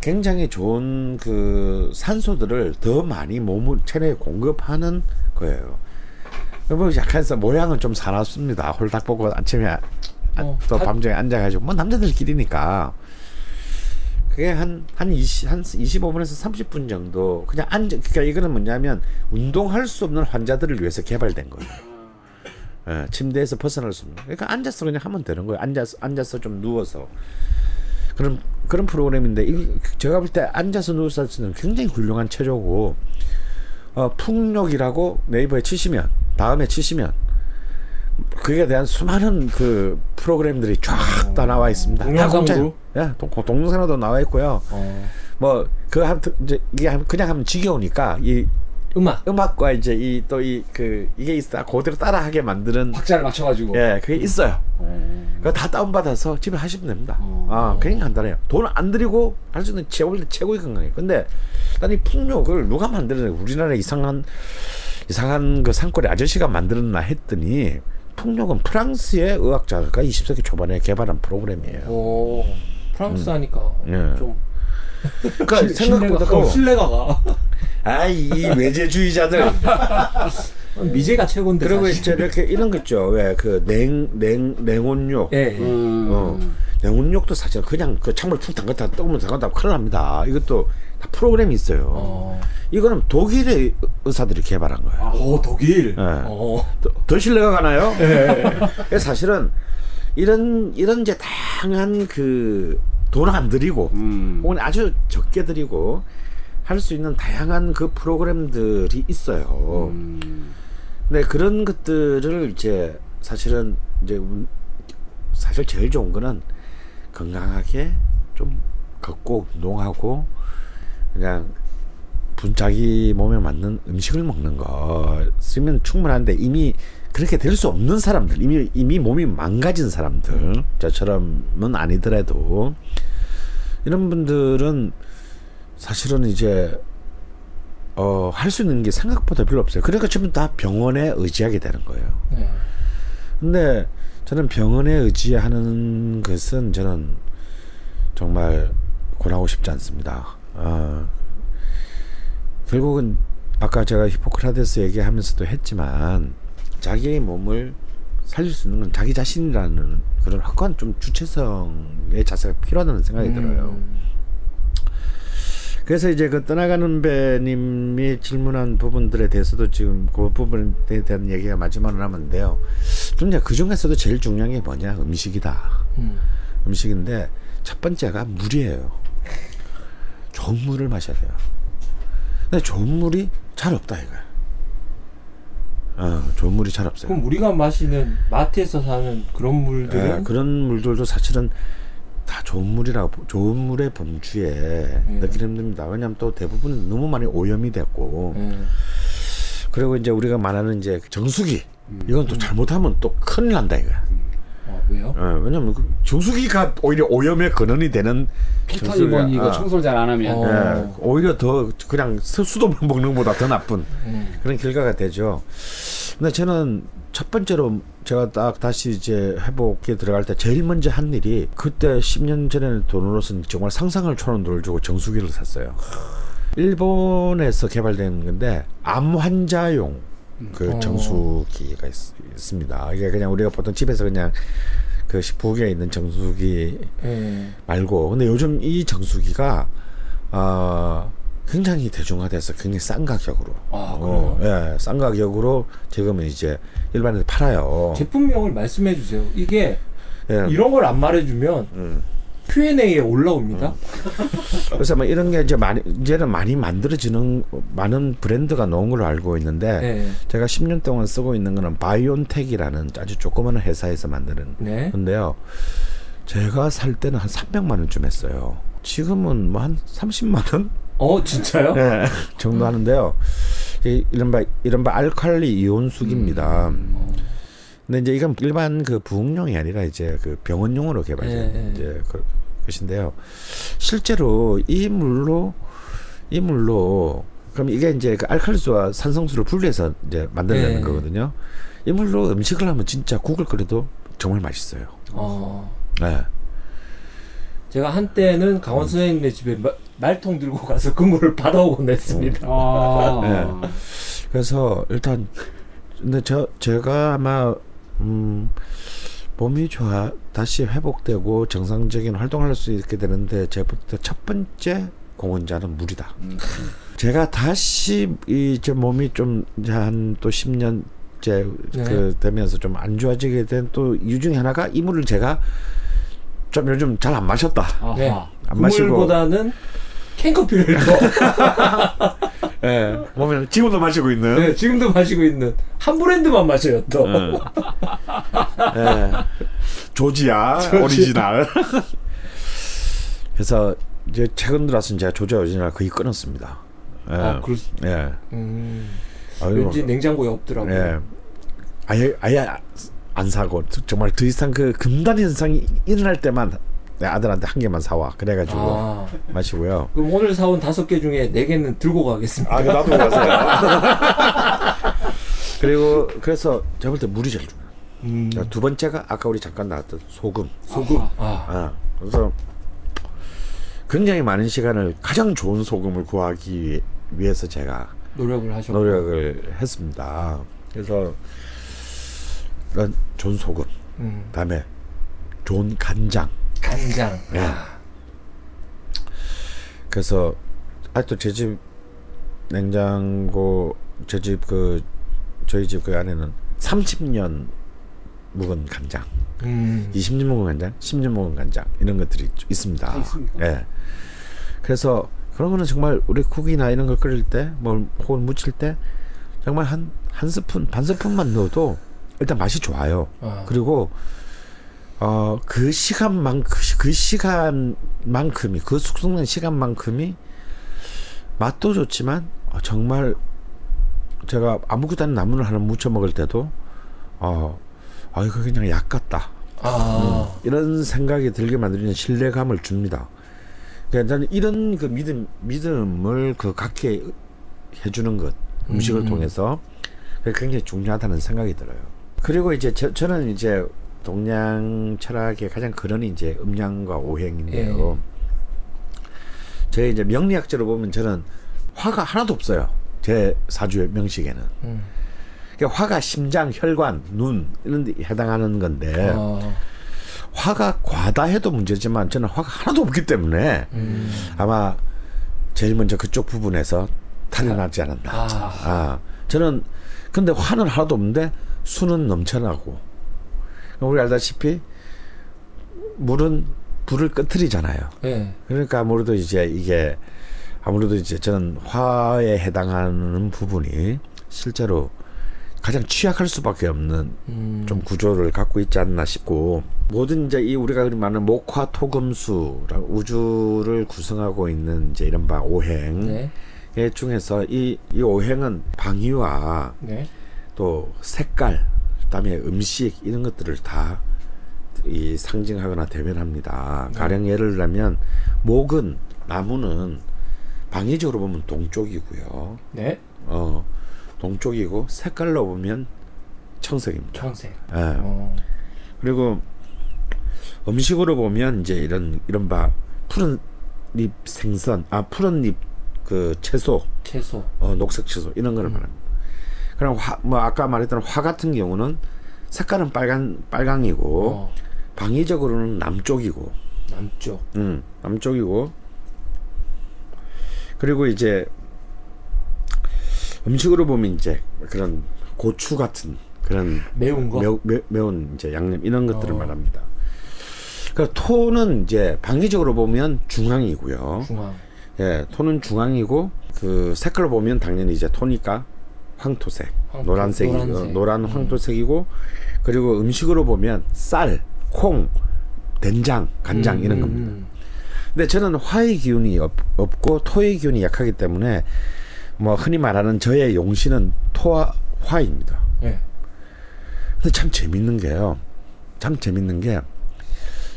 굉장히 좋은 그 산소들을 더 많이 몸을 체내에 공급하는 거예요. 뭐 약간 모양은 좀 사납습니다. 홀딱 보고 아침에 어, 또 밤중에 앉아가지고 뭐 남자들끼리니까 그게 한, 한, 이십, 한 이십오 분에서 삼십 분 정도 그냥 앉아. 그러니까 이거는 뭐냐면 운동할 수 없는 환자들을 위해서 개발된 거예요. 예, 침대에서 벗어날 수 없는. 그러니까 앉아서 그냥 하면 되는 거예요. 앉아서, 앉아서 좀 누워서. 그런 그런 프로그램인데 이게 제가 볼 때 앉아서 누울 수 있는 굉장히 훌륭한 체조고, 어, 풍욕이라고 네이버에 치시면, 다음에 치시면 그에 대한 수많은 그 프로그램들이 쫙 다 나와 있습니다. 동영상도? 예, 동영상도 나와 있고요. 어. 뭐 그 이제 이게 그냥 하면 지겨우니까 이 음악 음악과 이제 이 또 이 그 이게 있다 그대로 따라하게 만드는 박자를 맞춰가지고 예 그게 있어요. 음. 그거 다 다운 받아서 집에 하시면 됩니다. 음. 아 굉장히 간단해요. 돈 안 들이고 할 수 있는 최고의 최고의 건강이에요. 근데 난 이 풍욕을 누가 만드는 우리나라 이상한 이상한 그 산골의 아저씨가 만들었나 했더니 풍욕은 프랑스의 의학자가 이십 세기 초반에 개발한 프로그램이에요. 오, 프랑스 음. 하니까 예. 좀 그러니까 생각보다 또 신뢰가 가. 아이 이 외제주의자들 미제가 최고인데. 그리고 사실. 이제 이렇게 이런 거 있죠. 왜 그 냉 냉 냉온욕. 예. 음. 어. 냉온욕도 사실 그냥 그 찬물 푹 담갔다 뜨거운 담갔다 큰일 납니다. 이것도 다 프로그램이 있어요. 어. 이거는 독일의 의사들이 개발한 거예요. 아, 오, 독일. 예. 어. 더, 더 신뢰가 가나요? 예. 사실은 이런 이런 이제 다양한 그 돈 안 들이고 음. 혹은 아주 적게 들이고 할 수 있는 다양한 그 프로그램들이 있어요. 음. 근데 그런 것들을 이제 사실은 이제 사실 제일 좋은 거는 건강하게 좀 걷고 운동하고 그냥 자기 몸에 맞는 음식을 먹는 거 쓰면 충분한데, 이미 그렇게 될 수 없는 사람들, 이미 이미 몸이 망가진 사람들, 저처럼은 아니더라도 이런 분들은 사실은 이제 어, 할 수 있는 게 생각보다 별로 없어요. 그러니까 지금 다 병원에 의지하게 되는 거예요. 네. 근데 저는 병원에 의지하는 것은 저는 정말 권하고 싶지 않습니다. 어, 결국은 아까 제가 히포크라테스 얘기하면서도 했지만 자기의 몸을 살릴 수 있는 건 자기 자신이라는 그런 확고한 좀 주체성의 자세가 필요하다는 생각이 음. 들어요. 그래서 이제 그 떠나가는 배님이 질문한 부분들에 대해서도 지금 그 부분에 대한 얘기가 마지막으로 하면 돼요. 근데 그 중에서도 제일 중요한 게 뭐냐? 음식이다. 음. 음식인데 첫 번째가 물이에요. 좋은 물을 마셔야 돼요. 근데 좋은 물이 잘 없다 이거야. 어, 좋은 물이 잘 없어요. 그럼 우리가 마시는 마트에서 사는 그런 물들은? 에, 그런 물들도 사실은 다 좋은 물이라고, 좋은 물의 범주에 예. 넣기 힘듭니다. 왜냐하면 또 대부분은 너무 많이 오염이 됐고, 예. 그리고 이제 우리가 말하는 이제 정수기, 음. 이건 또 잘못하면 또 큰일 난다 이거야. 음. 아, 왜요? 예, 왜냐하면 그 정수기가 오히려 오염의 근원이 되는 필터 일번 이거 아, 청소를 잘 안 하면 예, 오히려 더 그냥 수돗물 먹는 것보다 더 나쁜 예. 그런 결과가 되죠. 근데 저는 첫 번째로 제가 딱 다시 이제 회복에 들어갈 때 제일 먼저 한 일이, 그때 십 년 전에는 돈으로서는 정말 상상을 초월한 돈을 주고 정수기를 샀어요. 일본에서 개발된 건데 암 환자용 그 어. 정수기가 있, 있습니다. 이게 그냥 우리가 보통 집에서 그냥 그 부엌에 있는 정수기 음. 말고, 근데 요즘 이 정수기가 어, 굉장히 대중화돼서 굉장히 싼 가격으로, 아, 어, 예, 싼 가격으로 지금은 이제 일반에서 팔아요. 제품명을 말씀해 주세요. 이게 예. 이런 걸 안 말해주면 음. 큐 앤 에이에 올라옵니다. 음. 그래서 뭐 이런 게 이제 많이, 이제는 많이 만들어지는 많은 브랜드가 나온 걸로 알고 있는데 네. 제가 십 년 동안 쓰고 있는 거는 바이온텍이라는 아주 조그마한 회사에서 만드는 네. 건데요. 제가 살 때는 한 삼백만 원쯤 했어요. 지금은 뭐 한 삼십만 원? 어 진짜요? 네, 정도 하는데요. 이른바 이른바 알칼리 이온수기입니다. 음. 어. 근데 이제 이건 일반 그 부흥용이 아니라 이제 그 병원용으로 개발된 네, 이제 그, 것인데요. 실제로 이 물로 이 물로 그럼 이게 이제 그 알칼리수와 산성수를 분리해서 이제 만들어내는 네. 거거든요. 이 물로 음식을 하면 진짜 국을 끓여도 정말 맛있어요. 어. 네. 제가 한때는 강원 음. 선생님의 집에 마, 말통 들고 가서 근무를 받아오곤 했습니다. 음. 아. 네. 그래서 일단 근데 저 제가 아마 음, 몸이 좋아 다시 회복되고 정상적인 활동할 수 있게 되는데 제부터 첫 번째 공헌자는 물이다. 음. 제가 다시 이제 몸이 좀 한 또 십 년째 네. 그 되면서 좀 안 좋아지게 된 또 이유 중에 하나가 이 물을 제가 좀 요즘 잘 안 마셨다. 네. 안 마시고. 국물보다는 캔커피를 더. 예. 네. 보면 지금도 마시고 있는. 네, 지금도 마시고 있는. 한 브랜드만 마셔요, 또. 네. 네. 조지아, 조지아 오리지널. 그래서 이제 최근 들어서는 제가 조지아 오리지널 거의 끊었습니다. 네. 아, 그렇. 예. 네. 음. 왠지 냉장고에 없더라고요. 예. 네. 아예 아예 안 사고 정말 더 이상 그 금단 현상이 일어날 때만. 내 아들한테 한 개만 사와. 그래가지고 아. 마시고요. 그럼 오늘 사온 다섯 개 중에 네 개는 들고 가겠습니다. 아, 나도 가세요. 그리고 그래서 제가 볼 때 물이 제일 중요해요. 음. 두 번째가 아까 우리 잠깐 나왔던 소금. 소금. 아. 아. 아. 그래서 굉장히 많은 시간을 가장 좋은 소금을 구하기 위해서 제가 노력을 하셨. 노력을 했습니다. 그래서 좋은 소금. 음. 그다음에 좋은 간장. 간장. 네. 아. 그래서 아직도 제 집 냉장고 제 집 그 저희 집 그 안에는 삼십 년 묵은 간장, 음. 이십 년 묵은 간장, 십 년 묵은 간장 이런 것들이 있습니다. 예. 네. 그래서 그런 거는 정말 우리 국이나 이런 걸 끓일 때, 뭐 혹은 무칠 때 정말 한 한 스푼, 반 스푼만 넣어도 일단 맛이 좋아요. 아. 그리고 어, 그 시간만, 그, 그 시간만큼이, 그 숙성된 시간만큼이 맛도 좋지만, 어, 정말 제가 아무것도 아닌 나물을 하나 무쳐 먹을 때도, 어, 아, 이거 그냥 약 같다. 아. 음, 이런 생각이 들게 만드는 신뢰감을 줍니다. 그러니까 저는 이런 그 믿음, 믿음을 그 갖게 해주는 것, 음식을 음. 통해서 굉장히 중요하다는 생각이 들어요. 그리고 이제 저, 저는 이제 동양 철학의 가장 근원이 이제 음양과 오행인데요. 예. 저희 이제 명리학자로 보면 저는 화가 하나도 없어요. 제 사주의 명식에는. 음. 그러니까 화가 심장, 혈관, 눈 이런 데 해당하는 건데 어. 화가 과다해도 문제지만 저는 화가 하나도 없기 때문에 음. 아마 제일 먼저 그쪽 부분에서 탈려나지 않았나. 아. 아. 저는 근데 화는 하나도 없는데 수는 넘쳐나고 우리 알다시피 물은 불을 끄트리잖아요. 네. 그러니까 아무래도 이제 이게 아무래도 이제 저는 화에 해당하는 부분이 실제로 가장 취약할 수밖에 없는 음. 좀 구조를 갖고 있지 않나 싶고 모든 이제 이 우리가 그리 많은 목화 토금수라고 우주를 구성하고 있는 이제 이런 바 오행 네. 중에서 이 이 오행은 방위와 네. 또 색깔 그다음에 음식 이런 것들을 다 이 상징하거나 대변합니다. 네. 가령 예를 들면 목은 나무는 방위적으로 보면 동쪽이고요. 네. 어 동쪽이고 색깔로 보면 청색입니다. 청색. 예. 어. 그리고 음식으로 보면 이제 이런 이런 바 푸른 잎 생선, 아 푸른 잎 그 채소. 채소. 어 녹색 채소 이런 거를 음. 말합니다. 그럼 화, 뭐 아까 말했던 화 같은 경우는 색깔은 빨간 빨강이고 어. 방위적으로는 남쪽이고 남쪽, 음 남쪽이고 그리고 이제 음식으로 보면 이제 그런 고추 같은 그런 매운 거 매, 매, 매운 이제 양념 이런 것들을 어. 말합니다. 그 토는 이제 방위적으로 보면 중앙이고요. 중앙, 예, 토는 중앙이고 그 색깔로 보면 당연히 이제 토니까. 황토색, 황토, 노란색이 노란색. 노란 황토색이고 음. 그리고 음식으로 보면 쌀, 콩, 된장, 간장 음, 이런 겁니다. 음. 근데 저는 화의 기운이 없, 없고 토의 기운이 약하기 때문에 뭐 흔히 말하는 저의 용신은 토와 화입니다. 예. 근데 참 재밌는 게요. 참 재밌는 게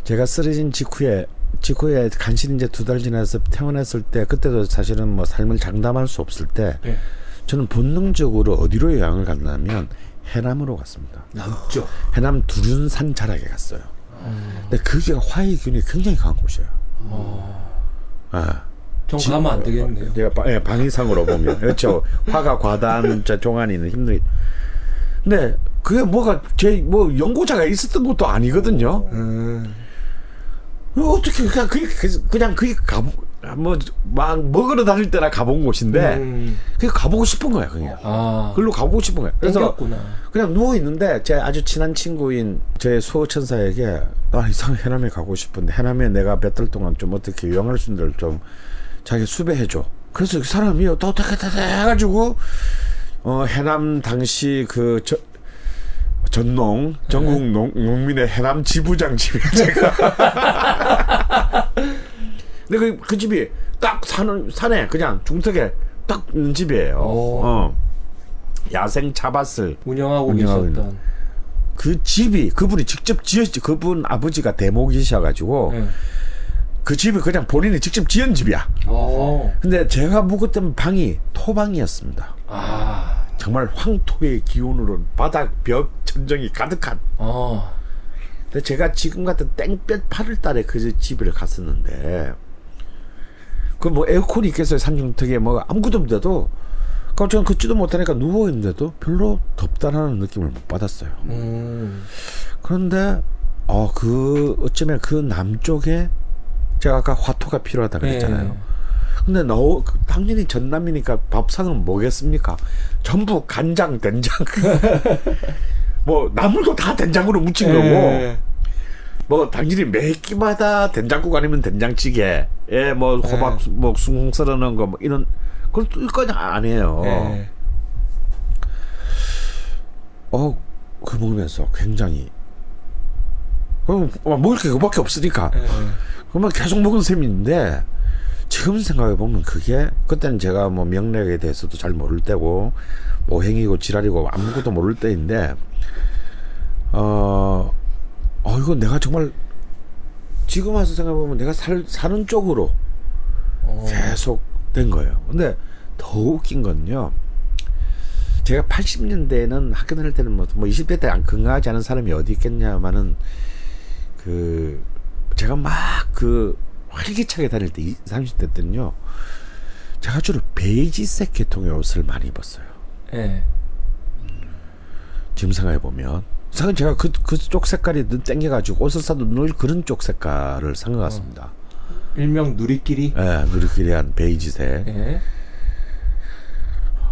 제가 쓰러진 직후에 직후에 간신히 이제 두 달 지나서 퇴원했을 때 그때도 사실은 뭐 삶을 장담할 수 없을 때. 예. 저는 본능적으로 어디로 여행을 갔냐면 해남으로 갔습니다. 남쪽. 해남 두륜산 자락에 갔어요. 아. 근데 그게 화의 기운이 굉장히 강한 곳이에요. 아. 아. 전 지, 가면 안 되겠네요. 제가 예, 방위상으로 보면 그렇죠. 화가 과다한 종아리는 힘들이. 근데 그게 뭐가 제 뭐 연고자가 있었던 것도 아니거든요. 음. 어떻게 그냥 그게 그냥 그게 뭐 막 먹으러 다닐 때나 가본 곳인데 음. 그냥 가보고 싶은 거야 그냥. 아. 그걸로 가보고 싶은 거야. 그래서 땡겼구나. 그냥 누워 있는데 제 아주 친한 친구인 제 수호천사에게 나 이상 해남에 가고 싶은데 해남에 내가 몇 달 동안 좀 어떻게 유양할 수 있는 데를 좀 자기 수배해줘. 그래서 그 사람이 도닥다닥 해가지고 어 해남 당시 그 저, 전농 전국 농, 농민의 해남 지부장 집이야 제가. 근데 그, 그 집이 딱 산을, 산에 그냥 중턱에 딱 있는 집이에요. 어. 야생 차밭을 운영하고, 운영하고 계셨던 그 집이 그분이 직접 지었지. 그분 아버지가 대목이셔가지고 네. 그 집이 그냥 본인이 직접 지은 집이야. 오. 근데 제가 묵었던 방이 토방이었습니다. 아. 정말 황토의 기운으로 바닥, 벽, 천정이 가득한. 어. 근데 제가 지금 같은 땡볕 팔월 달에 그 집을 갔었는데 그 뭐 에어컨이 있겠어요. 산중턱에 뭐 아무것도 없는데도 그럼 저는 걷지도 못하니까 누워있는데도 별로 덥다라는 느낌을 못 받았어요. 음. 그런데 어, 그 어쩌면 그 남쪽에 제가 아까 화토가 필요하다 그랬잖아요. 네. 근데 너, 당연히 전남이니까 밥상은 뭐겠습니까? 전부 간장, 된장. 뭐, 나물도 다 된장으로 묻힌 네. 거고. 뭐, 당연히 매 끼마다 된장국 아니면 된장찌개. 예, 뭐, 호박, 네. 뭐, 숭숭 썰어놓은 거, 뭐, 이런. 그걸 뚫거냐, 안 해요. 네. 어, 그 먹으면서 굉장히. 그럼, 먹을 게 그밖에 없으니까. 네. 그러면 계속 먹은 셈인데 지금 생각해보면 그게 그때는 제가 뭐 명맥에 대해서도 잘 모를 때고 오행이고 지랄이고 아무것도 모를 때인데 어, 어 이거 내가 정말 지금 와서 생각해보면 내가 살, 사는 쪽으로 어. 계속 된 거예요. 근데 더 웃긴 건요 제가 팔십 년대에는 학교 다닐 때는 뭐, 뭐 이십 대 때 건강하지 않은 사람이 어디 있겠냐마는 그 제가 막 그 활기차게 다닐 때 삼십 대 때는요 제가 주로 베이지색 계통의 옷을 많이 입었어요. 예. 지금 생각해보면 사실 제가 그, 그쪽 색깔이 땡겨가지고 옷을 사도 늘 그런 쪽 색깔을 산 것 같습니다. 어. 일명 누리끼리? 예, 누리끼리한 베이지색. 예.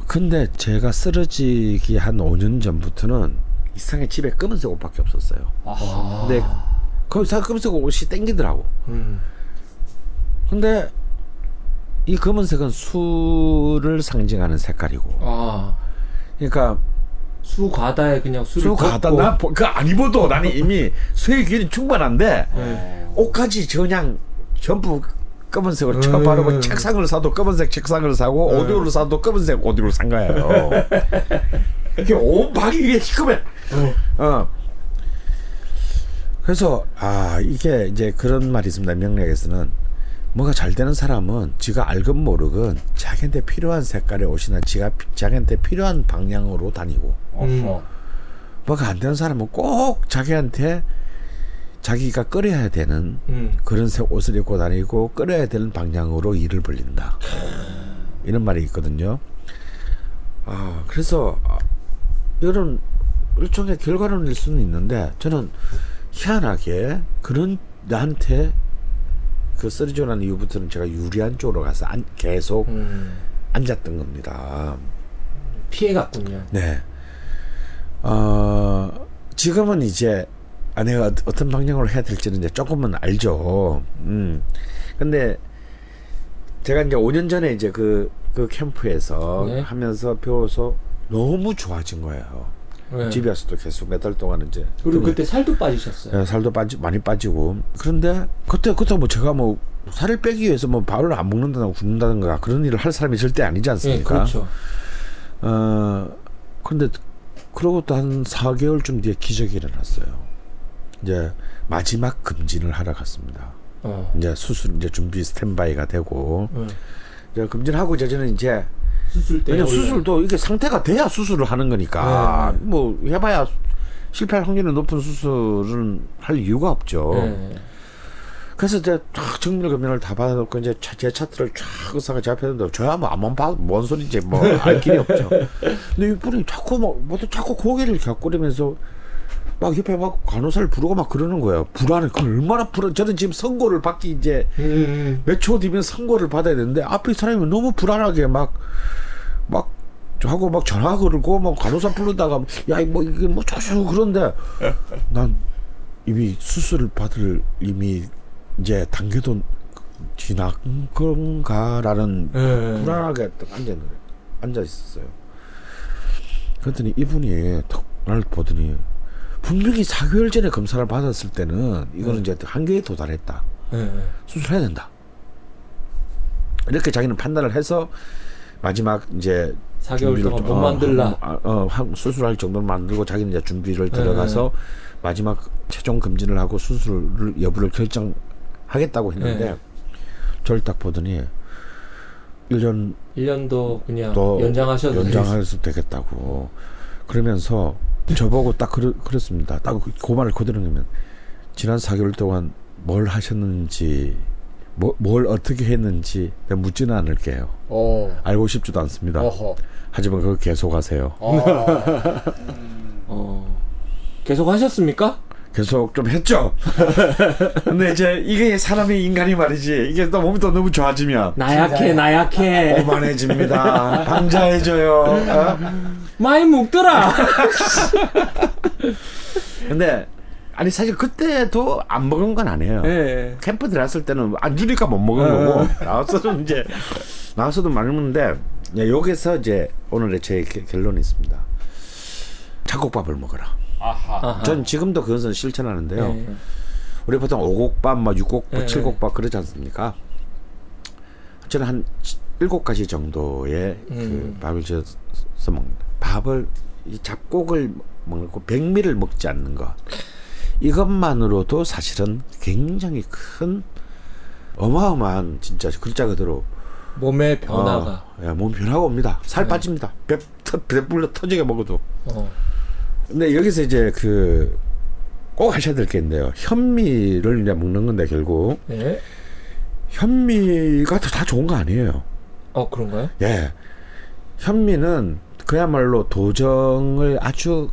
근데 제가 쓰러지기 한 오 년 전부터는 이상하게 집에 검은색 옷밖에 없었어요. 아하. 근데 거의 다 검은색 옷이 땡기더라고. 음. 근데 이 검은색은 수를 상징하는 색깔이고. 아. 그러니까 수과다에 그냥 수를 수과다 나 그 안 입어도 나는 이미 수의 기운이 충분한데 네. 옷까지 그냥 전부 검은색으로 쳐 바르고 음. 책상을 사도 검은색 책상을 사고 음. 오디오를 사도 검은색 오디오를 산 거예요. 이게 온 방이 이게 시커매. 어. 어. 그래서 아 이게 이제 그런 말이 있습니다. 명략에서는 뭐가 잘 되는 사람은 지가 알건 모르건 자기한테 필요한 색깔의 옷이나 지가 자기한테 필요한 방향으로 다니고 음. 뭐가 안 되는 사람은 꼭 자기한테 자기가 끌어야 되는 음. 그런 색 옷을 입고 다니고 끌어야 되는 방향으로 일을 벌린다. 이런 말이 있거든요. 아 그래서 이런 일종의 결과론일 수는 있는데 저는 희한하게 그런 나한테 그 쓰러지고 난 이후부터는 제가 유리한 쪽으로 가서 안, 계속 음. 앉았던 겁니다. 피해갔군요. 네. 어, 지금은 이제 아, 내가 어떤 방향으로 해야 될지는 이제 조금은 알죠. 음. 근데 제가 이제 오 년 전에 이제 그, 그 캠프에서 네. 하면서 배워서 너무 좋아진 거예요. 네. 집에 와서도 계속 몇 달 동안 이제 그리고 그때 살도 빠지셨어요. 네, 살도 빠지 많이 빠지고 그런데 그때 그때 뭐 제가 뭐 살을 빼기 위해서 뭐 밥을 안 먹는다든가 굶는다든가 그런 일을 할 사람이 절대 아니지 않습니까? 네, 그렇죠. 어 그런데 그러고 또 한 사 개월쯤 뒤에 기적이 일어났어요. 이제 마지막 검진을 하러 갔습니다. 어. 이제 수술 이제 준비 스탠바이가 되고 음. 이제 검진하고 이제 저는 이제 수술 때 수술도 이게 상태가 돼야 수술을 하는 거니까 네. 뭐 해봐야 실패할 확률이 높은 수술은 할 이유가 없죠. 네. 그래서 이제 쫙 정밀 검진을 다 받아놓고 이제 제 차트를 쫙 의사가 잡혔는데 저야 뭐 아무 봐 뭔 소리인지 뭐 알 길이 없죠. 근데 이분이 자꾸 뭐 자꾸 고개를 갸꼬리면서 막 옆에 막 간호사를 부르고 막 그러는 거야. 불안해. 그럼 얼마나 불안. 저는 지금 선고를 받기 이제 음. 몇 초 뒤면 선고를 받아야 되는데 앞에 사람이 너무 불안하게 막 막 하고 막 전화 걸고 막 간호사 부르다가 야 뭐 이게 뭐 저저 그런데 난 이미 수술을 받을 이미 이제 단계도 지난 건가라는 네. 불안하게 앉아 앉아 있었어요. 그랬더니 이분이 딱 날 보더니. 분명히 사 개월 전에 검사를 받았을 때는 이거는 이제 한계에 도달했다. 네. 수술해야 된다. 이렇게 자기는 판단을 해서 마지막 이제 사 개월 동안 못 어, 만들라. 어, 어, 수술할 정도로 만들고 자기는 이제 준비를 들어가서 네. 마지막 최종 검진을 하고 수술 여부를 결정하겠다고 했는데 네. 저를 딱 보더니 일 년 일 년도 그냥 연장하셔도 연장해서 되겠다고 그러면서. 저보고 딱 그러, 그랬습니다. 딱 그 말을 그대로 하면 지난 사 개월 동안 뭘 하셨는지 뭐, 뭘 어떻게 했는지 내가 묻지는 않을게요. 오. 알고 싶지도 않습니다. 어허. 하지만 그거 계속하세요. 음. 어. 계속하셨습니까? 계속 좀 했죠. 근데 이제 이게 사람의 인간이 말이지 이게 또 몸이 또 너무 좋아지면 나약해 나약해 오만해집니다. 방자해져요. 어? 많이 묵더라. 근데 아니 사실 그때도 안 먹은 건 아니에요. 네. 캠프 들어갔을 때는 안 주니까 못 먹은 거고 나왔어도 이제 나왔어도 많은데 여기서 이제 오늘의 제 결론이 있습니다. 잡곡밥을 먹어라. 아하. 전 지금도 그것은 실천하는데요. 네. 우리 보통 오곡밥, 막 육곡밥, 네. 칠곡밥 그러지 않습니까? 저는 한 일곱 가지 정도의 음. 그 밥을 지어서 먹는다. 밥을 이 잡곡을 먹고 백미를 먹지 않는 것 이것만으로도 사실은 굉장히 큰 어마어마한 진짜 글자 그대로 몸의 변화가 어, 예, 몸 변화가 옵니다. 살 네. 빠집니다. 배, 터, 배불러 터지게 먹어도. 어. 근데 여기서 이제 그 꼭 하셔야 될 게 있는데요. 현미를 이제 먹는 건데 결국 예? 현미가 다 좋은 거 아니에요. 어 그런가요? 예. 현미는 그야말로 도정을 아주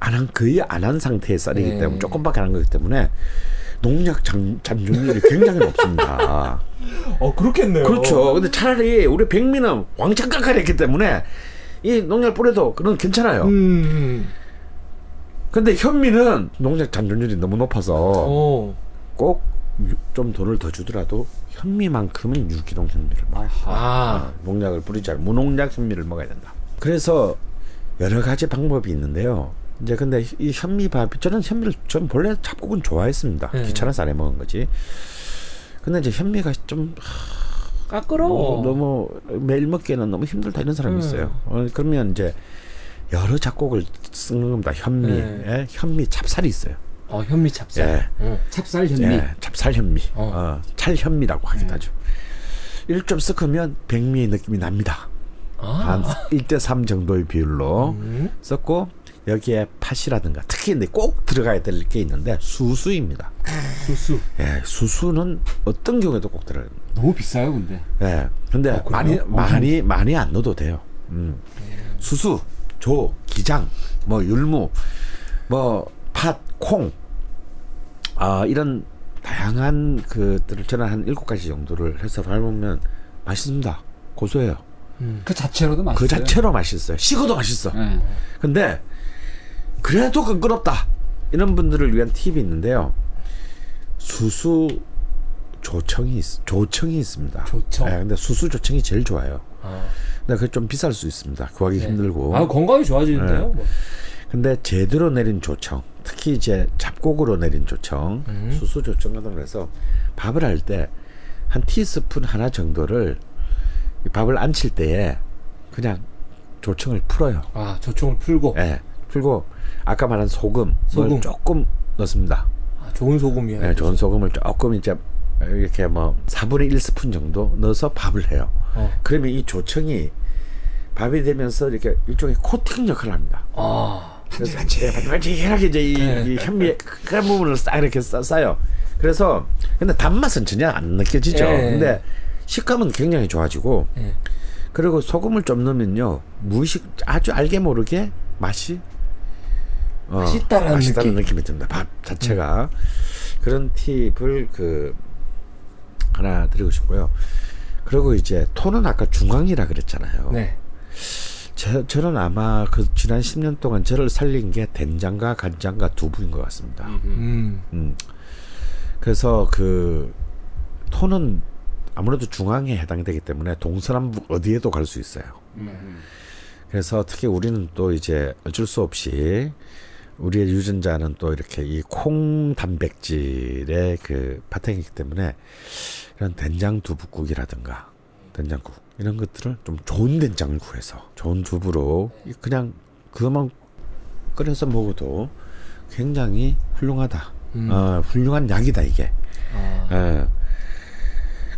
안 한 거의 안 한 상태의 쌀이기 예. 때문에 조금밖에 안 한 거기 때문에 농약 잠, 잠중률이 굉장히 높습니다. 어 그렇겠네요. 그렇죠. 근데 차라리 우리 백미는 왕창 깎아냈기 때문에 이 농약 뿌려도 그건 괜찮아요. 음. 근데 현미는 농약 잔존율이 너무 높아서 꼭 좀 돈을 더 주더라도 현미만큼은 유기농 현미를 먹어야 된다. 아. 농약을 뿌리지 않고 무농약 현미를 먹어야 된다. 그래서 여러 가지 방법이 있는데요. 이제 근데 이 현미밥이 저는 현미를 전 본래 잡곡은 좋아했습니다. 네. 귀찮아서 안 해 먹은 거지. 근데 이제 현미가 좀 까끄러워. 너무, 너무 매일 먹기에는 너무 힘들다 이런 사람이 음. 있어요. 어, 그러면 이제 여러 작곡을 쓰는 겁니다. 현미, 네. 예, 현미 찹쌀이 있어요. 어, 현미 찹쌀. 예. 어, 찹쌀 현미. 예, 찹쌀 현미. 어. 어, 찰 현미라고 하기도 네. 하죠. 일점 섞으면 백미의 느낌이 납니다. 아. 한 일 대 삼 정도의 비율로 음. 섞고 여기에 팥이라든가 특히 근데 꼭 들어가야 될 게 있는데 수수입니다. 수수. 예, 수수는 어떤 경우에도 꼭 들어가요. 너무 비싸요, 근데. 예, 근데 어, 많이 어, 많이 어. 많이 안 넣어도 돼요. 음. 네. 수수. 조, 기장, 뭐 율무, 뭐 팥, 콩, 아 이런 다양한 그들을 저는 한 일곱 가지 정도를 해서 밟으면 맛있습니다. 고소해요. 음. 그 자체로도 맛있어요. 그 자체로 맛있어요. 식어도 맛있어. 네. 근데 그래도 끈끈없다 이런 분들을 위한 팁이 있는데요. 수수 조청이 있, 조청이 있습니다. 조청. 네, 근데 수수 조청이 제일 좋아요. 아. 근데 그게 좀 비쌀 수 있습니다. 구하기 네. 힘들고. 아 건강이 좋아지는데요. 네. 뭐. 근데 제대로 내린 조청, 특히 이제 잡곡으로 내린 조청, 음. 수수 조청 같은 걸 해서 밥을 할 때 한 티스푼 하나 정도를 밥을 안 칠 때에 그냥 조청을 풀어요. 아 조청을 풀고. 네, 풀고 아까 말한 소금을 소금. 조금 넣습니다. 아, 좋은 소금이에요. 네, 좋은 소금을 조금 이제. 이렇게 뭐 사분의 일 스푼 정도 넣어서 밥을 해요. 어. 그러면 이 조청이 밥이 되면서 이렇게 일종의 코팅 역할을 합니다. 아, 반질반질, 반질반질하게 이제 이, 네. 이 현미의 그 부분을 싹 이렇게 싸요. 그래서 근데 단맛은 전혀 안 느껴지죠. 네. 근데 식감은 굉장히 좋아지고 네. 그리고 소금을 좀 넣으면요 무의식 아주 알게 모르게 맛이 어, 맛있다라는, 맛있다는 느낌. 느낌이 듭니다. 밥 자체가. 음. 그런 팁을 그 하나 드리고 싶고요. 그리고 이제 톤은 아까 중앙이라 그랬잖아요. 네. 저, 저는 아마 그 지난 십 년 동안 저를 살린 게 된장과 간장과 두부인 것 같습니다. 음. 음. 그래서 그 톤은 아무래도 중앙에 해당되기 때문에 동서남북 어디에도 갈 수 있어요. 음. 그래서 특히 우리는 또 이제 어쩔 수 없이 우리의 유전자는 또 이렇게 이 콩 단백질의 그 파생이기 때문에 이런 된장 두부국이라든가 된장국 이런 것들을 좀 좋은 된장을 구해서 좋은 두부로 그냥 그것만 끓여서 먹어도 굉장히 훌륭하다. 음. 어, 훌륭한 약이다 이게. 아. 어.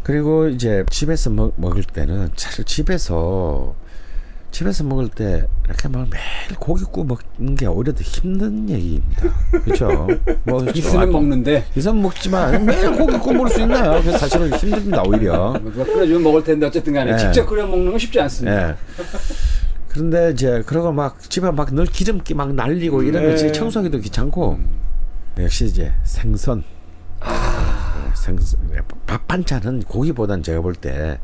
그리고 이제 집에서 먹, 먹을 때는 집에서 집에서 먹을 때 이렇게 막 매일 고기 구워 먹는 게 오히려 더 힘든 얘기입니다. 그렇죠? 뭐 있으면 먹는데 있으면 먹지만 매일 고기 구워 먹을 수 있나요? 그래서 사실은 힘듭니다. 오히려 누가 끓여주면 먹을 텐데 어쨌든 간에 네. 직접 끓여 먹는 건 쉽지 않습니다. 네. 그런데 이제 그러고 막 집에 막 늘 기름기 막 날리고 네. 이러면 이제 청소하기도 귀찮고 음. 역시 이제 생선 아. 생선 밥 반찬은 고기보단 제가 볼 때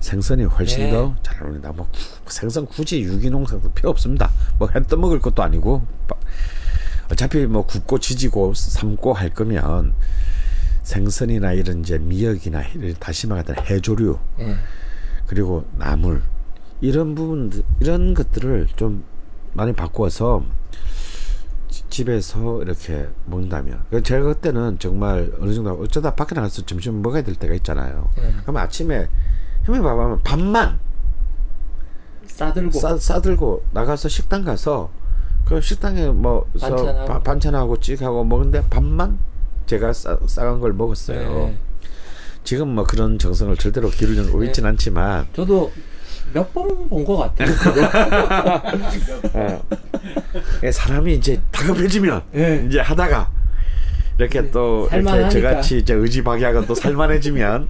생선이 훨씬 네. 더 잘 어울린다. 뭐 생선 굳이 유기농 생선 필요 없습니다. 뭐 햄 떠먹을 것도 아니고 어차피 뭐 굽고 지지고 삶고 할 거면 생선이나 이런 이제 미역이나 다시마 같은 해조류 네. 그리고 나물 이런 부분들 이런 것들을 좀 많이 바꿔서 집에서 이렇게 먹는다면 제가 그때는 정말 어느 정도 어쩌다 밖에 나가서 점심 먹어야 될 때가 있잖아요. 네. 그럼 아침에 형님 봐봐면 밥만 싸들고 싸, 싸들고 나가서 식당 가서 그 식당에 뭐 반찬하고, 바, 반찬하고 찍하고 먹는데 밥만 제가 싸, 싸간 걸 먹었어요. 네. 지금 뭐 그런 정성을 절대로 기르려고 네. 있진 않지만 저도 몇 번 본 것 같아요. 네. 사람이 이제 다급해지면 네. 이제 하다가 이렇게 네. 또 이렇게 저같이 이제 의지박약은 또 살만해지면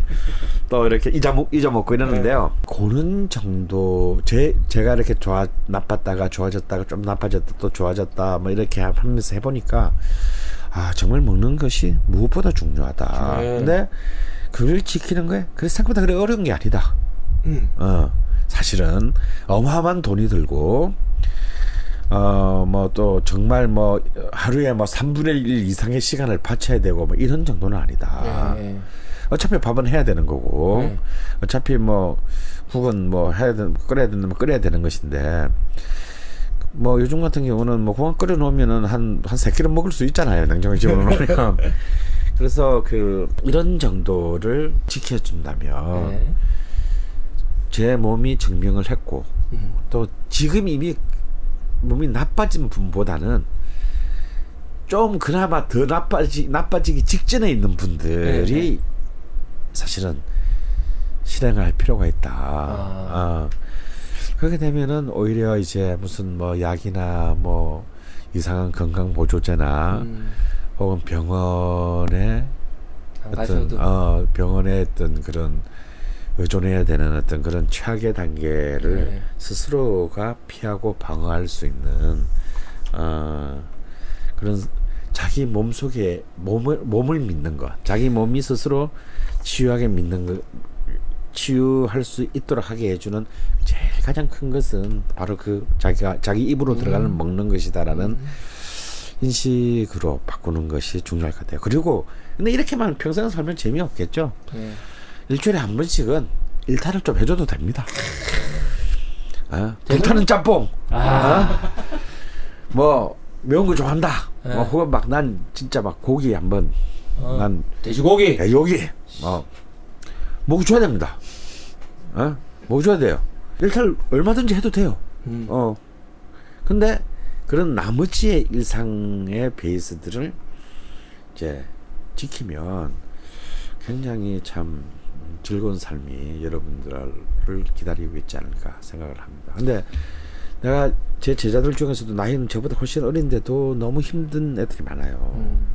또 이렇게 잊어먹, 잊어먹고 이러는데요. 네. 그런 정도 제, 제가 이렇게 좋아, 나빴다가 좋아졌다가 좀 나빠졌다 또 좋아졌다 뭐 이렇게 하면서 해보니까 아 정말 먹는 것이 무엇보다 중요하다. 네. 근데 그걸 지키는 거에 그래서 생각보다 그래 어려운 게 아니다. 음. 어, 사실은 어마어마한 돈이 들고 어, 뭐 또 정말 뭐 하루에 뭐 삼분의 일 이상의 시간을 바쳐야 되고 뭐 이런 정도는 아니다. 네. 어차피 밥은 해야 되는 거고 네. 어차피 뭐 국은 뭐 해야 되는 끓여야 되는 끓여야 되는 것인데 뭐 요즘 같은 경우는 뭐 국만 끓여 놓으면은 한 한 세 끼를 먹을 수 있잖아요. 냉장고에 집어넣으면. 그래서 그 이런 정도를 지켜준다면 네. 제 몸이 증명을 했고 음. 또 지금 이미 몸이 나빠진 분보다는 좀 그나마 더 나빠지, 나빠지기 직전에 있는 분들이 네네. 사실은 실행을 할 필요가 있다. 아. 어. 그렇게 되면은 오히려 이제 무슨 뭐 약이나 뭐 이상한 건강 보조제나 음. 혹은 병원에 어떤 어, 병원에 어떤 그런 의존해야 되는 어떤 그런 최악의 단계를 네. 스스로가 피하고 방어할 수 있는 어, 그런 자기 몸 속에 몸을 몸을 믿는 것, 자기 몸이 스스로 치유하게 믿는 것, 치유할 수 있도록 하게 해주는 제일 가장 큰 것은 바로 그 자기가 자기 입으로 들어가는 음. 먹는 것이다라는 음. 인식으로 바꾸는 것이 중요할 것 같아요. 그리고 근데 이렇게만 평생 살면 재미없겠죠. 네. 일주일에 한 번씩은 일탈을 좀 해줘도 됩니다. 어? 불타는 짬뽕. 아. 어? 뭐 매운 거 좋아한다. 네. 뭐 혹은 막 난 진짜 막 고기 한번 어. 난 돼지고기, 돼지고기. 뭐 먹어줘야 됩니다. 어? 먹어줘야 돼요. 일탈 얼마든지 해도 돼요. 음. 어. 근데 그런 나머지의 일상의 베이스들을 이제 지키면 굉장히 참 즐거운 삶이 여러분들을 기다리고 있지 않을까 생각을 합니다. 근데 내가 제 제자들 중에서도 나이는 저보다 훨씬 어린데도 너무 힘든 애들이 많아요. 음.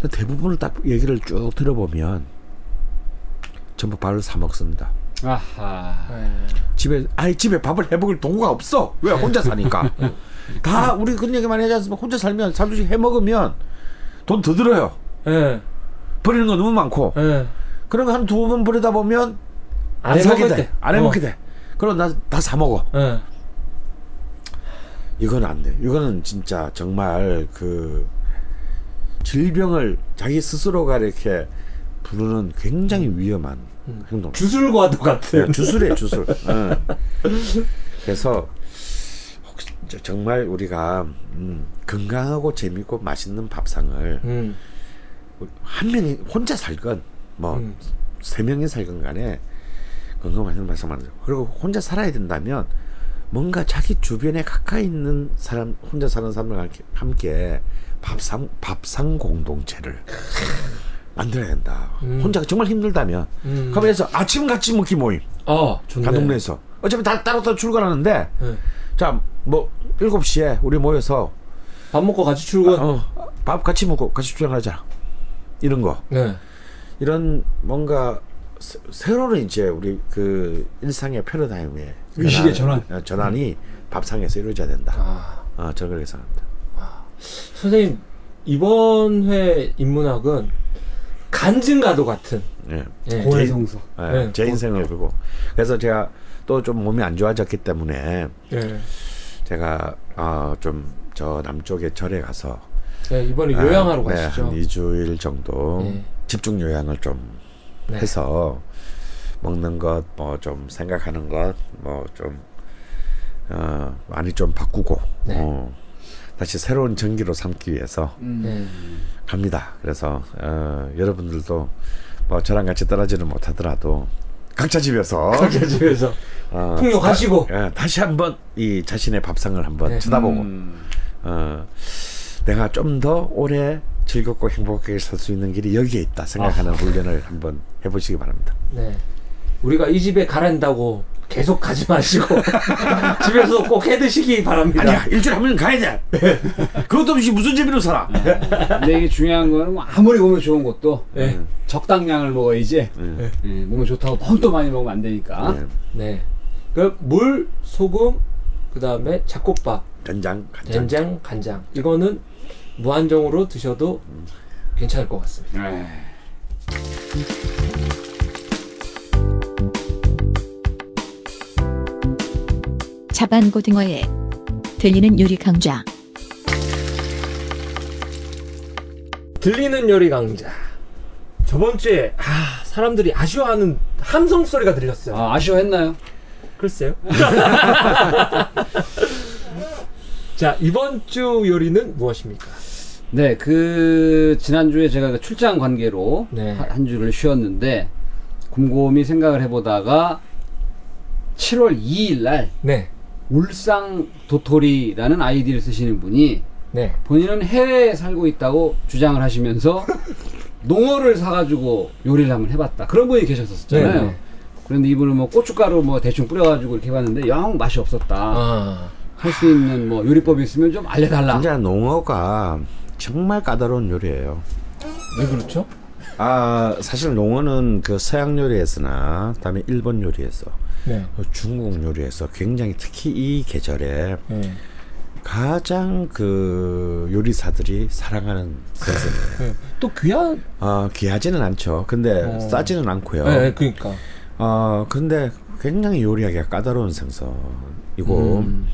근데 대부분을 딱 얘기를 쭉 들어보면 전부 밥을 사 먹습니다. 아하. 네. 집에 아예 집에 밥을 해 먹을 도구가 없어. 왜 혼자 사니까. 다 우리 그런 얘기만 하지 않습니까? 혼자 살면 자주씩 해먹으면 돈 더 들어요. 예. 버리는 거 너무 많고. 예. 그런 거 한 두 번 버리다 보면 안, 안 사게 돼. 안 해먹게 어. 돼. 그럼 나 다 사먹어. 예. 이건 안 돼. 이거는 진짜 정말 그 질병을 자기 스스로가 이렇게 부르는 굉장히 위험한 음. 행동. 주술과도 같은. 주술이에요, 주술. 응. 그래서 정말 우리가 음, 건강하고 재밌고 맛있는 밥상을 음. 한 명이 혼자 살건 뭐 세 음. 명이 살건 간에 건강 맛있는 밥상 만들어. 그리고 혼자 살아야 된다면 뭔가 자기 주변에 가까이 있는 사람, 혼자 사는 사람과 함께 밥상 밥상 공동체를 만들어야 된다. 음. 혼자 정말 힘들다면 음. 그래서 아침 같이 먹기 모임. 어, 좋네. 동네에서 어차피 다 따로 따로 출근하는데. 네. 자, 뭐 일곱 시에 우리 모여서 밥 먹고 같이 출근. 아, 어, 밥 같이 먹고 같이 출근하자. 이런 거. 네. 이런 뭔가 세, 새로운 이제 우리 그 일상의 패러다임의 의식의 전환, 전환. 전환이 음. 밥상에서 이루어져야 된다. 아, 어, 저는 그렇게 생각합니다. 아. 선생님 이번 회 인문학은 간증가도 같은. 예. 네. 고해 성서. 네. 네. 제 인생을 보고. 그래서 제가 또 좀 몸이 안 좋아졌기 때문에 네. 제가 어 좀 저 남쪽에 절에 가서 네, 이번에 요양하러 아, 가시죠. 네, 한 이 주일 정도 네. 집중 요양을 좀 네. 해서 먹는 것, 뭐 좀 생각하는 것, 뭐 좀 어, 많이 좀 바꾸고 네. 어, 다시 새로운 전기로 삼기 위해서 네. 갑니다. 그래서 어, 여러분들도 뭐 저랑 같이 따라지는 못하더라도 각자 집에서 각자 집에서 어, 풍요하시고 다, 예, 다시 한번 이 자신의 밥상을 한번 네. 쳐다보고 음. 어, 내가 좀 더 오래 즐겁고 행복하게 살 수 있는 길이 여기에 있다 생각하는 아. 훈련을 한번 해보시기 바랍니다. 네, 우리가 이 집에 가란다고 계속 가지 마시고 집에서 꼭 해드시기 바랍니다. 아니야, 일주일에 한 번은 가야 돼. 네. 그것도 없이 무슨 재미로 살아. 네. 근데 이게 중요한 거는 아무리 몸에 좋은 것도 네. 적당량을 먹어야지 네. 네. 몸에 좋다고 너무 또 많이 먹으면 안 되니까. 네. 네. 그럼 물, 소금, 그 다음에 잡곡밥, 된장, 간장. 된장, 간장. 이거는 무한정으로 드셔도 음. 괜찮을 것 같습니다. 네. 자반고등어의 들리는 요리 강좌. 들리는 요리 강좌. 저번 주에 아, 사람들이 아쉬워하는 함성 소리가 들렸어요. 아, 아쉬워했나요? 글쎄요. 자, 이번 주 요리는 무엇입니까? 네, 그 지난주에 제가 출장 관계로 네. 한 주를 쉬었는데 곰곰이 생각을 해보다가 칠월 이일 날 네. 울상 도토리라는 아이디를 쓰시는 분이 네. 본인은 해외에 살고 있다고 주장을 하시면서 농어를 사가지고 요리를 한번 해봤다. 그런 분이 계셨었잖아요. 네네. 그런데 이분은 뭐 고춧가루 뭐 대충 뿌려가지고 이렇게 해봤는데 영 맛이 없었다. 아. 할 수 있는 뭐 요리법이 있으면 좀 알려달라. 진짜 농어가 정말 까다로운 요리예요. 왜 그렇죠? 아, 사실 농어는 그 서양 요리에서나 그다음에 일본 요리에서 네. 중국 요리에서 굉장히 특히 이 계절에 네. 가장 그 요리사들이 사랑하는 생선이에요. 네. 또 귀하? 어, 귀하지는 않죠. 근데 어. 싸지는 않고요. 네, 그러니까. 어, 근데 굉장히 요리하기가 까다로운 생선이고 음.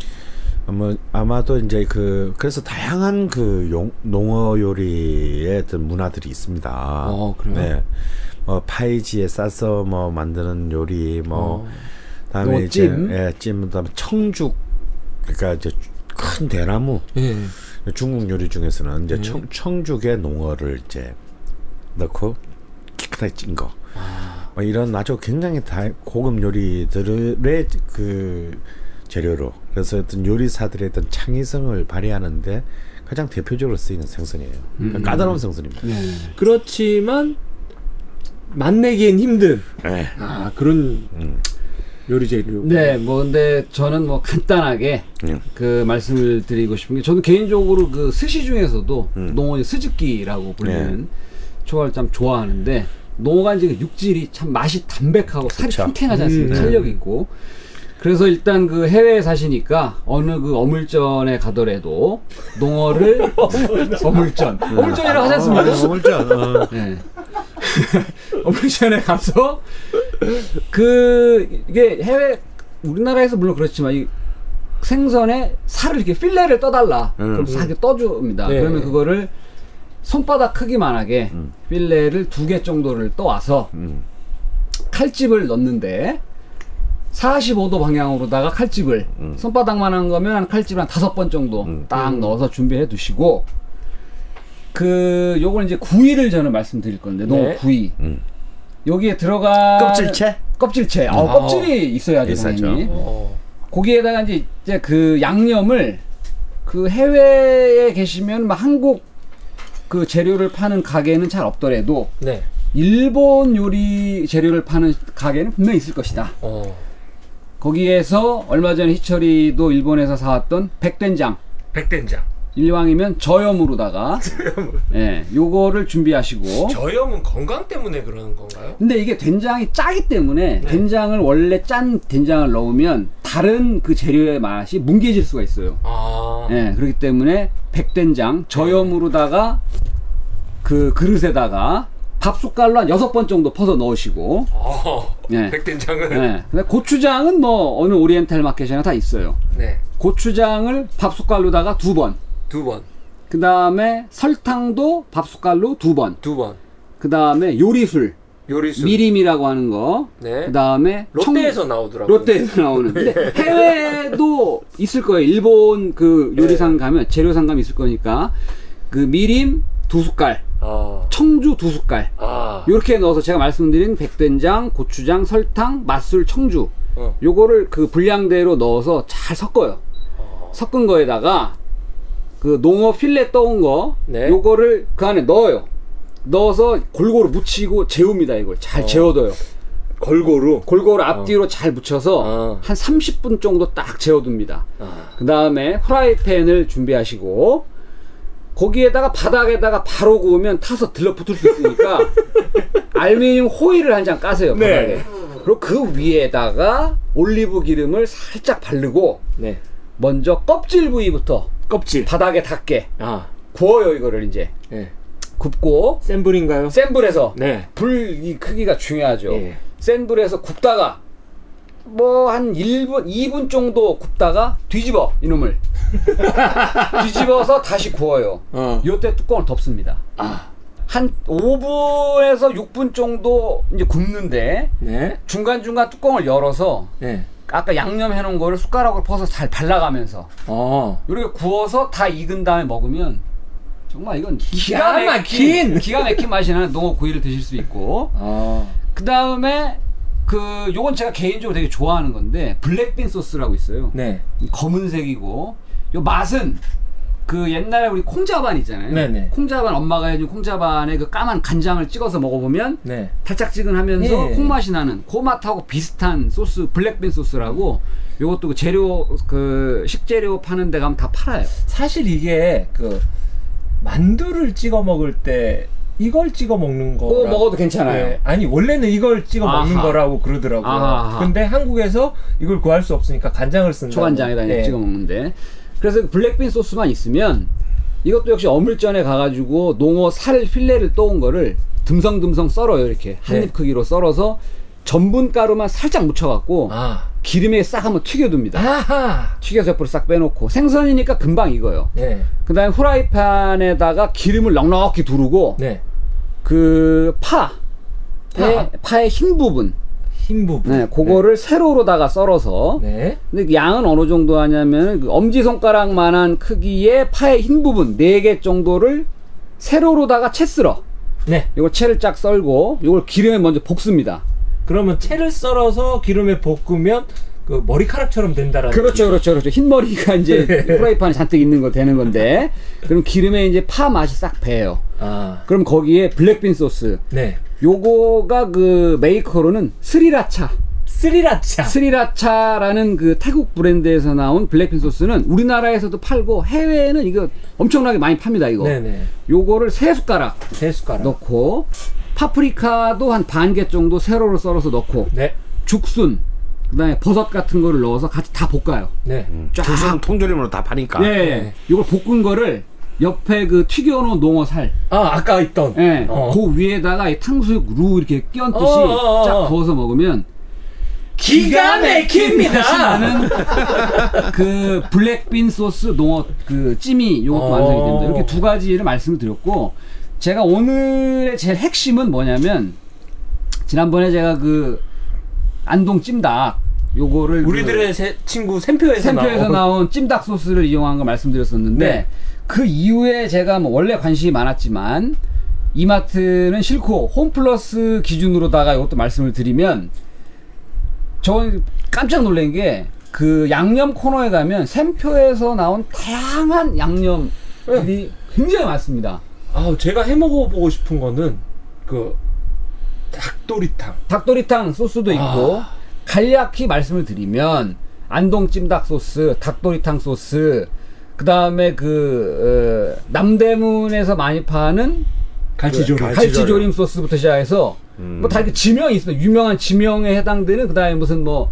아마, 아마도 이제 그 그래서 다양한 그 용, 농어 요리의 어떤 문화들이 있습니다. 어, 그래요? 네. 뭐 파이지에 싸서 뭐 만드는 요리 뭐 어. 다음에 이제 예, 찜, 그다음에 청죽, 그러니까 이제 큰 대나무 예. 중국 요리 중에서는 이제 예. 청, 청죽에 농어를 이제 넣고 깨끗하게 찐 거. 아. 뭐 이런 아주 굉장히 다, 고급 요리들의 그 재료로. 그래서 어떤 요리사들의 어떤 창의성을 발휘하는데 가장 대표적으로 쓰이는 생선이에요. 음. 까다로운 생선입니다. 네. 그렇지만 맛내기엔 힘든. 네. 아 그런. 음. 요리 재료. 네, 뭐 근데 저는 뭐 간단하게 음. 그 말씀을 드리고 싶은 게 저는 개인적으로 그 스시 중에서도 음. 농어의 스즈키라고 불리는 초밥을 참 좋아하는데 농어가 이제 육질이 참 맛이 담백하고 살이 탱탱하지 않습니까? 탄력 있고. 그래서 일단 그 해외에 사시니까 어느 그 어물전에 가더라도 농어를 어물전 어물전이라고 하지 않습니까? 어물전 네. 어물전에 가서 그 이게 해외 우리나라에서 물론 그렇지만 이 생선에 살을 이렇게 필레를 떠달라 음. 그럼 살을 떠줍니다. 네. 그러면 그거를 손바닥 크기만하게 음. 필레를 두 개 정도를 떠와서 음. 칼집을 넣는데 사십오 도 방향으로다가 칼집을 음. 손바닥만 한 거면 칼집을 한 다섯 번 정도 음. 딱 넣어서 준비해 두시고 그 요건 이제 구이를 저는 말씀드릴 건데 농어 네. 구이 음. 여기에 들어가 껍질채? 껍질채 어, 아, 껍질이 있어야죠 당연히 어. 고기에다가 이제, 이제 그 양념을 그 해외에 계시면 막 한국 그 재료를 파는 가게는 잘 없더라도 네. 일본 요리 재료를 파는 가게는 분명히 있을 것이다 어. 거기에서 얼마 전에 희철이도 일본에서 사왔던 백된장 백된장 일왕이면 저염으로다가 저염 예, 요거를 준비하시고 저염은 건강 때문에 그러는 건가요? 근데 이게 된장이 짜기 때문에 네. 된장을 원래 짠 된장을 넣으면 다른 그 재료의 맛이 뭉개질 수가 있어요 아. 예, 그렇기 때문에 백된장 저염으로다가 그 그릇에다가 밥숟갈로 한 여섯 번 정도 퍼서 넣으시고 어, 네. 백된장을 네. 근데 고추장은 뭐 어느 오리엔탈 마켓이나 다 있어요 네. 고추장을 밥숟갈로다가 두 번 두 번 그 다음에 설탕도 밥숟갈로 두 번 두 번 그 다음에 요리술 요리술 미림이라고 하는 거 네. 그 다음에 롯데에서 청... 나오더라고요 롯데에서 나오는데 해외도 있을 거예요 일본 그 요리상 네. 가면 재료상 가면 있을 거니까 그 미림 두 숟갈 아. 청주 두 숟갈 아. 이렇게 넣어서 제가 말씀드린 백된장, 고추장, 설탕, 맛술, 청주 어. 요거를 그 분량대로 넣어서 잘 섞어요 어. 섞은 거에다가 그 농어 필레 떠온 거 네. 요거를 그 안에 넣어요 넣어서 골고루 묻히고 재웁니다 이걸 잘 어. 재워둬요 골고루? 골고루 앞뒤로 어. 잘 묻혀서 어. 한 삼십 분 정도 딱 재워둡니다 어. 그 다음에 프라이팬을 준비하시고 거기에다가 바닥에다가 바로 구우면 타서 들러붙을 수 있으니까 알루미늄 호일을 한 장 까세요 바닥에 네. 그리고 그 위에다가 올리브 기름을 살짝 바르고 네. 먼저 껍질 부위부터 껍질 바닥에 닿게 아. 구워요 이거를 이제 네. 굽고 센 불인가요? 센 불에서 네. 불이 크기가 중요하죠 네. 센 불에서 굽다가 뭐 한 일 분, 이 분 정도 굽다가 뒤집어 이놈을 뒤집어서 다시 구워요 어. 요때 뚜껑을 덮습니다 아. 한 오 분에서 육 분 정도 이제 굽는데 네. 중간중간 뚜껑을 열어서 네. 아까 양념해 놓은 거를 숟가락으로 퍼서 잘 발라가면서 어. 이렇게 구워서 다 익은 다음에 먹으면 정말 이건 기가 막힌 기가 막힌 맛이 나는 농어 구이를 드실 수 있고 어. 그 다음에 그 요건 제가 개인적으로 되게 좋아하는 건데 블랙빈 소스라고 있어요 네. 검은색이고 요 맛은 그 옛날에 우리 콩자반 있잖아요 네네. 콩자반 엄마가 해준 콩자반에 그 까만 간장을 찍어서 먹어보면 네. 달짝지근하면서 네. 콩맛이 나는 그 맛하고 비슷한 소스 블랙빈 소스라고 요것도 그 재료 그 식재료 파는 데 가면 다 팔아요 사실 이게 그 만두를 찍어 먹을 때 이걸 찍어 먹는 거 어, 먹어도 괜찮아요 네. 아니 원래는 이걸 찍어 아하. 먹는 거라고 그러더라고요 아하. 근데 한국에서 이걸 구할 수 없으니까 간장을 쓴다 초간장에다 네. 찍어 먹는데 그래서 블랙빈 소스만 있으면 이것도 역시 어물전에 가가지고 농어 살 필레를 떠온 거를 듬성듬성 썰어요 이렇게 한입 네. 크기로 썰어서 전분가루만 살짝 묻혀갖고 아. 기름에 싹 한번 튀겨둡니다 아하. 튀겨서 옆으로 싹 빼놓고 생선이니까 금방 익어요 네. 그 다음에 후라이팬에다가 기름을 넉넉히 두르고 네. 그 파, 파의, 파의 흰 부분 흰 부분 네, 그거를 네. 세로로다가 썰어서 네. 근데 양은 어느 정도 하냐면 그 엄지손가락만한 크기의 파의 흰 부분 네 개 정도를 세로로다가 채 썰어 네. 요걸 채를 쫙 썰고 요걸 기름에 먼저 볶습니다 그러면 채를 썰어서 기름에 볶으면 그 머리카락처럼 된다라는 그렇죠 그렇죠 그렇죠 흰머리가 이제 프라이팬에 잔뜩 있는 거 되는 건데 그럼 기름에 이제 파 맛이 싹 배요 아. 그럼 거기에 블랙빈 소스 네. 요거가 그 메이커로는 스리라차 스리라차 스리라차라는 그 태국 브랜드에서 나온 블랙빈 소스는 우리나라에서도 팔고 해외에는 이거 엄청나게 많이 팝니다 이거 네네. 요거를 세 숟가락 세 숟가락 넣고 파프리카도 한 반 개 정도 세로로 썰어서 넣고 네. 죽순 그다음에 버섯 같은 거를 넣어서 같이 다 볶아요. 네. 음. 쫙 통조림으로 다 파니까. 네. 네. 이걸 볶은 거를 옆에 그 튀겨놓은 농어 살. 아, 아까 있던. 네. 어. 그 위에다가 이 탕수육 루 이렇게 끼얹듯이 어, 어, 어. 쫙 부어서 먹으면 기가 막힙니다. 그 블랙빈 소스 농어 그 찜이 요것도 어. 완성이 됩니다. 이렇게 두 가지를 말씀을 드렸고, 제가 오늘의 제일 핵심은 뭐냐면, 지난번에 제가 그 안동 찜닭 요거를 우리들의 그 세, 친구 샘표에서, 샘표에서 나온, 나온 찜닭 소스를 이용한 거 말씀드렸었는데, 네. 그 이후에 제가 뭐 원래 관심이 많았지만 이마트는 싫고 홈플러스 기준으로다가 이것도 말씀을 드리면, 저 깜짝 놀란 게 그 양념 코너에 가면 샘표에서 나온 다양한 양념이 네. 굉장히 많습니다. 아, 제가 해먹어보고 싶은 거는 그 닭도리탕. 닭도리탕 소스도 있고, 아. 간략히 말씀을 드리면 안동 찜닭 소스, 닭도리탕 소스, 그 다음에 그 어, 남대문에서 많이 파는 갈치조림, 그, 갈치조림. 갈치조림 소스부터 시작해서 음. 뭐 다 이렇게 지명이 있습니다. 유명한 지명에 해당되는, 그 다음에 무슨 뭐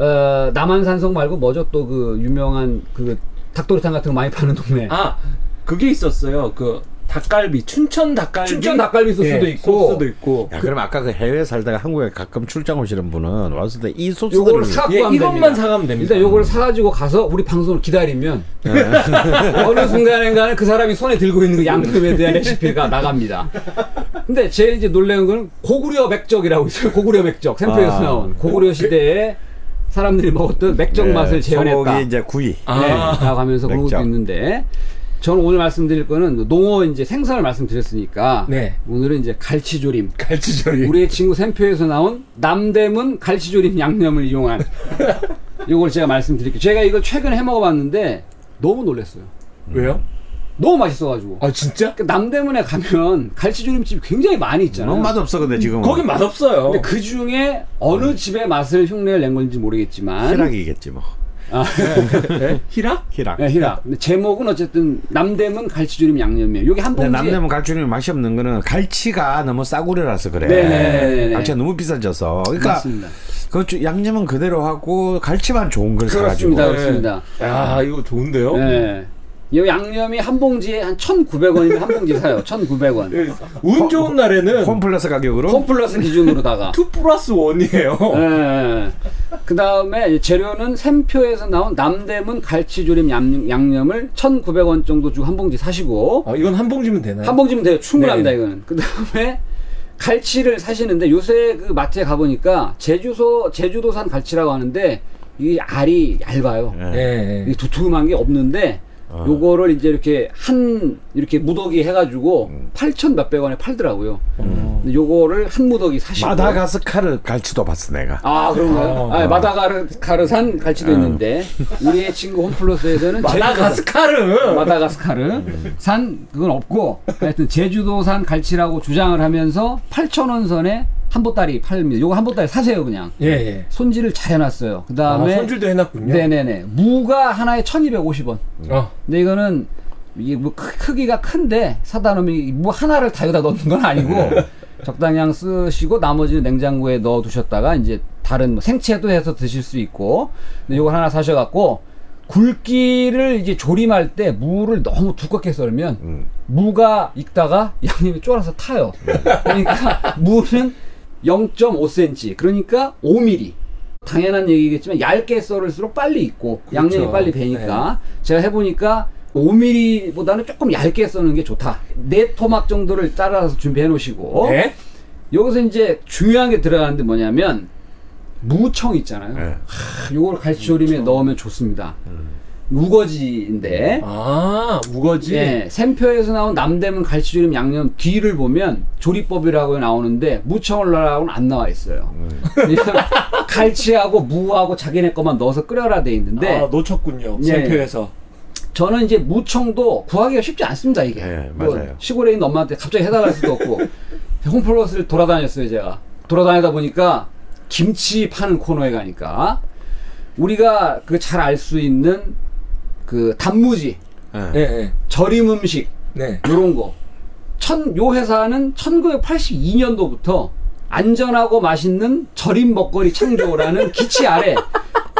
어, 남한산성 말고 뭐죠, 또 그 유명한 그 닭도리탕 같은 거 많이 파는 동네. 아, 그게 있었어요. 그 닭갈비, 춘천 닭갈비, 춘천 닭갈비 소스도 예, 있고, 소스도 있고. 야, 그럼 아까 그 해외 살다가 한국에 가끔 출장 오시는 분은 왔을 때 이 소스들을 예, 이것만 사가면 됩니다. 일단 요걸 사가지고 가서 우리 방송을 기다리면 어느 순간인가는 그 사람이 손에 들고 있는 그 양념에 대한 레시피가 나갑니다. 근데 제일 이제 놀라운 거는 고구려 맥적이라고 있어요. 고구려 맥적, 샘표에서 아, 나온 고구려 시대에 사람들이 먹었던 맥적 예, 맛을 재현했다. 소고기 이제 구이, 라고 하면서 그런 것도 있는데. 저는 오늘 말씀드릴 거는 농어 이제 생선을 말씀드렸으니까 네. 오늘은 이제 갈치조림. 갈치조림. 우리의 친구 샘표에서 나온 남대문 갈치조림 양념을 이용한 이걸 제가 말씀드릴게요. 제가 이걸 최근에 해 먹어봤는데 너무 놀랐어요. 왜요? 너무 맛있어가지고. 아, 진짜? 그러니까 남대문에 가면 갈치조림집이 굉장히 많이 있잖아요. 너무 맛없어, 근데 지금. 거긴 맛없어요. 근데 그 중에 어느 음. 집의 맛을 흉내를 낸 건지 모르겠지만. 희락이겠지 뭐. 아, 네. 히락? 히락. 네, 히락. 근데 제목은 어쨌든 남대문 갈치조림 양념이에요. 여기 한 봉지. 네, 남대문 갈치조림 맛이 없는 거는 갈치가 너무 싸구려라서 그래. 네네네. 갈치가 너무 비싸져서. 그러니까 맞습니다. 그 양념은 그대로 하고 갈치만 좋은 걸 사가지고. 그렇습니다, 그렇습니다. 네. 야, 이거 좋은데요? 네. 이 양념이 한 봉지에 한 천구백 원이면 한 봉지 사요. 천구백 원. 네, 운 좋은 날에는 홈플러스 가격으로? 홈플러스 기준으로다가 투 플러스 원이에요. 네. 그 다음에 재료는 샘표에서 나온 남대문 갈치조림 양념, 양념을 천구백 원 정도 주고 한 봉지 사시고. 아, 이건 한 봉지면 되나요? 한 봉지면 돼요. 충분합니다. 네. 이거는. 그 다음에 갈치를 사시는데, 요새 그 마트에 가보니까 제주소, 제주도산 갈치라고 하는데 이 알이 얇아요. 네. 이 두툼한 게 없는데 어. 요거를 이제 이렇게 한 이렇게 무더기 해가지고 음. 팔천 몇백 원에 팔더라고요. 음. 요거를 한 무더기 사시고. 마다가스카르 갈치도 봤어 내가. 아, 그런가요? 어. 아, 마다가스카르산 갈치도 어. 있는데 우리의 친구 홈플러스에서는 마다가스카르 마다가스카르 산 그건 없고, 하여튼 제주도산 갈치라고 주장을 하면서 팔천 원 선에 한 보따리 팔립니다. 요거 한 보따리 사세요, 그냥. 예, 예. 손질을 잘 해놨어요. 그 다음에. 아, 손질도 해놨군요. 네네네. 무가 하나에 천이백오십 원. 어. 근데 이거는, 이게 뭐, 크기가 큰데, 사다 놓으면 무 하나를 다 여기다 넣는 건 아니고, 적당량 쓰시고, 나머지는 냉장고에 넣어 두셨다가, 이제, 다른, 뭐 생채도 해서 드실 수 있고, 근데 요걸 하나 사셔갖고, 굵기를 이제 조림할 때 무를 너무 두껍게 썰면, 음. 무가 익다가 양념이 쫄아서 타요. 그러니까, 무는, 영 점 오 센티미터, 그러니까 오 밀리미터. 당연한 얘기겠지만 얇게 썰을수록 빨리 익고, 그렇죠. 양념이 빨리 배니까. 네. 제가 해보니까 오 밀리미터보다는 조금 얇게 써는 게 좋다. 네 토막 정도를 잘라서 준비해 놓으시고. 네? 여기서 이제 중요한 게 들어가는데 뭐냐면 무청 있잖아요. 네. 하, 요걸 갈치조림에 무청. 넣으면 좋습니다. 음. 우거지인데. 아, 우거지? 네. 샘표에서 나온 남대문 갈치조림 양념 뒤를 보면 조리법이라고 나오는데, 무청을 넣으라고는 안 나와 있어요. 음. 갈치하고 무하고 자기네 것만 넣어서 끓여라 돼 있는데. 아, 놓쳤군요. 네. 샘표에서. 저는 이제 무청도 구하기가 쉽지 않습니다, 이게. 네, 맞아요. 뭐 시골에 있는 엄마한테 갑자기 해달라는 수도 없고. 홈플러스를 돌아다녔어요, 제가. 돌아다니다 보니까 김치 파는 코너에 가니까 우리가 그 잘 알 수 있는 그 단무지, 네. 예, 예. 절임 음식, 네. 요런 거. 천, 요 회사는 천구백팔십이 년도부터 안전하고 맛있는 절임 먹거리 창조라는 기치 아래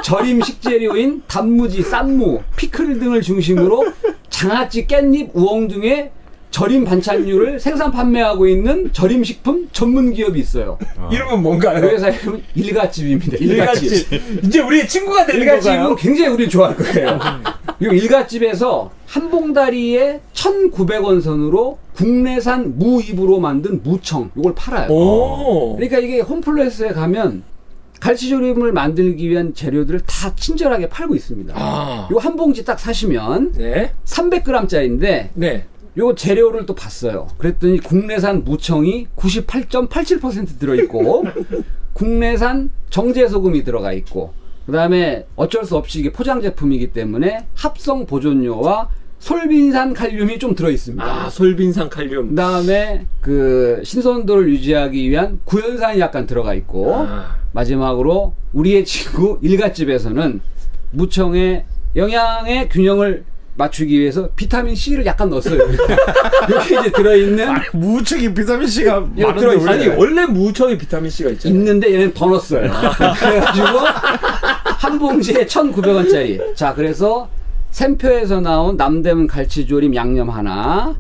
절임 식재료인 단무지, 쌈무, 피클 등을 중심으로 장아찌, 깻잎, 우엉 등의 절임 반찬류를 생산 판매하고 있는 절임 식품 전문 기업이 있어요. 아. 이름은 뭔가요? 그 회사 이름은 일갓집입니다. 일갓집. 일갓집. 이제 우리의 친구가 되는 일갓집은 건가요? 굉장히 우리 좋아할 거예요. 이 일갓집에서 한 봉다리에 천구백 원 선으로 국내산 무잎으로 만든 무청 이걸 팔아요. 오. 그러니까 이게 홈플러스에 가면 갈치조림을 만들기 위한 재료들을 다 친절하게 팔고 있습니다. 아. 이거 한 봉지 딱 사시면 네. 삼백 그램짜리인데 네. 요 재료를 또 봤어요. 그랬더니 국내산 무청이 구십팔 점 팔칠 퍼센트 들어있고 국내산 정제소금이 들어가 있고 그 다음에 어쩔 수 없이 이게 포장 제품이기 때문에 합성 보존료와 솔빈산 칼륨이 좀 들어있습니다. 아, 솔빈산 칼륨. 그 다음에 그 신선도를 유지하기 위한 구연산이 약간 들어가 있고 아. 마지막으로 우리의 친구 일갓집에서는 무청의 영양의 균형을 맞추기 위해서 비타민 C를 약간 넣었어요. 이렇게 이제 들어있는 아니, 무청이 비타민 C가 막 들어있어요. 아니 원래 무청이 비타민 C가 있잖아요. 있는데 얘는 더 넣었어요. 그래가지고 한 봉지에 천구백 원짜리. 자 그래서 샘표에서 나온 남대문 갈치조림 양념 하나,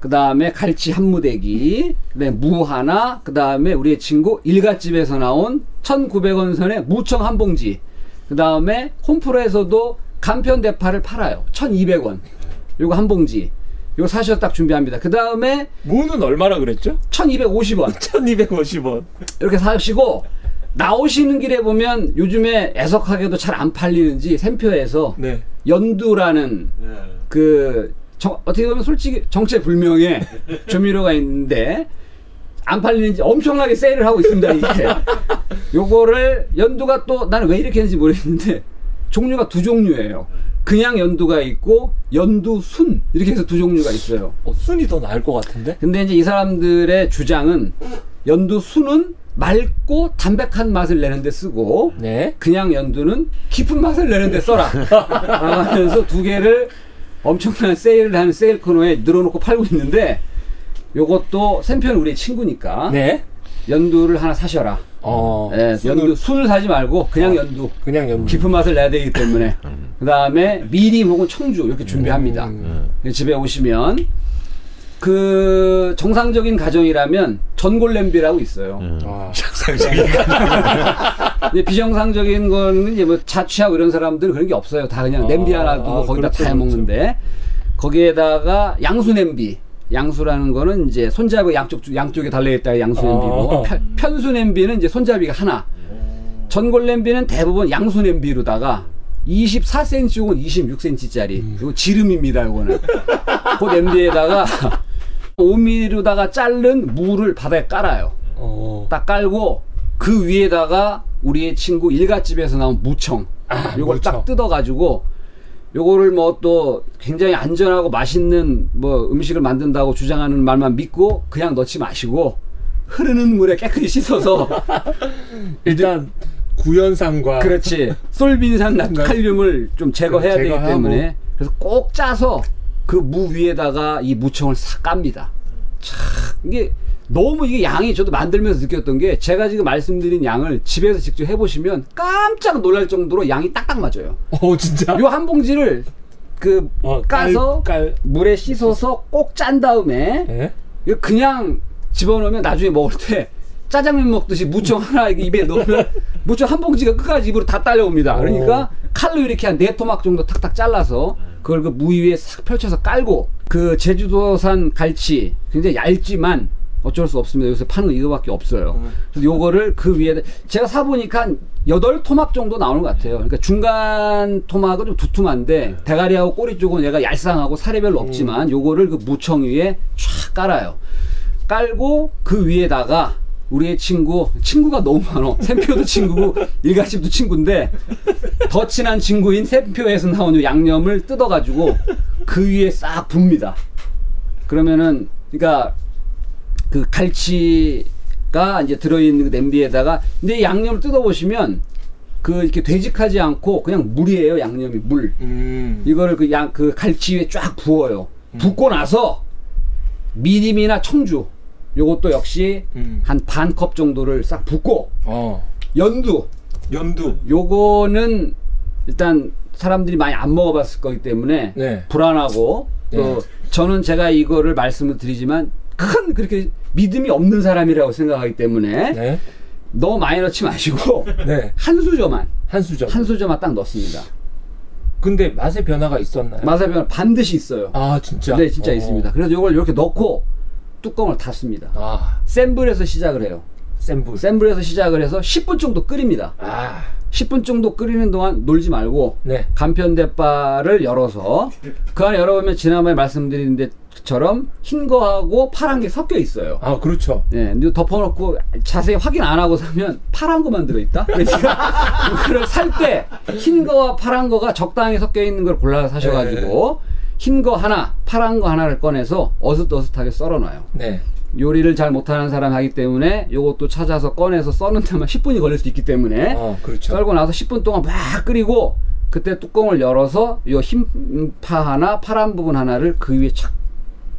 그 다음에 갈치 한 무대기, 그다음에 무 하나, 그 다음에 우리의 친구 일갓집에서 나온 천구백 원 선에 무청 한 봉지, 그 다음에 홈프로에서도 간편대파를 팔아요. 천이백 원. 요거 한 봉지. 요거 사셔서 딱 준비합니다. 그 다음에. 무는 얼마라 그랬죠? 천이백오십 원. 천이백오십 원. 이렇게 사시고, 나오시는 길에 보면 요즘에 애석하게도 잘 안 팔리는지, 샘표에서. 네. 연두라는 네. 그, 정, 어떻게 보면 솔직히 정체불명의 조미료가 있는데, 안 팔리는지 엄청나게 세일을 하고 있습니다. 이게. 요거를 연두가 또 나는 왜 이렇게 했는지 모르겠는데, 종류가 두 종류예요. 그냥 연두가 있고 연두순 이렇게 해서 두 종류가 있어요. 어, 순이 더 나을 것 같은데? 근데 이제 이 사람들의 주장은 연두순은 맑고 담백한 맛을 내는 데 쓰고 네? 그냥 연두는 깊은 맛을 내는 데 써라 하면서 두 개를 엄청난 세일을 하는 세일 코너에 늘어놓고 팔고 있는데 요것도 샘표는 우리의 친구니까 네? 연두를 하나 사셔라. 어, 예, 연두, 순을 사지 말고, 그냥 어, 연두. 그냥 연두. 깊은 맛을 내야 되기 때문에. 그 다음에, 미리 혹은 청주, 이렇게 준비합니다. 음, 음. 집에 오시면, 그, 정상적인 가정이라면, 전골냄비라고 있어요. 음. 아. 정상적인 가정. 비정상적인 거는, 이제 뭐, 자취하고 이런 사람들은 그런 게 없어요. 다 그냥 아, 냄비 하나 두고 아, 거기다 다 해먹는데, 거기에다가, 양수냄비. 양수라는 거는 이제 손잡이 양쪽, 양쪽에 달려있다 양수냄비고, 아~ 편수냄비는 이제 손잡이가 하나, 전골냄비는 대부분 양수냄비로다가 이십사 센티미터 혹은 이십육 센티미터짜리, 음. 이거 지름입니다, 이거는. 그 냄비에다가 오 밀리미터로다가 자른 무를 바닥에 깔아요. 어. 딱 깔고, 그 위에다가 우리의 친구 일갓집에서 나온 무청, 아, 이걸 무청. 딱 뜯어가지고, 요거를 뭐 또 굉장히 안전하고 맛있는 뭐 음식을 만든다고 주장하는 말만 믿고 그냥 넣지 마시고 흐르는 물에 깨끗이 씻어서 일단 구연산과 그렇지 솔빈산 나트륨을 좀 제거해야 되기 때문에 그래서 꼭 짜서 그 무 위에다가 이 무청을 싹 깝니다. 참 이게 너무 이게 양이 저도 만들면서 느꼈던 게 제가 지금 말씀드린 양을 집에서 직접 해보시면 깜짝 놀랄 정도로 양이 딱딱 맞아요. 어 진짜? 요 한 봉지를 그 어, 까서 깔, 깔. 물에 씻어서 꼭 짠 다음에 에? 그냥 집어넣으면 나중에 먹을 때 짜장면 먹듯이 무청 하나 입에 넣으면 무청 한 봉지가 끝까지 입으로 다 딸려옵니다. 그러니까 오. 칼로 이렇게 한 네 토막 정도 탁탁 잘라서 그걸 그 무 위에 싹 펼쳐서 깔고 그 제주도산 갈치 굉장히 얇지만 어쩔 수 없습니다. 요새 파는 이거밖에 없어요. 그래서 요거를 그 위에 제가 사보니까 한 여덟 토막 정도 나오는 것 같아요. 그러니까 중간 토막은 좀 두툼한데 대가리하고 꼬리 쪽은 얘가 얄쌍하고 살이 별로 없지만 요거를 그 무청 위에 쫙 깔아요. 깔고 그 위에다가 우리의 친구, 친구가 너무 많어. 샘표도 친구고 일갓집도 친구인데 더 친한 친구인 샘표에서 나온 요 양념을 뜯어가지고 그 위에 싹 붑니다. 그러면은 그러니까 그 갈치가 이제 들어있는 그 냄비에다가 근데 양념을 뜯어보시면 그 이렇게 되직하지 않고 그냥 물이에요. 양념이 물. 음. 이거를 그 양 그 갈치 위에 쫙 부어요. 음. 붓고 나서 미림이나 청주 요것도 역시 음. 한 반 컵 정도를 싹 붓고 어. 연두 연두 요거는 일단 사람들이 많이 안 먹어봤을 거기 때문에 네. 불안하고 네. 또 저는 제가 이거를 말씀을 드리지만 큰 그렇게 믿음이 없는 사람이라고 생각하기 때문에 네. 너무 많이 넣지 마시고 네. 한 수저만 한 수저 한 수저만 딱 넣습니다. 근데 맛의 변화가 있었나요? 맛의 변화 반드시 있어요. 아 진짜? 네 진짜 오. 있습니다. 그래서 이걸 이렇게 넣고 뚜껑을 닫습니다. 아. 센 불에서 시작을 해요. 센 불. 센 불에서 시작을 해서 십 분 정도 끓입니다. 아. 십 분 정도 끓이는 동안 놀지 말고 네. 간편대파를 열어서 그 안에 열어보면 지난번에 말씀드린 데처럼 흰 거하고 파란 게 섞여 있어요. 아 그렇죠. 네, 근데 덮어놓고 자세히 확인 안 하고 사면 파란 거만 들어있다. 그걸 살 때 흰 거와 파란 거가 적당히 섞여 있는 걸 골라 사셔가지고 흰 거 하나, 파란 거 하나를 꺼내서 어슷어슷하게 썰어놔요. 네. 요리를 잘 못하는 사람 하기 때문에 요것도 찾아서 꺼내서 써는 데만 십 분이 걸릴 수 있기 때문에 어, 그렇죠. 썰고 나서 십 분 동안 막 끓이고 그때 뚜껑을 열어서 요 흰파 하나 파란 부분 하나를 그 위에 착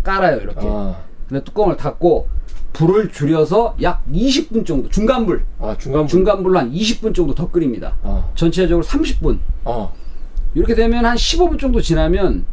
깔아요 이렇게. 아. 근데 뚜껑을 닫고 불을 줄여서 약 이십 분 정도 중간불 아, 중간불. 중간불로 한 이십 분 정도 더 끓입니다. 어. 전체적으로 삼십 분 어. 이렇게 되면 한 십오 분 정도 지나면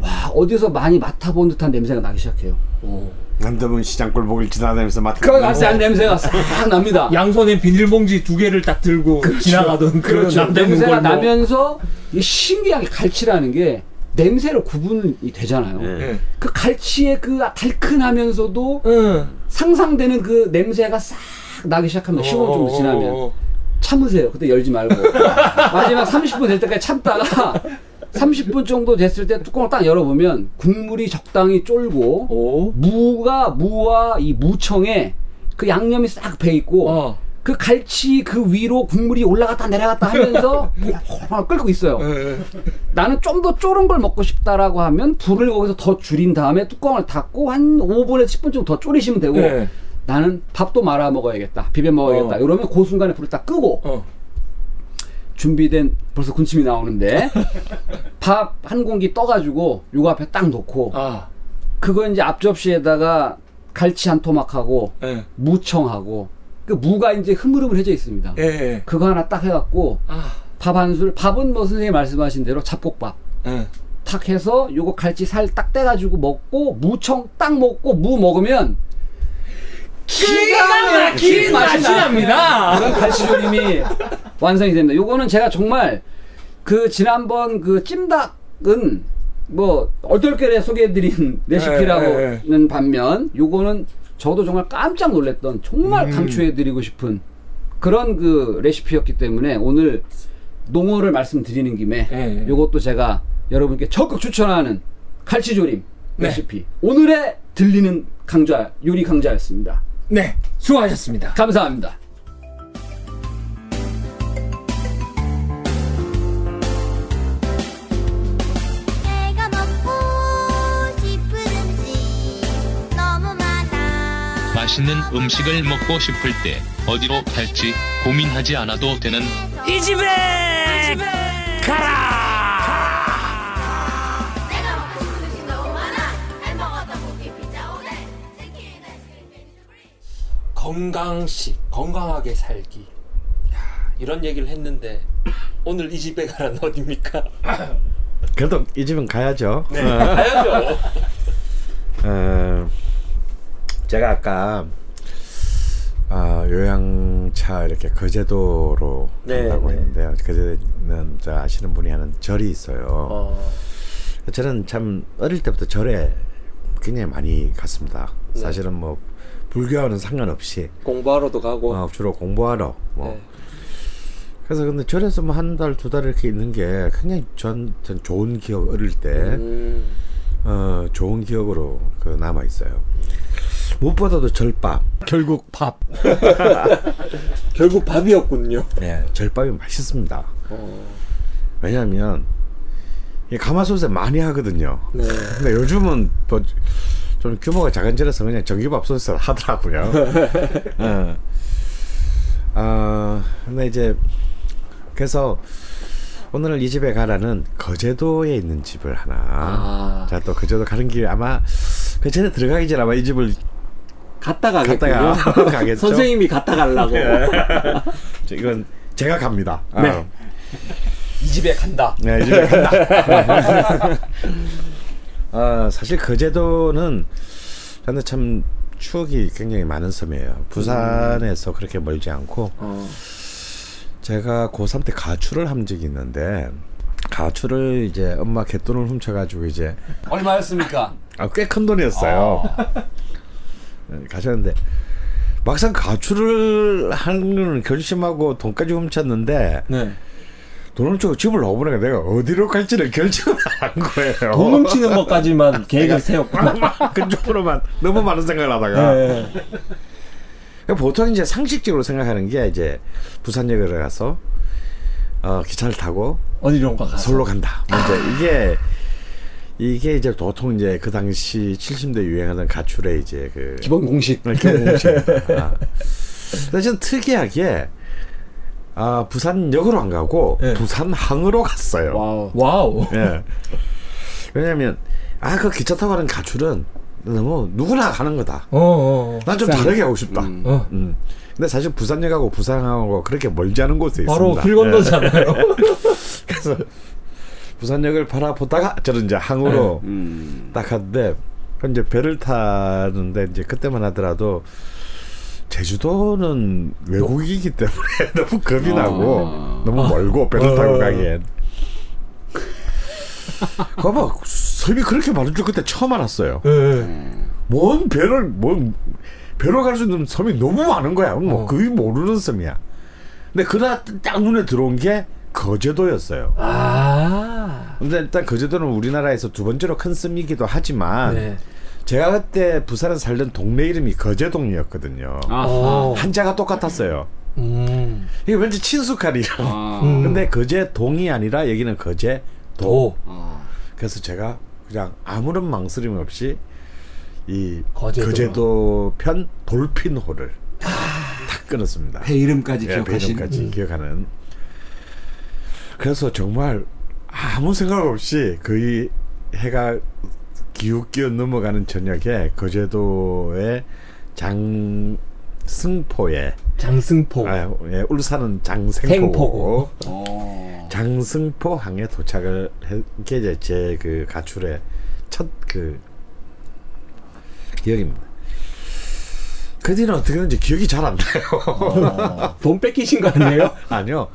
와 어디서 많이 맡아본 듯한 냄새가 나기 시작해요. 오. 남자분 시장 골목을 지나다니면서 맡은 그 낯선 냄새가 싹 납니다. 양손에 비닐봉지 두 개를 딱 들고 그렇죠. 지나가던 그런 그렇죠. 냄새가 나면서 신기하게 갈치라는 게 냄새로 구분이 되잖아요. 네. 그 갈치의 그 달큰하면서도 네. 상상되는 그 냄새가 싹 나기 시작합니다. 십오 분 정도 지나면 참으세요. 그때 열지 말고 마지막 삼십 분 될 때까지 참다가 삼십 분 정도 됐을 때 뚜껑을 딱 열어보면 국물이 적당히 쫄고 오? 무가 무와 이 무청에 그 양념이 싹 배있고 어. 그 갈치 그 위로 국물이 올라갔다 내려갔다 하면서 끓고 있어요. 에. 나는 좀 더 쫄은 걸 먹고 싶다라고 하면 불을 거기서 더 줄인 다음에 뚜껑을 닫고 한 오 분에서 십 분 정도 더 졸이시면 되고 에. 나는 밥도 말아 먹어야겠다 비벼 먹어야겠다 어. 이러면 그 순간에 불을 딱 끄고 어. 준비된 벌써 군침이 나오는데 밥 한 공기 떠가지고 요 앞에 딱 놓고 아. 그거 이제 앞 접시에다가 갈치 한 토막하고 에. 무청하고 그 무가 이제 흐물흐물해져 있습니다. 에, 에. 그거 하나 딱 해갖고 아. 밥 한 술 밥은 뭐 선생님이 말씀하신 대로 잡곡밥 에. 탁 해서 요거 갈치 살 딱 떼가지고 먹고 무청 딱 먹고 무 먹으면 기가 막힌 맛이 납니다. 이런 갈치 조림이 완성이 됩니다. 요거는 제가 정말 그 지난번 그 찜닭은 뭐 얼떨결에 소개해드린 레시피라고는 네, 네. 반면 요거는 저도 정말 깜짝 놀랐던 정말 강추해드리고 싶은 그런 그 레시피였기 때문에 오늘 농어를 말씀드리는 김에 네, 네. 요것도 제가 여러분께 적극 추천하는 갈치조림 레시피 네. 오늘의 들리는 강좌 요리 강좌였습니다. 네, 수고하셨습니다. 감사합니다. 맛있는 음식을 먹고 싶을 때 어디로 갈지 고민하지 않아도 되는 이 집에 가라! 건강식, 건강하게 살기 야, 이런 얘기를 했는데 오늘 이 집에 가라는 어디입니까? 그래도 이 집은 가야죠. 네, 가야죠. 어, 제가 아까 어, 요양차 이렇게 거제도로 네, 간다고 네. 했는데요. 거제도는 저 아시는 분이 하는 절이 있어요. 어. 저는 참 어릴 때부터 절에 굉장히 많이 갔습니다. 네. 사실은 뭐 불교와는 상관없이 공부하러도 가고 어, 주로 공부하러 뭐 네. 그래서 근데 절에서 뭐 한 달 두 달 이렇게 있는 게 굉장히 전, 전 좋은 기억 어릴 때 음. 어, 좋은 기억으로 그 남아 있어요. 무엇보다도 절밥 결국 밥 결국 밥이었군요. 네, 절밥이 맛있습니다. 어. 왜냐하면 이 가마솥에 많이 하거든요. 네. 근데 요즘은 뭐 좀 규모가 작은 절에서 그냥 전기밥솥을 하더라고요. 어. 어, 근데 이제 그래서 오늘 이 집에 가라는 거제도에 있는 집을 하나. 아. 자, 또 거제도 가는 길에 아마 그 전에 들어가기 전에 아마 이 집을 갔다 가겠군요. 갔다 가겠죠. 선생님이 갔다 가려고. 이건 제가 갑니다. 네. 아. 이 집에 간다. 네, 이 집에 간다. 아, 사실 거제도는 저는 참 추억이 굉장히 많은 섬이에요. 부산에서 음. 그렇게 멀지 않고 어. 제가 고삼 때 가출을 한 적이 있는데 가출을 이제 엄마 갯돈을 훔쳐가지고 이제 얼마였습니까? 아, 꽤 큰 돈이었어요. 아. 가셨는데 막상 가출을 하는 결심하고 돈까지 훔쳤는데 네. 돈 훔치고 집을 나와보니까 내가 어디로 갈지를 결정을 안 거예요. 돈 훔치는 것까지만 계획을 세웠구나. 그쪽으로만 너무 많은 생각을 하다가 네. 보통 이제 상식적으로 생각하는 게 이제 부산역에 가서 어, 기차를 타고 어디론가 가서 서울로 간다. 먼저 아. 이게 이게 이제 보통 이제 그 당시 칠십 년대 유행하는 가출의 이제 그 기본 공식. 기본 공식입니다. 사실 아. 특이하게 아 부산역으로 안 가고 네. 부산항으로 갔어요. 와우. 와우. 예. 왜냐하면 아 그 기차 타고 가는 가출은 너무 누구나 가는 거다. 어어. 난 좀 다르게 하고 싶다. 음. 어. 음. 근데 사실 부산역하고 부산항하고 그렇게 멀지 않은 곳에 바로 있습니다. 바로 길 건너잖아요. 예. 그래서 부산역을 바라보다가 저는 이제 항으로 네. 음. 딱 갔는데 이제 배를 타는데 이제 그때만 하더라도. 제주도는 외국이기 때문에 너무 겁이 나고 아~ 너무 멀고 배를 타고 아~ 가기엔 가봐 섬이 그렇게 많은 줄 그때 처음 알았어요. 네. 뭔 배를 뭔 배로 갈 수 있는 섬이 너무 많은 거야. 뭐 어. 거의 모르는 섬이야. 근데 그날 딱 눈에 들어온 게 거제도였어요. 아~ 근데 일단 거제도는 우리나라에서 두 번째로 큰 섬이기도 하지만. 네. 제가 그때 부산에 살던 동네 이름이 거제동이었거든요. 아하. 한자가 똑같았어요. 음. 이게 왠지 친숙한 이름. 아. 음. 근데 거제동이 아니라 여기는 거제도. 아. 그래서 제가 그냥 아무런 망설임 없이 이 거제도, 거제도 편 돌핀호를 아. 탁 끊었습니다. 배 이름까지, 네, 기억하신? 배 이름까지 음. 기억하는. 그래서 정말 아무 생각 없이 거의 해가 기웃기웃 넘어가는 저녁에 거제도의 장승포에 장승포 아, 예, 울산은 장생포고 장승포 항에 도착을 했게 제 그 가출의 첫 그 기억입니다. 그 뒤는 어떻게 되는지 기억이 잘 안 나요. 돈 뺏기신 거 아니에요? 아니요.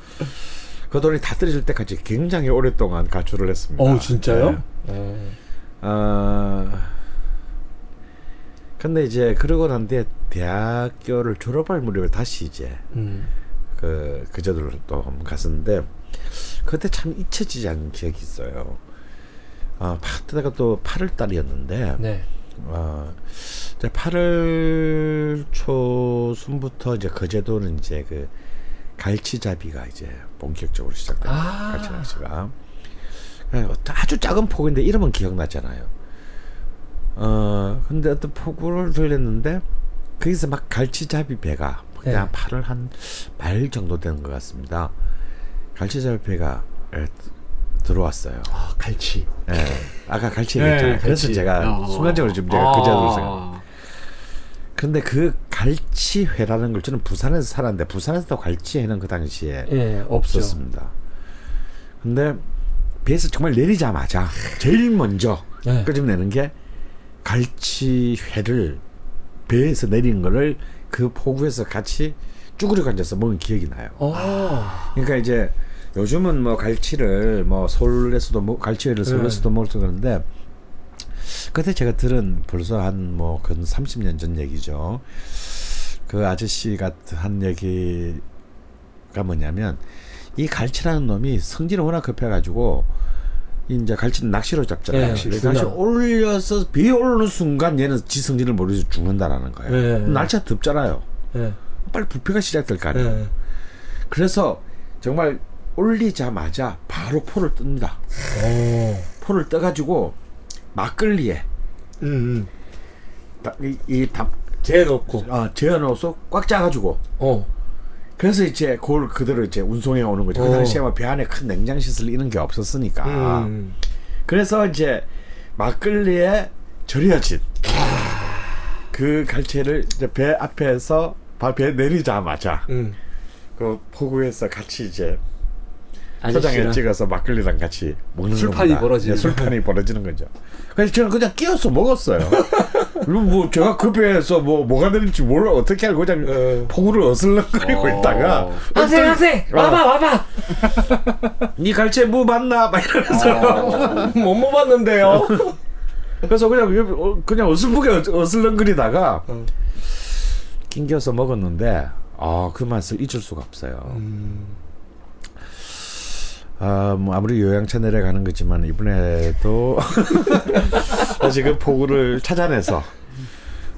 그 돈이 다 떨어질 때까지 굉장히 오랫동안 가출을 했습니다. 어, 진짜요? 네. 어, 근데 이제 그러고 난 뒤에 대학교를 졸업할 무렵에 다시 이제 음. 그 거제도를 또 갔었는데 그때 참 잊혀지지 않는 기억이 있어요. 아, 그때가 또 팔월 달이었는데 네. 어, 이제 팔월 초순부터 이제 거제도는 이제 그 갈치잡이가 이제 본격적으로 시작돼요. 아~ 갈치낚시가. 아주 작은 폭인데 이름은 기억나잖아요. 어, 근데 어떤 폭우를 들렸는데 거기서 막 갈치잡이 배가 그냥 네. 팔을 한 말 정도 되는 것 같습니다. 갈치잡이 배가 에, 들어왔어요. 아, 갈치. 예, 아까 갈치 얘기했잖아요. 네, 그래서 갈치. 제가 어. 순간적으로 지금 제가 그 자리로 생각합니다. 그런데 그 갈치회라는 걸 저는 부산에서 살았는데 부산에서도 갈치회는 그 당시에 네, 없었습니다. 근데 배에서 정말 내리자마자 제일 먼저 네. 끄집내는 게 갈치회를 배에서 내린 거를 그 포구에서 같이 쭈그려 앉아서 먹은 기억이 나요. 아. 그러니까 이제 요즘은 뭐 갈치를 뭐 서울에서도 뭐 갈치회를 서울에서도 네. 먹을 수 있는데 그때 제가 들은 벌써 한 뭐 근 삼십 년 전 얘기죠. 그 아저씨가 한 얘기가 뭐냐면 이 갈치라는 놈이 성질이 워낙 급해가지고 이제 갈치는 낚시로 잡잖아요. 네, 낚시 올려서 비에 오르는 순간 얘는 지 성질을 모르고 죽는다라는 거예요. 네, 네. 날씨가 덥잖아요. 네. 빨리 부패가 시작될 거 아니에요. 네. 그래서 정말 올리자마자 바로 포를 뜹니다. 오. 포를 떠가지고 막걸리에 음, 음. 이 담 재어놓고 아 재어놓고 꽉 짜가지고. 어. 그래서 이제 그걸 그대로 이제 운송해 오는 거죠. 그 당시에 배 안에 큰 냉장시설 이런 게 없었으니까. 음. 그래서 이제 막걸리에 절여진 아. 그 갈치를 이제 배 앞에서 배 내리자마자 음. 그 포구에서 같이 이제 서장에 찍어서 막걸리랑 같이 먹는 술판이 겁니다. 벌어지는 네, 술판이 벌어지는 거죠. 그래서 저는 그냥 끼어서 먹었어요. 뭐 제가 그 배에서 뭐 뭐가 되는지 몰라 어떻게 알고 그냥 어. 포구를 어슬렁거리고 어. 있다가 아세 아세 어. 와봐 와봐 니 갈치에 무 봤나 막 이러면서 어. 못 먹었는데요. 그래서 그냥 그냥 어슬프게 어슬렁거리다가 어. 낑겨서 먹었는데 아, 그 맛을 잊을 수가 없어요. 음. 아, 뭐 아무리 요양 채널에 가는 거지만 이번에도 지금 포구를 찾아내서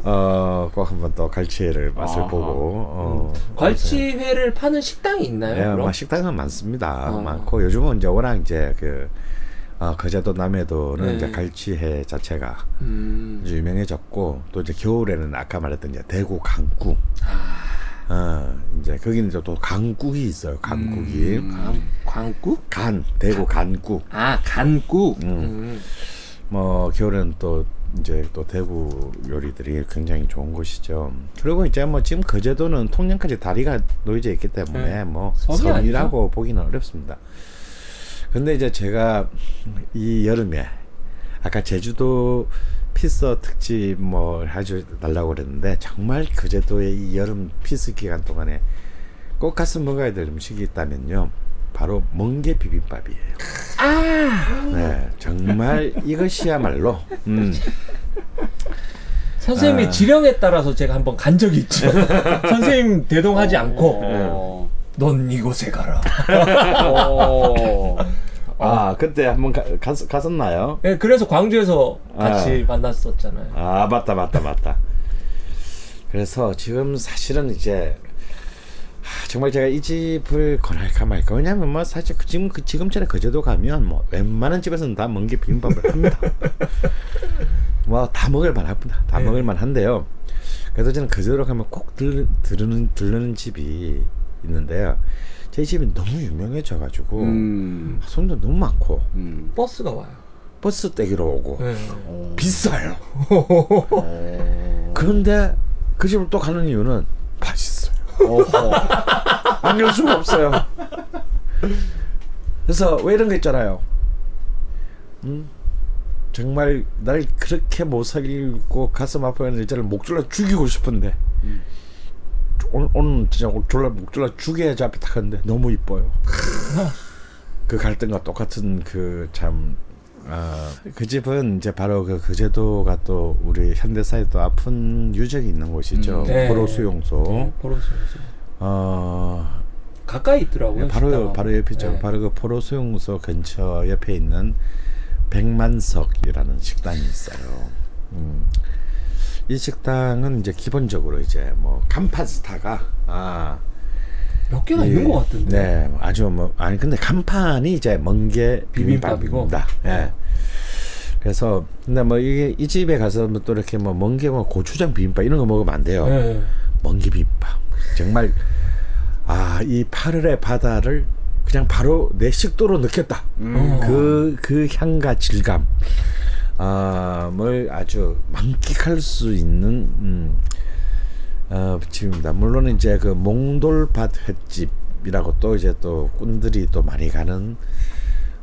어, 꼭 한번 또 갈치회를 맛을 아. 보고 어, 음. 갈치회를 파는 식당이 있나요? 네, 식당은 많습니다. 아. 많고 요즘은 이제 워낙 이제 그 어, 거제도 남해도는 네. 이제 갈치회 자체가 음. 이제 유명해졌고 또 이제 겨울에는 아까 말했던 이제 대구 강구. 아. 어, 이제 거기는 또 강국이 있어요. 강국이 음, 강국? 간 대구 강국. 아 강국. 음. 음. 뭐 겨울에는 또 이제 또 대구 요리들이 굉장히 좋은 곳이죠. 그리고 이제 뭐 지금 거제도는 통영까지 다리가 놓여져 있기 때문에 음. 뭐 섬이라고 보기는 어렵습니다. 근데 이제 제가 이 여름에 아까 제주도 피서 특집 뭐 아주 달라고 그랬는데 정말 거제도의 이 여름 피서 기간 동안에 꼭 가서 먹어야 될 음식이 있다면요 바로 멍게 비빔밥이에요. 아, 네, 정말 이것이야말로 음. 선생님의 아. 지령에 따라서 제가 한번 간 적이 있죠. 선생님 대동하지 오, 않고 어. 넌 이곳에 가라. 아, 그때 한번 가, 갔, 갔었나요? 예, 네, 그래서 광주에서 같이 아. 만났었잖아요. 아, 맞다, 맞다, 맞다. 그래서 지금 사실은 이제 하, 정말 제가 이 집을 권할까 말까. 왜냐면 뭐 사실 지금 그 지금처럼 거제도 가면 뭐 웬만한 집에서는 다 멍게 비빔밥을 합니다. 뭐 다 먹을 만합니다. 다 네. 먹을 만한데요. 그래서 저는 거제도로 가면 꼭 들, 들르는 들르는 집이 있는데요. 제 집이 너무 유명해져가지고 음. 손도 너무 많고 음. 버스가 와요. 버스 떼기로 오고 네. 비싸요. 그런데 그 집을 또 가는 이유는 맛있어요. 안 갈 수가 없어요. 그래서 왜 이런 거 있잖아요. 음? 정말 날 그렇게 못 살리고 가슴 아파하는 일자를 목줄로 죽이고 싶은데 음. 오늘, 오늘 진짜 졸라 목졸라 죽여야 저 앞에 딱 갔는데 너무 이뻐요. 그 갈등과 똑같은 그 참 아 그 집은 이제 바로 그 거제도가 또 우리 현대사에 또 아픈 유적이 있는 곳이죠. 음, 네. 포로 수용소. 네, 포로 수용소. 어 가까이 있더라고요. 바로 바로 옆이죠. 네. 바로 그 포로 수용소 근처 옆에 있는 백만석이라는 식당이 있어요. 음. 이 식당은 이제 기본적으로 이제 뭐 간판스타가 아 몇 개나 이, 있는 것 같은데. 네, 아주 뭐 아니 근데 간판이 이제 멍게 비빔밥입니다. 예. 네. 그래서 근데 뭐 이게 이 집에 가서 또 이렇게 뭐 멍게 뭐 고추장 비빔밥 이런 거 먹으면 안 돼요. 네. 멍게 비빔밥 정말 아 이 파르레 바다를 그냥 바로 내 식도로 느꼈다. 그 그 음. 향과 질감. 아, 뭘 아주 만끽할 수 있는 음, 어, 집입니다. 물론 이제 그 몽돌밭 횟집이라고 또 이제 또 꾼들이 또 많이 가는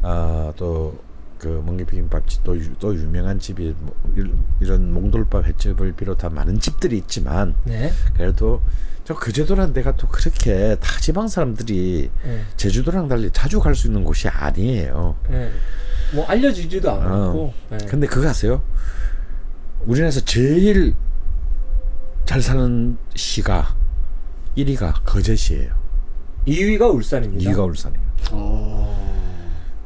어, 또 그 멍게 비빔밥집 또, 또 유명한 집이 뭐, 이런 몽돌밭 횟집을 비롯한 많은 집들이 있지만 네? 그래도 저 거제도란 데가 또 그렇게 다 지방 사람들이 네. 제주도랑 달리 자주 갈 수 있는 곳이 아니에요. 네. 뭐 알려지지도 않았고. 어. 네. 근데 그거 아세요? 우리나라에서 제일 잘 사는 시가 일 위가 거제시예요. 이 위가 울산입니다. 이 위가 울산이에요.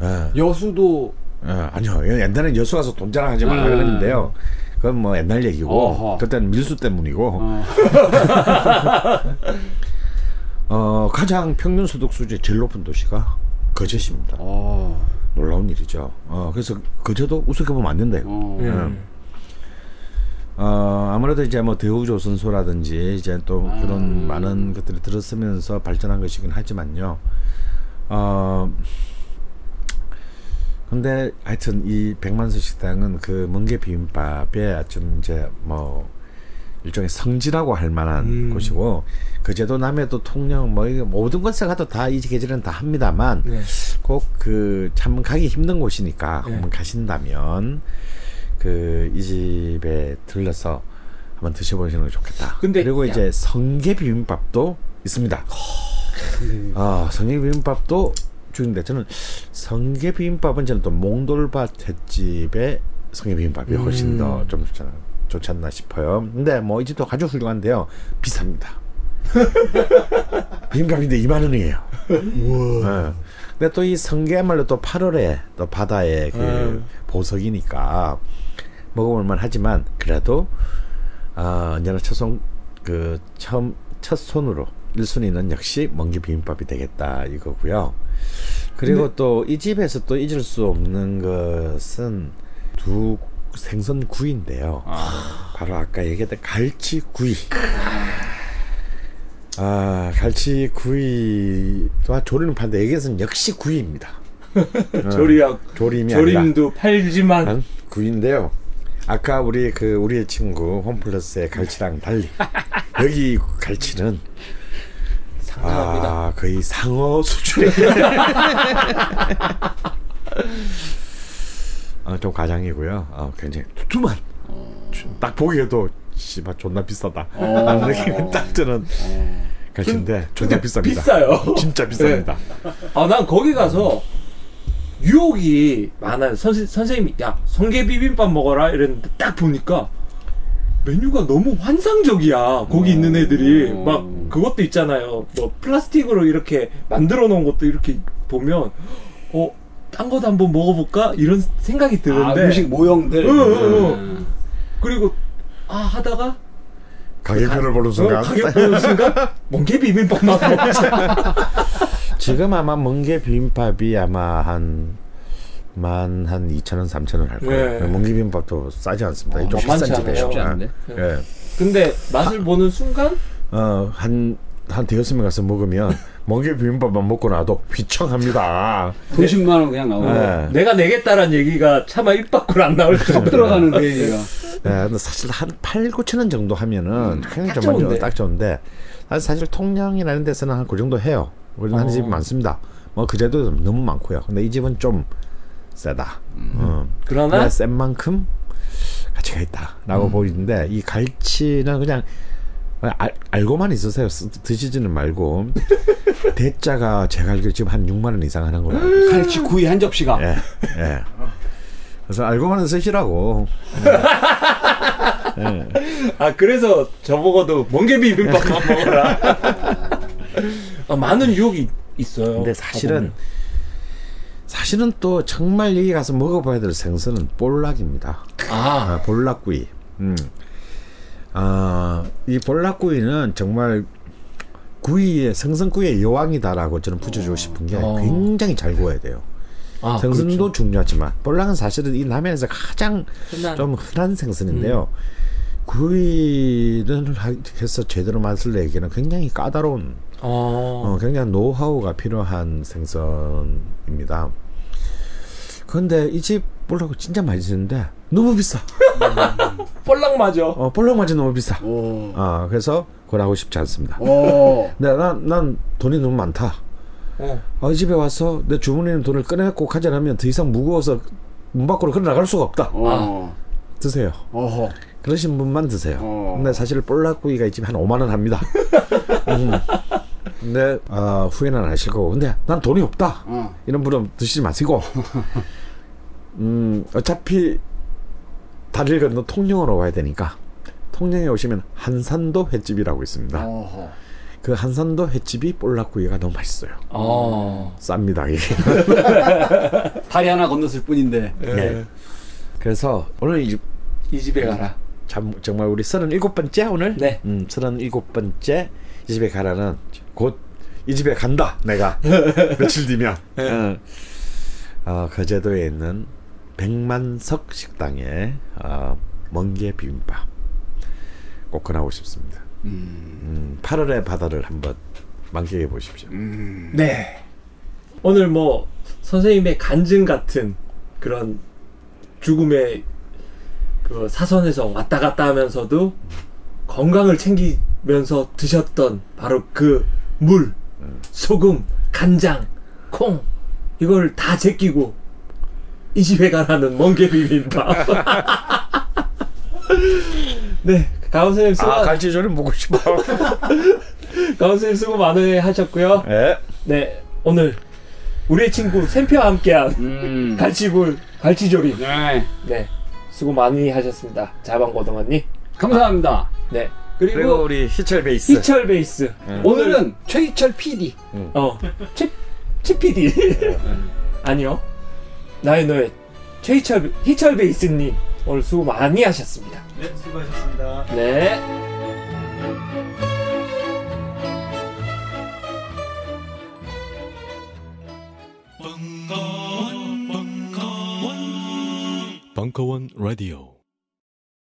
네. 여수도 어, 아니요. 옛날에는 여수 가서 돈 자랑하지 말라 그랬는데요. 그건 뭐 옛날 얘기고 어허. 그때는 밀수 때문이고. 어. 어, 가장 평균 소득 수준이 제일 높은 도시가 거제시입니다. 어. 놀라운 일이죠. 어, 그래서 거제도 우습게 보면 안 된다 이거. 어. 음. 어, 아무래도 이제 뭐 대우조선소라든지 이제 또 음. 그런 많은 것들이 들어서면서 발전한 것이긴 하지만요. 어, 근데 하여튼 이 백만석 식당은 그 멍게 비빔밥에 좀 이제 뭐 일종의 성지라고 할 만한 음. 곳이고, 그제도 남해도 통영 뭐 모든 곳에 가도 다 이 계절은 다 합니다만 네. 꼭 그 참 가기 힘든 곳이니까 네. 한번 가신다면 그 이 집에 들러서 한번 드셔보시는 게 좋겠다. 근데 그리고 이제 성게 비빔밥도 있습니다. 아, 성게 비빔밥도 중인데 저는 성게 비빔밥은 저는 또 몽돌밭 횟집의 성게 비빔밥이 훨씬 음. 더 좀 좋잖아요. 좋지 않나 싶어요. 근데 뭐 이 집도 아주 훌륭한데요. 비쌉니다. 비빔값인데 이만 원이에요. 우와. 네. 근데 또 이 성게야말로 또 팔월에 또 바다의 그 보석이니까 먹어볼만 하지만 그래도 아, 언제나 첫 손 그 처음 첫 손으로 일 순위는 역시 멍게 비빔밥이 되겠다 이거고요. 그리고 또 이 집에서 또 잊을 수 없는 것은 두 생선 구이인데요. 아. 바로 아까 얘기했던 갈치 구이. 아, 갈치 구이와 조림을 파는데 여기서는 역시 구이입니다. 조리학 응. 조림이 조림도 아니라. 팔지만 구이인데요. 아까 우리 그 우리의 친구 홈플러스의 갈치랑 달리 여기 갈치는 상당합니다. 아, 거의 상어 수준의. 어, 좀 과장이고요. 어, 굉장히 두툼한. 어... 딱 보기에도 씨발 존나 비싸다. 어... 라는 느낌이 딱 드는 어... 갈치인데 존나 비쌉니다. 비싸요. 진짜 비쌉니다. 네. 아, 난 거기 가서 유혹이 많아요. 선세, 선생님이 야 성게 비빔밥 먹어라 이랬는데 딱 보니까 메뉴가 너무 환상적이야. 거기 음... 있는 애들이 음... 막 그것도 있잖아요. 뭐 플라스틱으로 이렇게 만들어 놓은 것도 이렇게 보면 어. 딴 것도 한번 먹어볼까? 이런 생각이 드는데 아, 음식 모형들. 응, 응, 응. 그리고 아 하다가 가격표를 보는 순간 어, 가격표를 보는 순간 멍게 비빔밥 먹자. 지금 아마 멍게 비빔밥이 아마 한 만 한 이천 원, 삼천 원 할 거예요. 네. 멍게 비빔밥도 싸지 않습니다. 어, 좀 비싼 집이에요. 네. 네. 근데 맛을 하, 보는 순간 어, 한 한 대여섯 명 가서 먹으면 멍게 비빔밥만 먹고 나도 휘청합니다. 구십만 원 그냥 나오네. 내가 내겠다라는 얘기가 차마 입 밖으로 안 나올 줄. 쏙 들어가는 그 얘기가. 네, 근데 사실 한 팔, 구천 원 정도 하면은 그냥 음, 정말 딱 좋은데 사실 통영이라는 데서는 한 그 정도 해요. 우리는 어. 하는 집이 많습니다. 뭐 그래도 너무 많고요. 근데 이 집은 좀 세다. 음. 음. 그러나 센 만큼 가치가 있다라고 음. 보이는데 이 갈치는 그냥 아, 알고만 있으세요. 드시지는 말고. 대짜가 제가 알기로 지금 한 육만 원 이상 하는 거예요. 음~ 갈치 구이 한 접시가. 예. 예. 그래서 알고만 쓰시라고. 예. 예. 아 그래서 저보고도 멍게 비빔밥만 먹어라. 아, 많은 유혹이 있어요. 근데 사실은 사실은 또 정말 여기 가서 먹어봐야 될 생선은 볼락입니다. 아, 아 볼락구이. 음. 아, 이 볼락구이는 정말 구이의 생선구이의 여왕이다라고 저는 붙여주고 싶은 게 어. 굉장히 잘 구워야 돼요. 아, 생선도 그렇죠. 중요하지만 볼락은 사실은 이 남해에서 가장 흔한. 좀 흔한 생선인데요. 음. 구이를 해서 제대로 맛을 내기에는 굉장히 까다로운 어. 어, 굉장히 노하우가 필요한 생선입니다. 근데 이 집 볼락은 진짜 맛있는데 너무 비싸. 볼락 맞아. 어, 볼락 맞아 너무 비싸. 오. 아, 그래서 그걸 하고 싶지 않습니다. 근데 난, 난 돈이 너무 많다. 어. 아, 이 집에 와서 내 주머니는 돈을 꺼내고 가져가면 더 이상 무거워서 문 밖으로 걸어 나갈 수가 없다. 아, 드세요. 어허. 그러신 분만 드세요. 어. 근데 사실 볼락구이가 이 집에 한 오만 원 합니다. 음. 근데 어, 후회는 안 하실 거고. 근데 난 돈이 없다. 어. 이런 분은 드시지 마시고. 음, 어차피 다리를 건너 통영으로 와야 되니까 통영에 오시면 한산도 횟집이라고 있습니다. 어허. 그 한산도 횟집이 볼락구이가 너무 맛있어요. 어. 쌉니다. 이게. 다리 하나 건넜을 뿐인데. 네. 네. 그래서 오늘 이, 집, 이 집에 가라. 참, 정말 우리 서른일곱 번째 오늘? 네. 음, 서른일곱 번째 이 집에 가라는 곧 이 집에 간다. 내가. 며칠 뒤면. 네. 어, 거제도에 있는 백만석 식당에 어, 멍게 비빔밥 꼭 권하고 싶습니다. 음. 음, 팔월의 바다를 한번 만끽해 보십시오. 음. 네. 오늘 뭐 선생님의 간증 같은 그런 죽음의 그 사선에서 왔다 갔다 하면서도 건강을 챙기면서 드셨던 바로 그 물, 음. 소금, 간장, 콩 이걸 다 제끼고 이 집에 가라는 멍게 비빔밥. 네, 강원 선생님 수고. 아, 갈치 조림 먹고 싶어. 강원 선생님 수고 많이 하셨고요. 네. 네, 오늘 우리의 친구 샘표와 함께한 음. 갈치굴, 갈치조림. 네. 네, 수고 많이 하셨습니다. 자반고등어님. 감사합니다. 네. 그리고, 그리고 우리 히철베이스. 히철베이스. 음. 오늘은 최희철 피디. 음. 어, 최, 최 피디. 음. 아니요. 나의 너의 최희철, 히철베이스님. 오늘 수고 많이 하셨습니다. 네, 수고하셨습니다. 네. 벙커원, 벙커원, 벙커원 라디오.